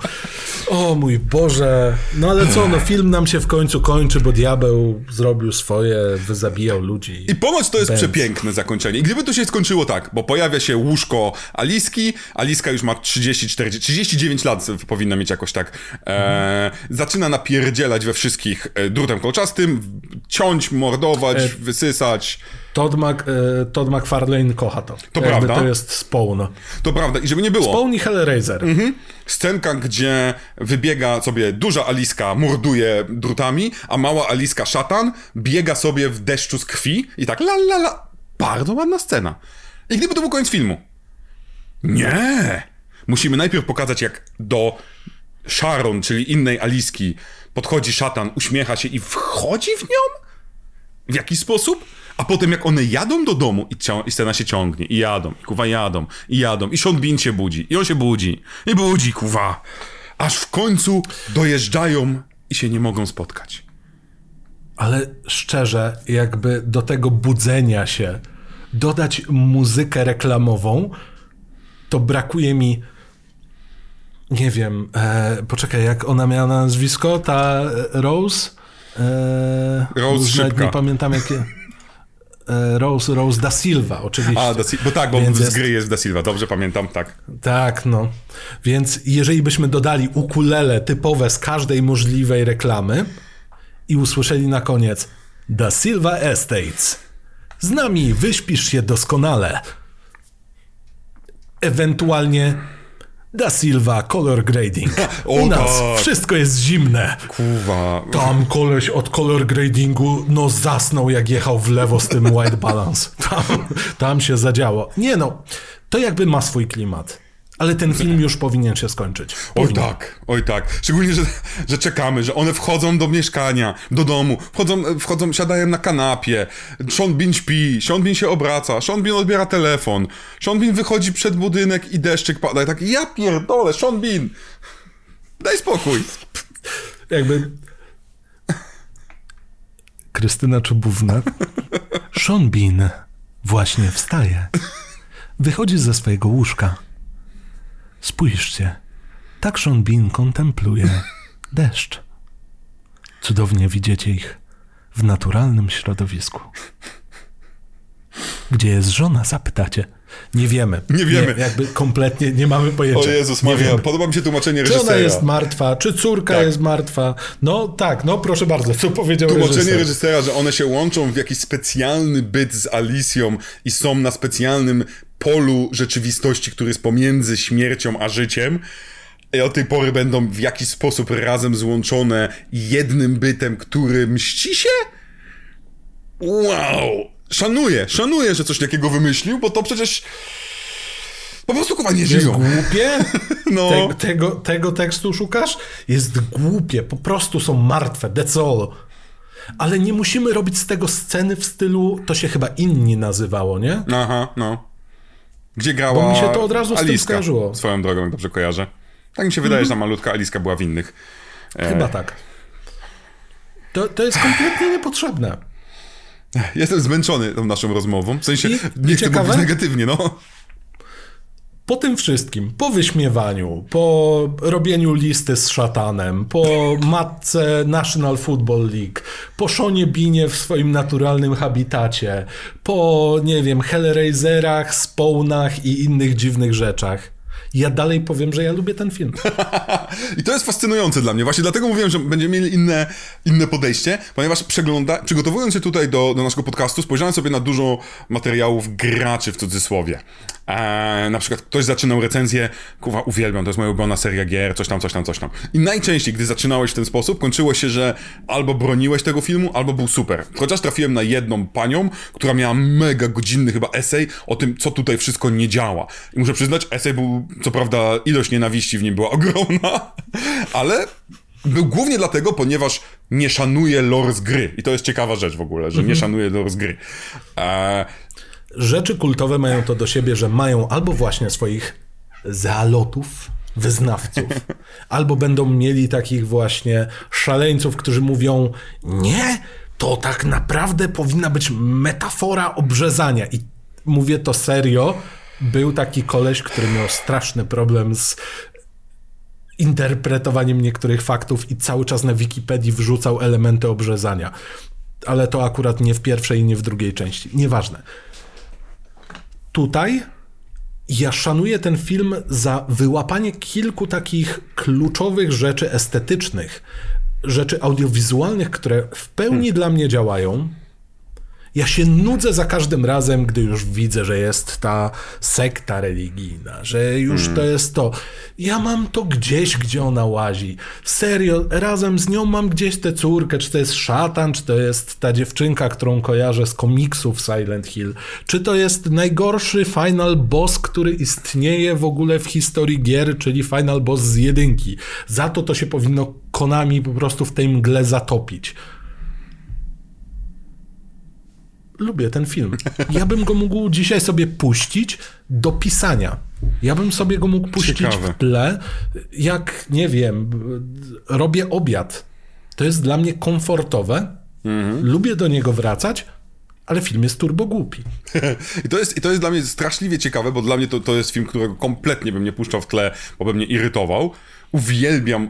O mój Boże. No ale co, no film nam się w końcu kończy, bo diabeł zrobił swoje, zabijał ludzi. I ponoć to jest Benz. Przepiękne zakończenie. I gdyby to się skończyło tak, bo pojawia się łóżko Aliski, Aliska już ma trzydzieści, czterdzieści, trzydzieści dziewięć lat, powinna mieć jakoś tak, e, zaczyna napierdzielać we wszystkich drutem kolczastym, ciąć, mordować, e, wysysać. Todd, Mac, Todd McFarlane kocha to. To jakby prawda. To jest Spawn. To prawda. I żeby nie było. Spawn i Hellraiser. Mhm. Scenka, gdzie wybiega sobie duża Aliska, morduje drutami, a mała Aliska, szatan, biega sobie w deszczu z krwi i tak la la la. Bardzo ładna scena. I gdyby to był koniec filmu. Nie. Musimy najpierw pokazać, jak do Sharon, czyli innej Aliski, podchodzi szatan, uśmiecha się i wchodzi w nią? W jaki sposób? A potem jak one jadą do domu i, cią- i scena się ciągnie, i jadą, i kuwa jadą, i jadą, i Sean Bean się budzi, i on się budzi, i budzi, kuwa. Aż w końcu dojeżdżają i się nie mogą spotkać. Ale szczerze, jakby do tego budzenia się dodać muzykę reklamową, to brakuje mi... Nie wiem, e, poczekaj, jak ona miała na nazwisko, ta Rose? E, Rose Szybka. Nie pamiętam jakie... Rose, Rose da Silva, oczywiście. A, da, bo tak, bo więc z gry jest Da Silva, dobrze pamiętam, tak. Tak, no. Więc jeżeli byśmy dodali ukulele typowe z każdej możliwej reklamy i usłyszeli na koniec Da Silva Estates, z nami wyśpisz się doskonale. Ewentualnie Da Silva Color Grading. U nas tak. Wszystko jest zimne. Kuwa. Tam koleś od color gradingu no zasnął, jak jechał w lewo z tym white balance. Tam, tam się zadziało. Nie no, to jakby ma swój klimat. Ale ten film już powinien się skończyć. Powinien. Oj tak, oj tak. Szczególnie, że, że czekamy, że one wchodzą do mieszkania, do domu, wchodzą, wchodzą siadają na kanapie, Sean Bean śpi, Sean Bean się obraca, Sean Bean odbiera telefon, Sean Bean wychodzi przed budynek i deszczyk pada i tak, ja pierdolę, Sean Bean, daj spokój. Jakby... Krystyna Czubówna. Sean Bean właśnie wstaje. Wychodzi ze swojego łóżka. Spójrzcie, tak Sean Bean kontempluje deszcz. Cudownie widzicie ich w naturalnym środowisku. Gdzie jest żona, zapytacie. Nie wiemy. Nie wiemy. Nie, jakby kompletnie nie mamy pojęcia. O Jezus Maria, podoba mi się tłumaczenie reżysera. Czy ona jest martwa, czy córka tak. jest martwa. No tak, no proszę bardzo, co powiedział tłumaczenie reżyser. Tłumaczenie reżysera, że one się łączą w jakiś specjalny byt z Alicją i są na specjalnym polu rzeczywistości, który jest pomiędzy śmiercią a życiem. I od tej pory będą w jakiś sposób razem złączone jednym bytem, który mści się? Wow! Szanuję, szanuję, że coś takiego wymyślił, bo to przecież po prostu kurwa nie żyją. Jest głupie? No. Te, tego, tego tekstu szukasz? Jest głupie, po prostu są martwe, that's all. Ale nie musimy robić z tego sceny w stylu, to się chyba inni nazywało, nie? Aha, no. Gdzie grała Aliska. Bo mi się to od razu z tym skojarzyło. Swoją drogą, jak dobrze kojarzę. Tak mi się wydaje, mm-hmm. że ta malutka Aliska była w innych. Chyba e... tak. To, to jest kompletnie niepotrzebne. Jestem zmęczony tą naszą rozmową. W sensie, I, nie chcę mówić negatywnie, no. Po tym wszystkim, po wyśmiewaniu, po robieniu listy z szatanem, po matce National Football League, po Seanie Beanie w swoim naturalnym habitacie, po, nie wiem, Hellraiserach, Spawnach i innych dziwnych rzeczach. Ja dalej powiem, że ja lubię ten film. I to jest fascynujące dla mnie. Właśnie dlatego mówiłem, że będziemy mieli inne, inne podejście, ponieważ przegląda, przygotowując się tutaj do, do naszego podcastu, spojrzałem sobie na dużo materiałów graczy w cudzysłowie. Eee, na przykład ktoś zaczynał recenzję, kurwa, uwielbiam, to jest moja ulubiona seria gier, coś tam, coś tam, coś tam. I najczęściej, gdy zaczynałeś w ten sposób, kończyło się, że albo broniłeś tego filmu, albo był super. Chociaż trafiłem na jedną panią, która miała mega godzinny chyba esej o tym, co tutaj wszystko nie działa. I muszę przyznać, esej był, co prawda ilość nienawiści w nim była ogromna, ale... Był głównie dlatego, ponieważ nie szanuje lore z gry. I to jest ciekawa rzecz w ogóle, że mm-hmm. nie szanuje lore z gry. E... Rzeczy kultowe mają to do siebie, że mają albo właśnie swoich zalotów, wyznawców, albo będą mieli takich właśnie szaleńców, którzy mówią nie, to tak naprawdę powinna być metafora obrzezania. I mówię to serio, był taki koleś, który miał straszny problem z interpretowaniem niektórych faktów i cały czas na Wikipedii wrzucał elementy obrzezania. Ale to akurat nie w pierwszej i nie w drugiej części. Nieważne. Tutaj ja szanuję ten film za wyłapanie kilku takich kluczowych rzeczy estetycznych, rzeczy audiowizualnych, które w pełni hmm. dla mnie działają Ja się nudzę za każdym razem, gdy już widzę, że jest ta sekta religijna, że już mm. to jest to. Ja mam to gdzieś, gdzie ona łazi. Serio, razem z nią mam gdzieś tę córkę, czy to jest szatan, czy to jest ta dziewczynka, którą kojarzę z komiksów Silent Hill, czy to jest najgorszy final boss, który istnieje w ogóle w historii gier, czyli final boss z jedynki. Za to to się powinno Konami po prostu w tej mgle zatopić. Lubię ten film. Ja bym go mógł dzisiaj sobie puścić do pisania. Ja bym sobie go mógł puścić Ciekawe. w tle, jak, nie wiem, robię obiad. To jest dla mnie komfortowe. Mhm. Lubię do niego wracać, ale film jest turbo głupi. I to jest, i to jest dla mnie straszliwie ciekawe, bo dla mnie to, to jest film, którego kompletnie bym nie puszczał w tle, bo by mnie irytował. Uwielbiam,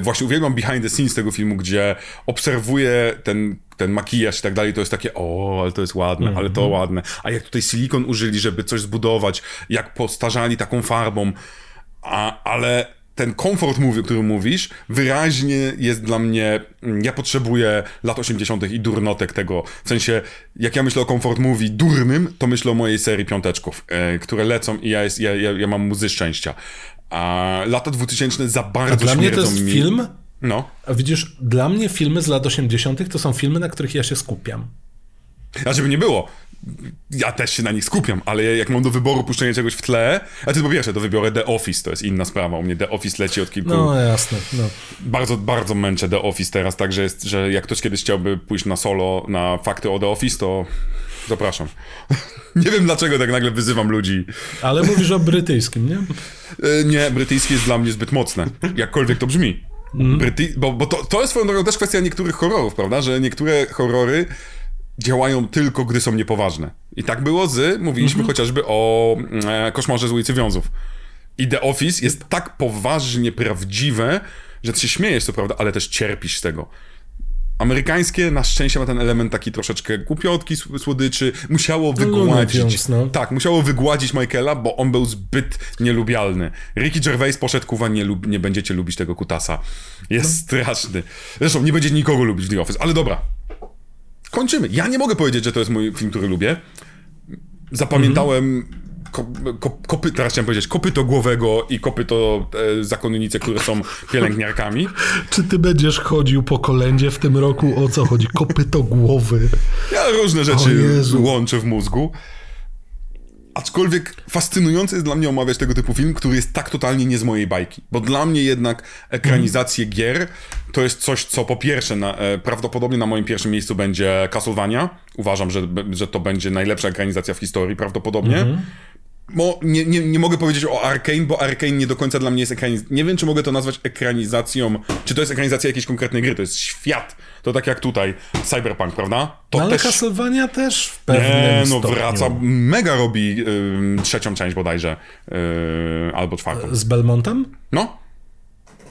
właśnie uwielbiam behind the scenes tego filmu, gdzie obserwuję ten, ten makijaż i tak dalej, to jest takie, o, ale to jest ładne, mm-hmm. ale to ładne. A jak tutaj silikon użyli, żeby coś zbudować, jak postarzali taką farbą, a, ale ten komfort movie, o którym mówisz, wyraźnie jest dla mnie, ja potrzebuję lat osiemdziesiątych i durnotek tego, w sensie, jak ja myślę o komfort movie durnym, to myślę o mojej serii piąteczków, y, które lecą i ja, jest, ja, ja, ja mam łzy szczęścia. A lata dwutysięczne za bardzo śmierdzą mi. Dla mnie to jest mi... film? No. A widzisz, dla mnie filmy z lat osiemdziesiątych to są filmy, na których ja się skupiam. A żeby nie było, ja też się na nich skupiam, ale jak mam do wyboru puszczenia czegoś w tle, a ty po pierwsze, to wybiorę The Office, to jest inna sprawa. U mnie The Office leci od kilku... No jasne. No. Bardzo, bardzo męczę The Office teraz, tak, że, jest, że jak ktoś kiedyś chciałby pójść na solo, na fakty o The Office, to... Zapraszam. Nie wiem, dlaczego tak nagle wyzywam ludzi. Ale mówisz o brytyjskim, nie? Nie, brytyjski jest dla mnie zbyt mocne. Jakkolwiek to brzmi. Mm. Bryty... Bo, bo to, to jest swoją drogą też kwestia niektórych horrorów, prawda? Że niektóre horrory działają tylko, gdy są niepoważne. I tak było z... Mówiliśmy mm-hmm. chociażby o e, Koszmarze z ulicy Wiązów. I The Office jest tak poważnie prawdziwe, że ty się śmiejesz, co prawda, ale też cierpisz z tego. Amerykańskie na szczęście ma ten element taki troszeczkę głupiotki, słodyczy. Musiało wygładzić... No, no, no. Tak, musiało wygładzić Michaela, bo on był zbyt nielubialny. Ricky Gervais poszedł, kuwa, nie, lub, nie będziecie lubić tego kutasa. Jest no. straszny. Zresztą nie będziecie nikogo lubić w The Office, ale dobra. Kończymy. Ja nie mogę powiedzieć, że to jest mój film, który lubię. Zapamiętałem... Mm-hmm. Ko, ko, kopy, teraz chciałem powiedzieć, kopyto głowego i kopyto e, zakonnice, które są pielęgniarkami. Czy ty będziesz chodził po kolędzie w tym roku? O co chodzi? Kopyto głowy. Ja różne rzeczy łączę w mózgu. Aczkolwiek fascynujące jest dla mnie omawiać tego typu film, który jest tak totalnie nie z mojej bajki. Bo dla mnie jednak ekranizacje mm. gier to jest coś, co po pierwsze, na, e, prawdopodobnie na moim pierwszym miejscu będzie Castlevania. Uważam, że, że to będzie najlepsza ekranizacja w historii prawdopodobnie. Mm. Bo nie, nie, nie mogę powiedzieć o Arkane, bo Arkane nie do końca dla mnie jest ekranizacją. Nie wiem, czy mogę to nazwać ekranizacją, czy to jest ekranizacja jakiejś konkretnej gry, to jest świat. To tak jak tutaj Cyberpunk, prawda? To no ale też... Castlevania też w pewnym nie, no stopniu. Wraca, mega robi yy, trzecią część bodajże, yy, albo czwartą. Z Belmontem? No.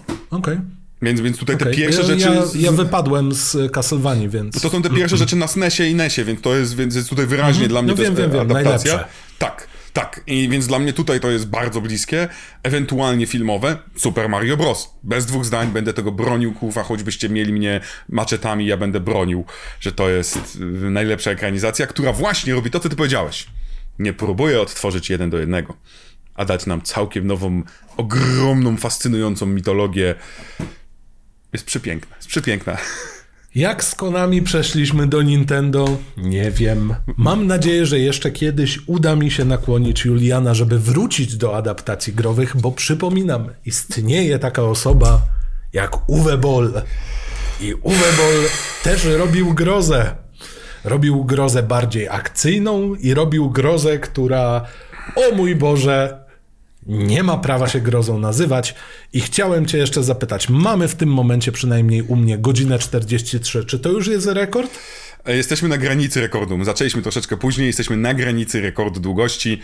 Okej. Okay. Więc, więc tutaj okay. te pierwsze ja, rzeczy... Ja, ja wypadłem z Castlevanii, więc... To są te pierwsze mm-hmm. rzeczy na SNESie i NESie, więc to jest, więc jest tutaj wyraźnie mm-hmm. dla mnie no to wiem, jest wiem, adaptacja. Najlepsze. Tak. Tak, i więc dla mnie tutaj to jest bardzo bliskie, ewentualnie filmowe, Super Mario Bros. Bez dwóch zdań będę tego bronił, kurwa, choćbyście mieli mnie maczetami, ja będę bronił, że to jest najlepsza ekranizacja, która właśnie robi to, co ty powiedziałeś. Nie próbuje odtworzyć jeden do jednego, a dać nam całkiem nową, ogromną, fascynującą mitologię. Jest przepiękna, jest przepiękna. Jak z Konami przeszliśmy do Nintendo? Nie wiem. Mam nadzieję, że jeszcze kiedyś uda mi się nakłonić Juliana, żeby wrócić do adaptacji growych, bo przypominam, istnieje taka osoba jak Uwe Boll. I Uwe Boll też robił grozę. Robił grozę bardziej akcyjną i robił grozę, która, o mój Boże, nie ma prawa się grozą nazywać. I chciałem cię jeszcze zapytać, mamy w tym momencie przynajmniej u mnie godzinę czterdzieści trzy, czy to już jest rekord? Jesteśmy na granicy rekordu, zaczęliśmy troszeczkę później, jesteśmy na granicy rekordu długości,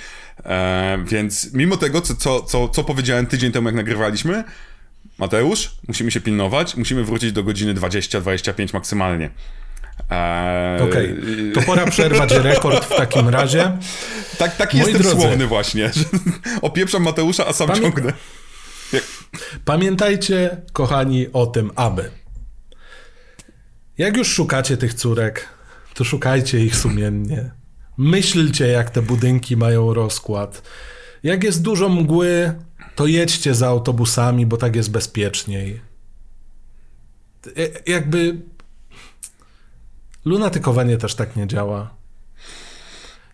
eee, więc mimo tego, co, co, co powiedziałem tydzień temu, jak nagrywaliśmy, Mateusz, musimy się pilnować, musimy wrócić do godziny dwadzieścia do dwudziestu pięciu maksymalnie. Eee... Okej, okay. To pora przerwać rekord w takim razie. Tak, taki moi jestem drodzy, słowny właśnie. Opieprzam Mateusza, a sam pamię... ciągnę. Pamiętajcie, kochani, o tym, aby jak już szukacie tych córek, to szukajcie ich sumiennie. Myślcie, jak te budynki mają rozkład. Jak jest dużo mgły, to jedźcie za autobusami, bo tak jest bezpieczniej. Jakby... Lunatykowanie też tak nie działa.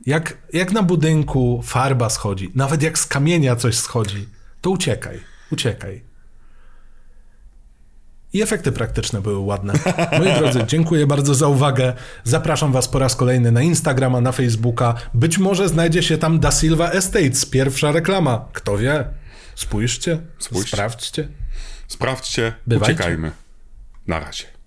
Jak, jak na budynku farba schodzi, nawet jak z kamienia coś schodzi, to uciekaj, uciekaj. I efekty praktyczne były ładne. Moi drodzy, dziękuję bardzo za uwagę. Zapraszam was po raz kolejny na Instagrama, na Facebooka. Być może znajdzie się tam Da Silva Estates, pierwsza reklama. Kto wie? Spójrzcie, Spójrzcie. sprawdźcie. Sprawdźcie, Bywajcie. Uciekajmy. Na razie.